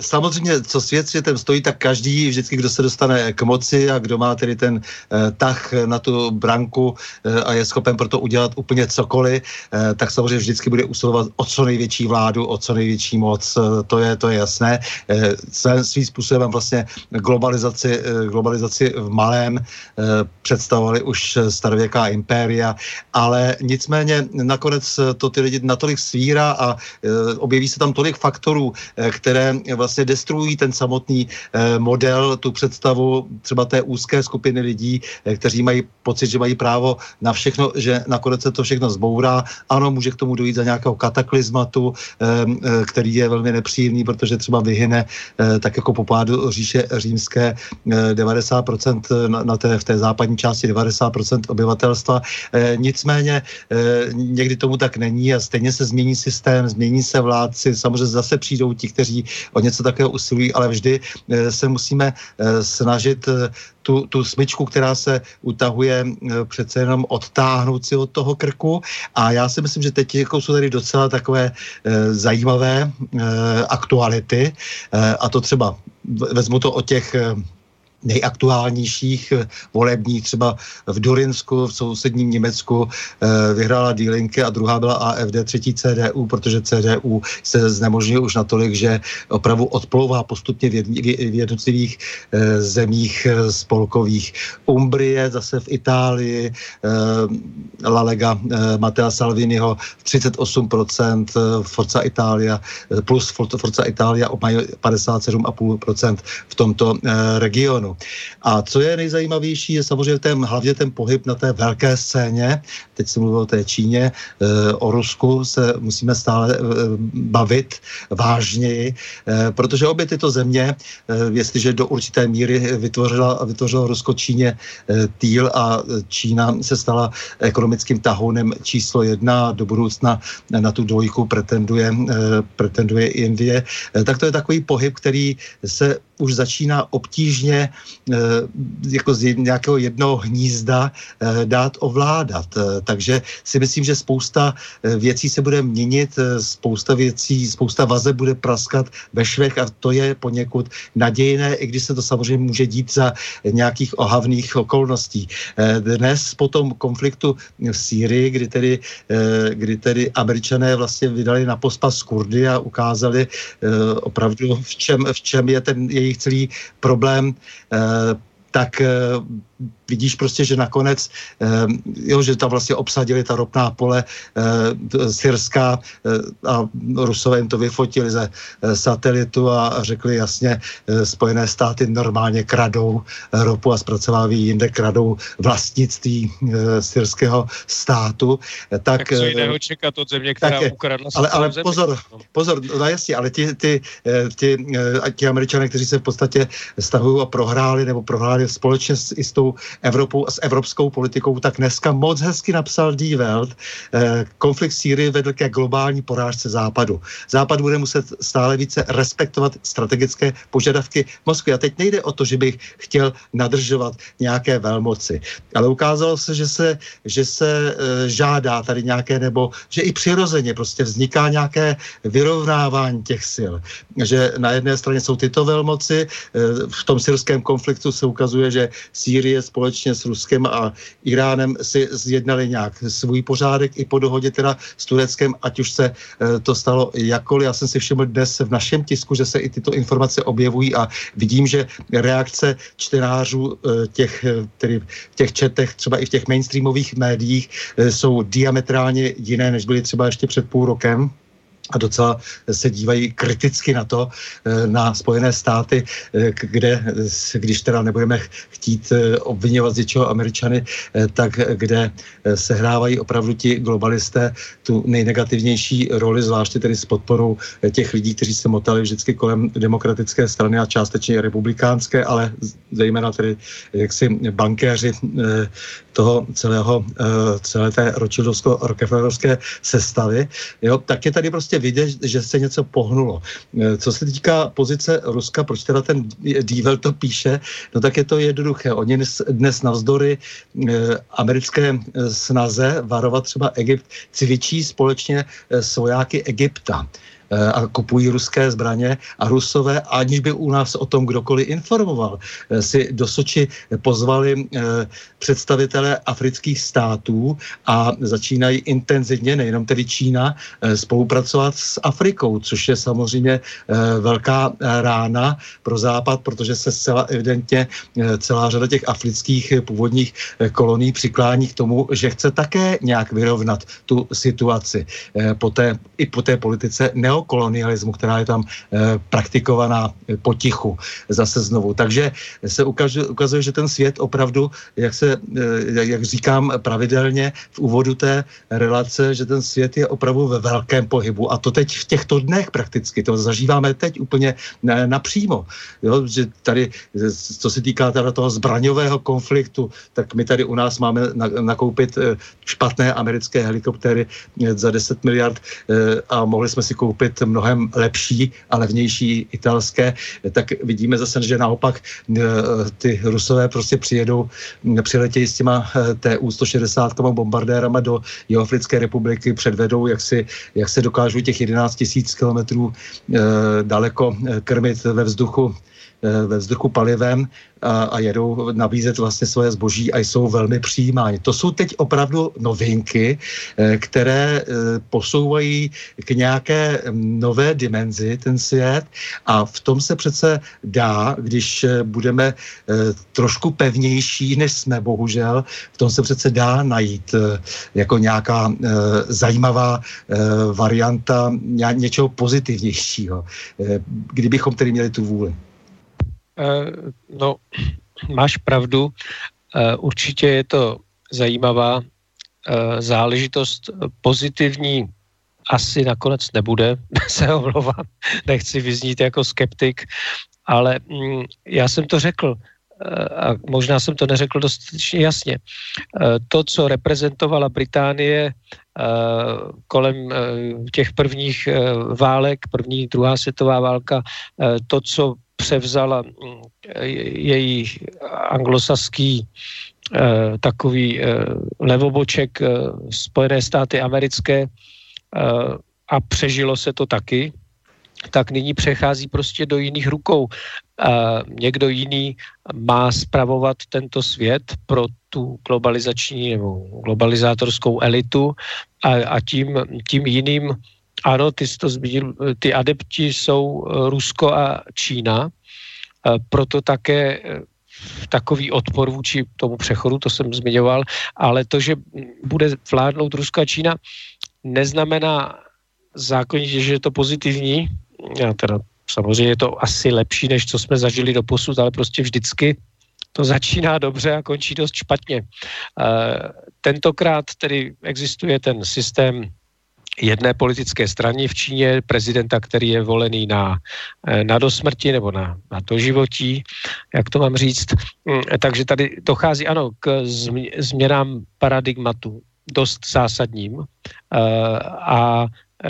Samozřejmě, co svět světem stojí, tak každý, vždycky, kdo se dostane k moci a kdo má tedy ten eh, tah na tu branku eh, a je schopen proto udělat úplně cokoliv, eh, tak samozřejmě vždycky bude usilovat o co největší vládu, o co největší moc, eh, to je, to je jasné. Eh, svým způsobem vlastně globalizaci, eh, globalizaci v malém eh, představovali už starověká impéria, ale nicméně nakonec to ty lidi natolik svírá a eh, objeví se tam tolik faktorů, eh, které vlastně vlastně destruují ten samotný eh, model, tu představu třeba té úzké skupiny lidí, eh, kteří mají pocit, že mají právo na všechno, že nakonec se to všechno zbourá. Ano, může k tomu dojít za nějakého kataklizmatu, eh, který je velmi nepříjemný, protože třeba vyhyne eh, tak jako po pádu říše římské eh, devadesát procent na, na té, v té západní části devadesát procent obyvatelstva. Eh, nicméně eh, někdy tomu tak není a stejně se změní systém, změní se vládci, samozřejmě zase přijdou ti, kteří o něco takového usilují, ale vždy se musíme snažit tu, tu smyčku, která se utahuje, přece jenom odtáhnout si od toho krku. A já si myslím, že teď jsou tady docela takové zajímavé aktuality. A to třeba, vezmu to o těch nejaktuálnějších volebních, třeba v Durinsku, v sousedním Německu vyhrála Die Linke a druhá byla A F D, třetí C D U, protože C D U se znemožňuje už natolik, že opravdu odplouvá postupně v jednotlivých zemích spolkových. Umbrie zase v Itálii, La Lega Matteo Salviniho třicet osm procent, Forza Italia plus Forza Italia mají padesát sedm celá pět procent v tomto regionu. A co je nejzajímavější, je samozřejmě ten, hlavně ten pohyb na té velké scéně. Teď se mluvilo o té Číně, o Rusku se musíme stále bavit vážněji, protože obě tyto země, jestliže do určité míry vytvořila, vytvořilo Rusko Číně týl a Čína se stala ekonomickým tahounem číslo jedna, do budoucna na tu dvojku pretenduje, pretenduje Indie, tak to je takový pohyb, který se už začíná obtížně jako z nějakého jednoho hnízda dát ovládat. Takže si myslím, že spousta věcí se bude měnit, spousta věcí, spousta vazeb bude praskat ve švech a to je poněkud nadějné, i když se to samozřejmě může dít za nějakých ohavných okolností. Dnes po tom konfliktu v Sýrii, kdy tedy, kdy tedy Američané vlastně vydali na pospas Kurdy a ukázali opravdu, v čem, v čem je ten její celý problém, tak vidíš prostě, že nakonec, jo, že tam vlastně obsadili ta ropná pole syrská a Rusové jim to vyfotili ze satelitu a řekli jasně, Spojené státy normálně kradou ropu a zpracovávají jinde, kradou vlastnictví syrského státu. Tak, tak co jiného čekat od země, která tak, ukradla ale, ale pozor, pozor, no jasně, ale ti, ti, ti, ti Američané, kteří se v podstatě stahují a prohráli nebo prohráli společně s, i s tou Evropou, s evropskou politikou, tak dneska moc hezky napsal Die Welt. Konflikt Sýrie vedl ke globální porážce Západu. Západ bude muset stále více respektovat strategické požadavky Moskvy. A teď nejde o to, že bych chtěl nadržovat nějaké velmoci. Ale ukázalo se, že se, že se žádá tady nějaké, nebo že i přirozeně prostě vzniká nějaké vyrovnávání těch sil. Že na jedné straně jsou tyto velmoci, v tom syrském konfliktu se ukazuje, že Sýrie společně s Ruskem a Iránem si zjednali nějak svůj pořádek i po dohodě teda s Tureckem, ať už se e, to stalo jakkoliv. Já jsem si všiml dnes v našem tisku, že se i tyto informace objevují a vidím, že reakce čtenářů e, těch, tedy v těch četech, třeba i v těch mainstreamových médiích e, jsou diametrálně jiné, než byly třeba ještě před půl rokem. a docela se dívají kriticky na to, na Spojené státy, kde, když teda nebudeme chtít obvinovat z něčeho Američany, tak kde sehrávají opravdu ti globalisté tu nejnegativnější roli, zvláště tedy s podporou těch lidí, kteří se motali vždycky kolem demokratické strany a částečně republikánské, ale zejména tedy jaksi bankéři toho celého, celé té rothschildovsko-rockefellerovské sestavy. Jo, tak je tady prostě vidět, že se něco pohnulo. Co se týká pozice Ruska, proč teda ten Dível to píše, no tak je to jednoduché. Oni dnes navzdory americké snaze varovat třeba Egypt cvičí společně s vojáky Egypta a kupují ruské zbraně a Rusové, aniž by u nás o tom kdokoliv informoval, si do Soči pozvali představitele afrických států a začínají intenzivně, nejenom tedy Čína, spolupracovat s Afrikou, což je samozřejmě velká rána pro Západ, protože se zcela evidentně celá řada těch afrických původních kolonií přiklání k tomu, že chce také nějak vyrovnat tu situaci po té, i po té politice neoprávněné kolonialismu, která je tam e, praktikovaná potichu zase znovu. Takže se ukažu, ukazuje, že ten svět opravdu, jak se, e, jak říkám pravidelně v úvodu té relace, že ten svět je opravdu ve velkém pohybu. A to teď v těchto dnech prakticky, to zažíváme teď úplně ne, napřímo. Jo, že tady, co se týká teda toho zbraňového konfliktu, tak my tady u nás máme na, nakoupit e, špatné americké helikoptéry e, za deset miliard e, a mohli jsme si koupit mnohem lepší a levnější italské, tak vidíme zase, že naopak ty Rusové prostě přijedou, přiletějí s těma té ú sto šedesát bombardérama do Jihoafrické republiky, předvedou, jak, si, jak se dokážou těch jedenáct tisíc kilometrů daleko krmit ve vzduchu ve vzduchu palivem a, a jedou nabízet vlastně svoje zboží a jsou velmi přijímáni. To jsou teď opravdu novinky, které posouvají k nějaké nové dimenzi ten svět a v tom se přece dá, když budeme trošku pevnější, než jsme bohužel, v tom se přece dá najít jako nějaká zajímavá varianta něčeho pozitivnějšího, kdybychom tedy měli tu vůli. No, máš pravdu. Určitě je to zajímavá záležitost. Pozitivní asi nakonec nebude, se omlouvám. Nechci vyznít jako skeptik, ale já jsem to řekl a možná jsem to neřekl dostatečně jasně. To, co reprezentovala Británie kolem těch prvních válek, první, druhá světová válka, to, co převzala její anglosaský takový levoboček Spojené státy americké a přežilo se to taky, tak nyní přechází prostě do jiných rukou. Někdo jiný má spravovat tento svět pro tu globalizační nebo globalizátorskou elitu a, a tím, tím jiným. Ano, ty jsi to zmínil, ty adepti jsou Rusko a Čína, proto také takový odpor vůči tomu přechodu, to jsem zmiňoval, ale to, že bude vládnout Rusko a Čína, neznamená zákonitě, že je to pozitivní. Já teda, samozřejmě je to asi lepší, než co jsme zažili doposud, ale prostě vždycky to začíná dobře a končí dost špatně. Tentokrát tedy existuje ten systém jedné politické strany v Číně, prezidenta, který je volený na, na dosmrti nebo na, na doživotí, jak to mám říct. Takže tady dochází, ano, k změnám paradigmatu, dost zásadním. A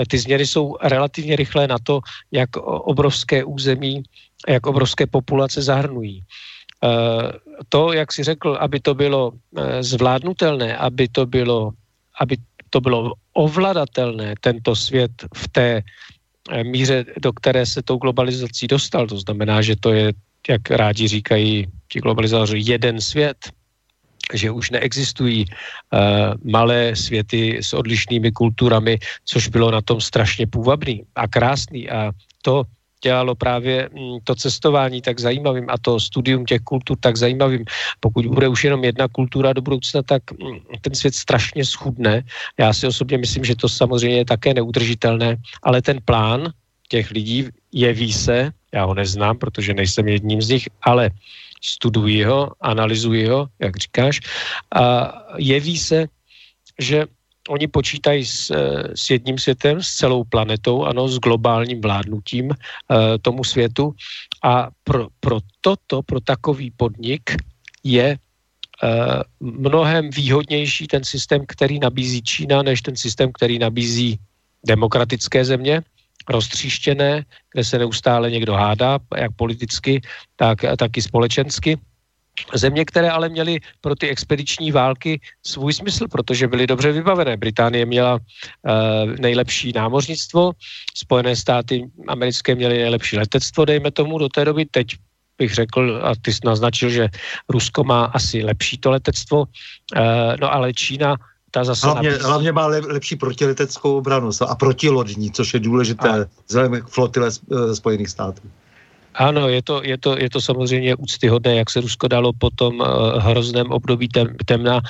ty změny jsou relativně rychlé na to, jak obrovské území, jak obrovské populace zahrnují. To, jak jsi řekl, aby to bylo zvládnutelné, aby to bylo, aby to bylo ovladatelné, tento svět v té míře, do které se tou globalizací dostal. To znamená, že to je, jak rádi říkají ti globalizátoři, jeden svět, že už neexistují uh, malé světy s odlišnými kulturami, což bylo na tom strašně půvabný a krásný. A to dělalo právě to cestování tak zajímavým a to studium těch kultur tak zajímavým. Pokud bude už jenom jedna kultura do budoucna, tak ten svět strašně schudne. Já si osobně myslím, že to samozřejmě je také neudržitelné, ale ten plán těch lidí jeví se, já ho neznám, protože nejsem jedním z nich, ale studuji ho, analyzuji ho, jak říkáš, a jeví se, že oni počítají s, s jedním světem, s celou planetou, ano, s globálním vládnutím e, tomu světu a pro, pro toto, pro takový podnik je e, mnohem výhodnější ten systém, který nabízí Čína, než ten systém, který nabízí demokratické země, roztříštěné, kde se neustále někdo hádá, jak politicky, tak, tak i společensky. Země, které ale měly pro ty expediční války svůj smysl, protože byly dobře vybavené. Británie měla e, nejlepší námořnictvo, Spojené státy americké měly nejlepší letectvo, dejme tomu, do té doby. Teď bych řekl, a ty jsi naznačil, že Rusko má asi lepší to letectvo, e, no ale Čína ta zase... Hlavně, nabízí... hlavně má lepší protileteckou obranu a protilodní, což je důležité a... vzhledem k flotile Spojených států. Ano, je to, je, to, je to samozřejmě úctyhodné, jak se Rusko dalo po tom hrozném období tem, temna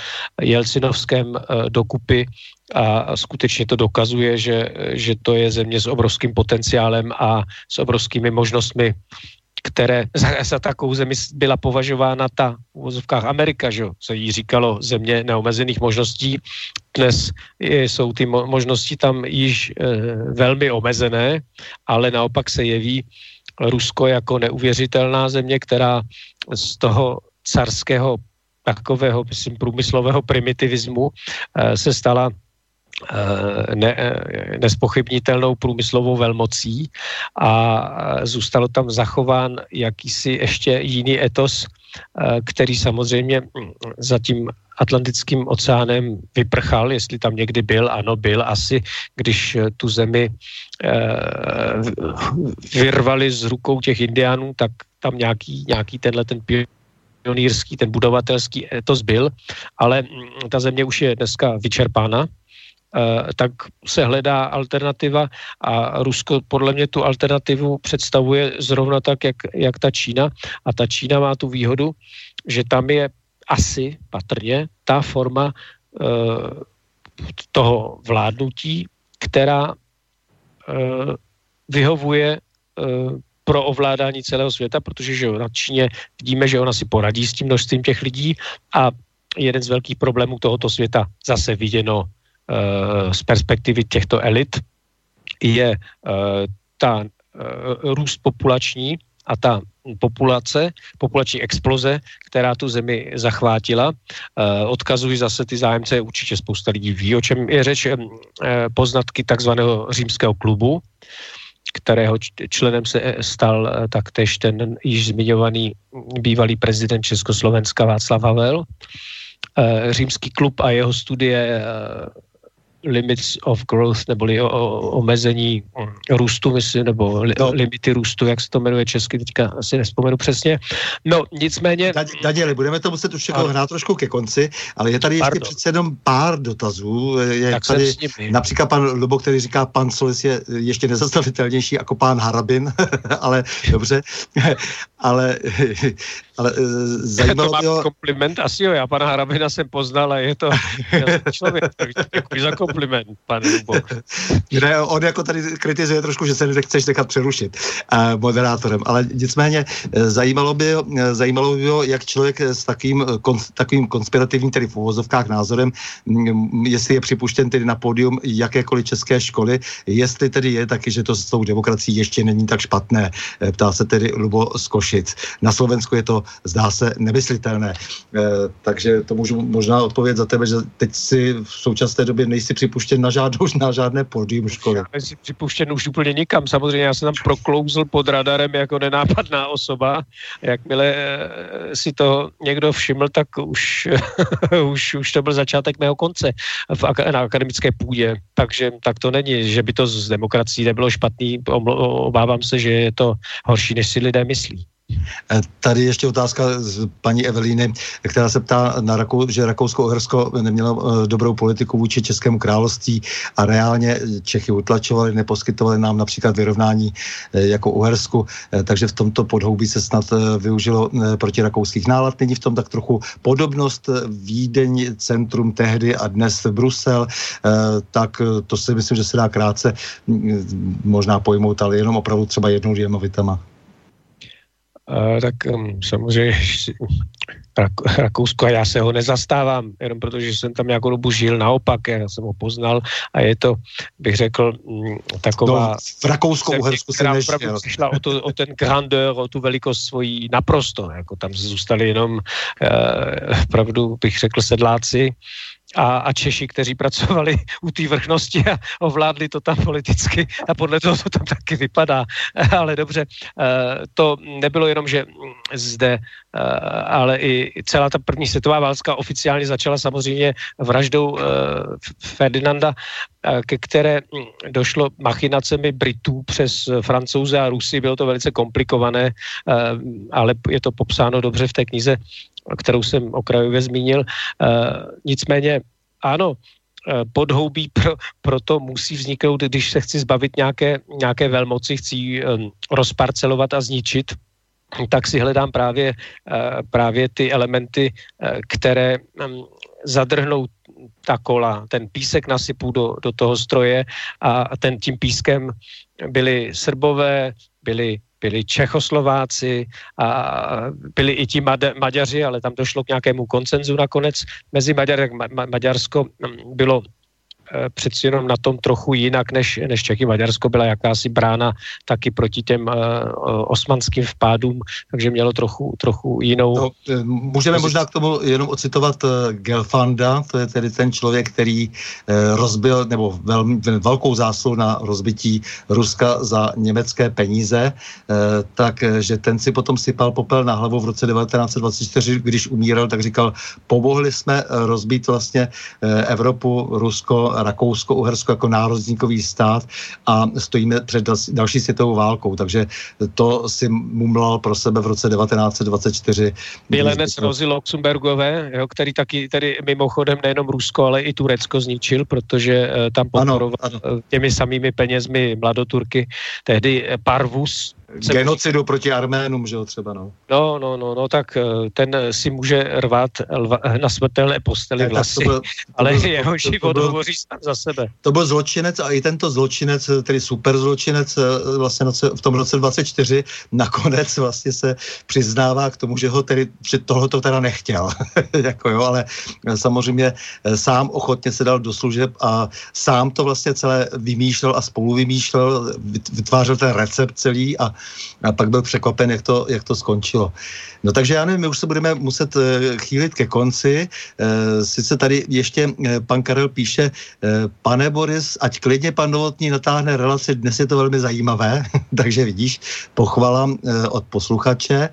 jelcinovském dokupy a skutečně to dokazuje, že, že to je země s obrovským potenciálem a s obrovskými možnostmi, které za, za takovou zemi byla považována ta v uvozovkách Amerika, že se jí říkalo země neomezených možností. Dnes jsou ty mo- možnosti tam již e, velmi omezené, ale naopak se jeví Rusko jako neuvěřitelná země, která z toho carského takového, myslím, průmyslového primitivismu se stala ne, nespochybnitelnou průmyslovou velmocí a zůstalo tam zachován jakýsi ještě jiný etos, který samozřejmě za tím Atlantickým oceánem vyprchal, jestli tam někdy byl, ano, byl asi, když tu zemi e, vyrvali z rukou těch indiánů, tak tam nějaký, nějaký tenhle ten pionýrský, ten budovatelský etos byl, ale ta země už je dneska vyčerpána, e, tak se hledá alternativa a Rusko podle mě tu alternativu představuje zrovna tak, jak, jak ta Čína a ta Čína má tu výhodu, že tam je asi patrně ta forma e, toho vládnutí, která e, vyhovuje e, pro ovládání celého světa, protože že na Číně vidíme, že ona si poradí s tím množstvím těch lidí a jeden z velkých problémů tohoto světa, zase viděno e, z perspektivy těchto elit, je e, ta e, růst populační a ta populace, populační exploze, která tu zemi zachvátila. Odkazují zase ty zájemce, určitě spousta lidí ví, o čem je řeč, poznatky takzvaného Římského klubu, kterého členem se stal taktéž ten již zmiňovaný bývalý prezident Československa Václav Havel. Římský klub a jeho studie Limits of Growth, neboli o, o, omezení růstu, myslím, nebo li, no. limity růstu, jak se to jmenuje česky, teďka asi nespomenu přesně. No, nicméně... Danieli, budeme to muset už všechno hrát trošku ke konci, ale je tady Pardon. ještě přece jenom pár dotazů. Je tak tady například pan Lubo, který říká, pan Solis je ještě nezastavitelnější jako pán Harabin, ale dobře, ale... Ale, e, zajímalo to mám ho... kompliment, asi jo, já pana Harabina jsem poznal a je to člověk, děkuji za kompliment, pan Lubo. Ne, on jako tady kritizuje trošku, že se nechceš nechat přerušit eh, moderátorem, ale nicméně eh, zajímalo by, eh, zajímalo by ho, jak člověk s takým, kon, takovým konspirativním, tedy v uvozovkách názorem, m, jestli je připuštěn tedy na pódium jakékoliv české školy, jestli tedy je taky, že to s tou demokracií ještě není tak špatné, eh, ptá se tedy Lubo z Košic. Na Slovensku je to zdá se nemyslitelné. E, takže to můžu možná odpovědět za tebe, že teď si v současné době nejsi připuštěn na, žádnou, na žádné pódium školy. Já nejsi připuštěn už úplně nikam. Samozřejmě já jsem tam proklouzl pod radarem jako nenápadná osoba. Jakmile si to někdo všiml, tak už, už, už to byl začátek mého konce v, na akademické půdě. Takže tak to není, že by to z demokracií nebylo špatný. Obávám se, že je to horší, než si lidé myslí. Tady ještě otázka z paní Evelíny, která se ptá, na Rakou, že Rakousko-Uhersko nemělo dobrou politiku vůči Českému království a reálně Čechy utlačovali, neposkytovali nám například vyrovnání jako Uhersku, takže v tomto podhoubí se snad využilo proti rakouských nálad. Nyní v tom tak trochu podobnost Vídeň, centrum tehdy a dnes Brusel, tak to si myslím, že se dá krátce možná pojmout, ale jenom opravdu třeba jednou dvěma větama. Uh, tak um, samozřejmě Rak- Rakousko, a já se ho nezastávám, jenom protože jsem tam nějakou dobu žil, naopak, já jsem ho poznal a je to, bych řekl, m, taková... No, v Rakousko-Uhersku se nežil. Šla o, to, o ten grandeur, o tu velikost svojí naprosto, jako tam zůstali jenom, uh, pravdu bych řekl, sedláci, A, a Češi, kteří pracovali u té vrchnosti a ovládli to tam politicky a podle toho to tam taky vypadá. Ale dobře, to nebylo jenom, že zde, ale i celá ta první světová válka oficiálně začala samozřejmě vraždou Ferdinanda, ke které došlo machinacemi Britů přes Francouze a Rusy. Bylo to velice komplikované, ale je to popsáno dobře v té knize, kterou jsem okrajově zmínil. Uh, nicméně ano, podhoubí pro, proto musí vzniknout, když se chci zbavit nějaké, nějaké velmoci, chci um, rozparcelovat a zničit, tak si hledám právě, uh, právě ty elementy, uh, které um, zadrhnou ta kola, ten písek nasypu do, do toho stroje a ten tím pískem byli Srbové, byli byli Čechoslováci a byli i ti Maďaři, ale tam došlo k nějakému koncenzu nakonec. Mezi Maďar, Ma, Maďarsko bylo eh, přeci jenom na tom trochu jinak než, než Čechy. Maďarsko byla jakási brána taky proti těm eh, osmanským vpádům, takže mělo trochu, trochu jinou... No, můžeme možná k tomu jenom ocitovat eh, Gelfanda, to je tedy ten člověk, který eh, rozbil, nebo velmi, velkou zásluhu na rozbití Ruska za německé peníze, eh, takže ten si potom sypal popel na hlavu v roce devatenáct set dvacet čtyři, když umíral, tak říkal, pomohli jsme rozbít vlastně eh, Evropu, Rusko, Rakousko, Uhersko jako národníkový stát a stojíme před další světovou válkou, takže to si mumlal pro sebe v roce devatenáct set dvacet čtyři. Bělenec Rozy Luxemburgové, jo, který taky tady mimochodem nejenom Rusko, ale i Turecko zničil, protože uh, tam podporoval těmi samými penězmi mladoturky, tehdy Parvus, genocidu proti Arménům, že jo, třeba, no. No, no, no, no, tak ten si může rvat lva, na smrtelné posteli vlasy, to byl, to ale byl, jeho život byl, hovoří sám za sebe. To byl zločinec a i tento zločinec, tedy super zločinec, vlastně v tom roce dvacet čtyři nakonec vlastně se přiznává k tomu, že ho tedy před tohoto teda nechtěl, jako jo, ale samozřejmě sám ochotně se dal do služeb a sám to vlastně celé vymýšlel a spolu vymýšlel, vytvářel ten recept celý a a pak byl překvapen, jak to, jak to skončilo. No takže já nevím, my už se budeme muset chýlit ke konci. Sice tady ještě pan Karel píše, pane Boris, ať klidně pan Novotný natáhne relaci, dnes je to velmi zajímavé, takže vidíš, pochvala od posluchače,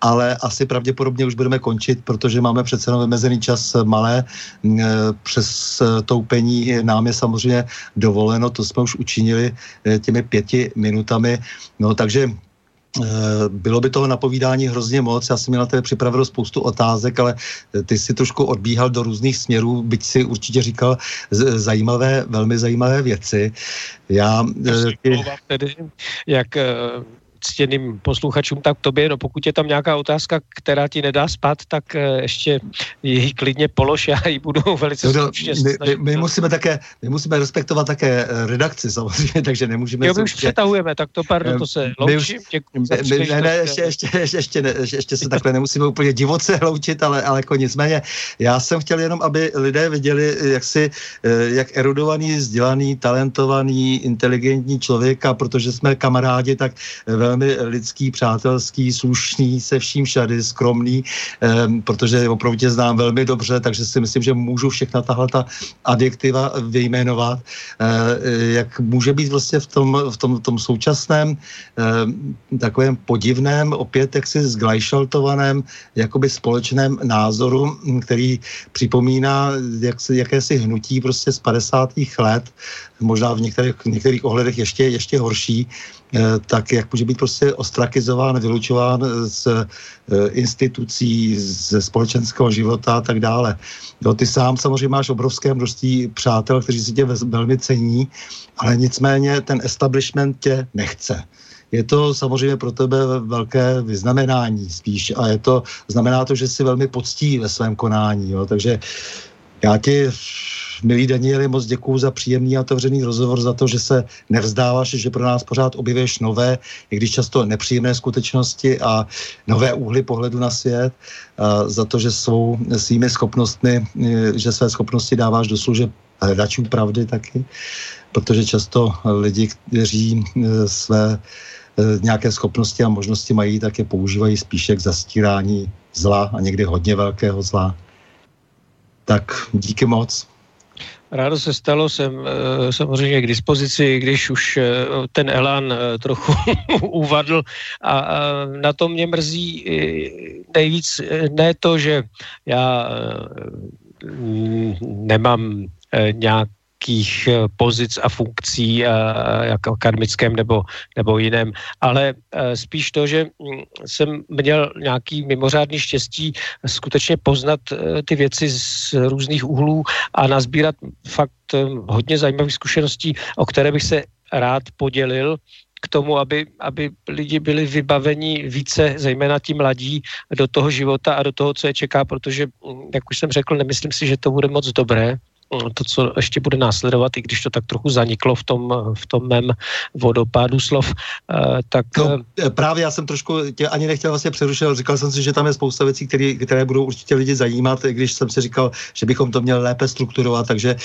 ale asi pravděpodobně už budeme končit, protože máme přece jenom vymezený čas malé, přes toupení nám je samozřejmě dovoleno, to jsme už učinili těmi pěti minutami, no takže bylo by toho napovídání hrozně moc. Já jsem měl na tebe připraveno spoustu otázek, ale ty si trošku odbíhal do různých směrů, byť si určitě říkal zajímavé, velmi zajímavé věci. Já... Ty... Tedy, jak... ctěným posluchačům, tak tobě, no pokud je tam nějaká otázka, která ti nedá spát, tak ještě ji klidně polož, já ji budu velice no, slušně my, my, my musíme také, my musíme respektovat také redakci samozřejmě, takže nemůžeme... Jo, my už se, přetahujeme, tak to, pardon, to se loučím. Ne, ne, ještě, ještě, ještě, ještě, ne, ještě se takhle nemusíme úplně divoce loučit, ale, ale jako nicméně, já jsem chtěl jenom, aby lidé viděli, jak si, jak erudovaný, vzdělaný, talentovaný, inteligentní člověk, a protože jsme kamarádi, tak velmi lidský, přátelský, slušný, se vším všady, skromný, um, protože opravdu tě znám velmi dobře, takže si myslím, že můžu všechna tahle ta adjektiva vyjmenovat. Uh, jak může být vlastně v tom, v tom, tom současném uh, takovém podivném, opět jaksi zglajšaltovaném, jakoby společném názoru, který připomíná jak, jakési hnutí prostě z padesátých let, možná v některých, v některých ohledech ještě, ještě horší, tak jak může být prostě ostrakizován, vylučován z institucí, ze společenského života a tak dále. Jo, ty sám samozřejmě máš obrovské množství přátel, kteří si tě velmi cení, ale nicméně ten establishment tě nechce. Je to samozřejmě pro tebe velké vyznamenání spíš a je to, znamená to, že jsi velmi poctí ve svém konání, jo, takže já ti, milý Danieli, moc děkuju za příjemný a otevřený rozhovor, za to, že se nevzdáváš, že pro nás pořád objevíš nové, i když často nepříjemné skutečnosti a nové úhly pohledu na svět, a za to, že svou, svými schopnostmi, že své schopnosti dáváš do služeb hledačů pravdy taky, protože často lidi, kteří své nějaké schopnosti a možnosti mají, tak je používají spíše k zastírání zla a někdy hodně velkého zla. Tak díky moc. Rádo se stalo, jsem samozřejmě k dispozici, když už ten elán trochu uvadl a na to mě mrzí nejvíc ne to, že já nemám nějak jakých pozic a funkcí, jak akademickém nebo, nebo jiném, ale spíš to, že jsem měl nějaký mimořádný štěstí skutečně poznat ty věci z různých úhlů a nazbírat fakt hodně zajímavých zkušeností, o které bych se rád podělil k tomu, aby, aby lidi byli vybaveni více, zejména ti mladí, do toho života a do toho, co je čeká, protože, jak už jsem řekl, nemyslím si, že to bude moc dobré, to, co ještě bude následovat, i když to tak trochu zaniklo v tom, v tom mém vodopádu slov, tak... No, právě já jsem trošku tě ani nechtěl vlastně přerušit, říkal jsem si, že tam je spousta věcí, které, které budou určitě lidi zajímat, i když jsem si říkal, že bychom to měli lépe strukturovat, takže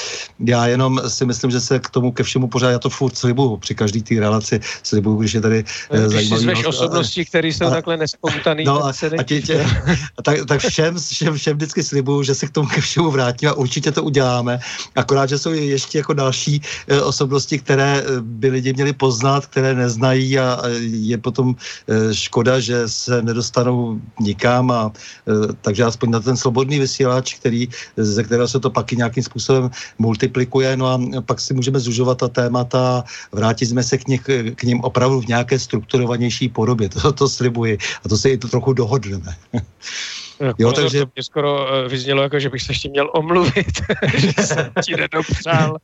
já jenom si myslím, že se k tomu ke všemu pořád, já to furt slibuju, při každý té relaci slibuju, když je tady zajímavý... Když si zveš osobnosti, které jsou a, takhle nespoutaný... No a, a tě, tě, tak, tak všem, všem, všem vždycky slibuju, že se k tomu ke všemu vrátím a určitě to uděláme. Akorát, že jsou ještě jako další e, osobnosti, které by lidi měli poznat, které neznají a, a je potom e, škoda, že se nedostanou nikam a e, takže aspoň na ten svobodný vysílač, který, ze kterého se to pak i nějakým způsobem multiplikuje, no a pak si můžeme zužovat ta témata, vrátíme se k, ně, k ním opravdu v nějaké strukturovanější podobě, to, to slibuji a to se i to trochu dohodneme. Jo, takže... To mě skoro vyznělo, jako, že bych se ještě měl omluvit, že jsem ti nedopřál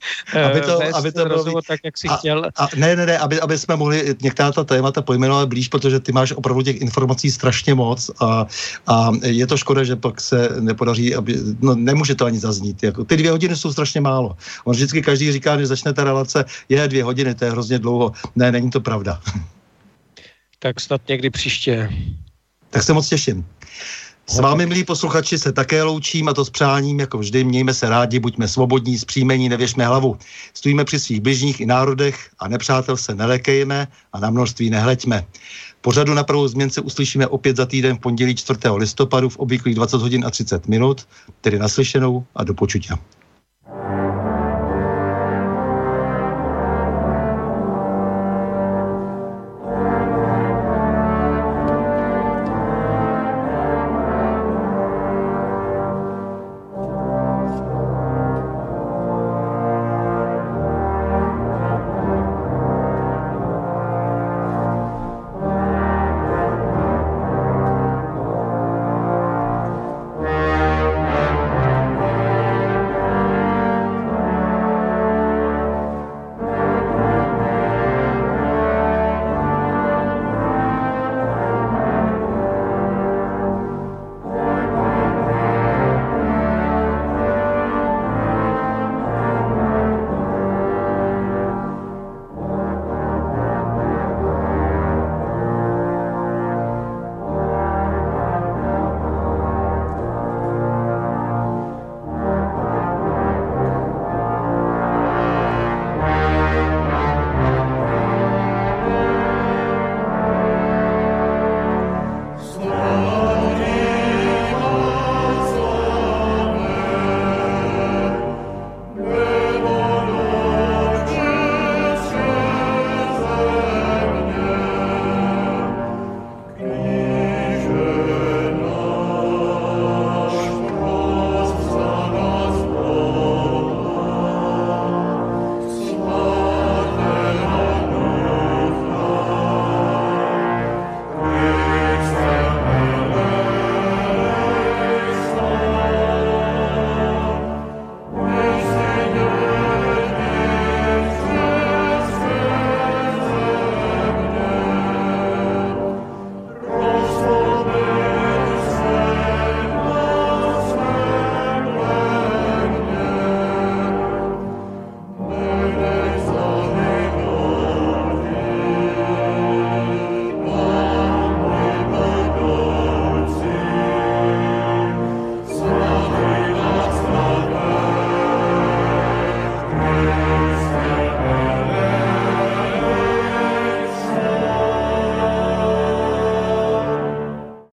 aby to, aby to rozhovor mluví... tak, jak jsi a, chtěl. A, ne, ne, ne, aby, aby jsme mohli některá ta témata pojmenovat blíž, protože ty máš opravdu těch informací strašně moc a, a je to škoda, že pak se nepodaří, aby, no nemůže to ani zaznít. Jako, ty dvě hodiny jsou strašně málo. On vždycky každý říká, když začne ta relace, je dvě hodiny, to je hrozně dlouho. Ne, není to pravda. Tak snad někdy příště. Tak se moc těším. S vámi, milí posluchači, se také loučím a to s přáním, jako vždy, mějme se rádi, buďme svobodní, zpříjmení, nevěšme hlavu. Stojíme při svých bližních i národech a nepřátel se nelekejme a na množství nehleďme. Pořadu Na prvou změn se uslyšíme opět za týden v pondělí čtvrtého listopadu v obvyklých dvacet hodin a třicet minut, tedy naslyšenou a do počutia.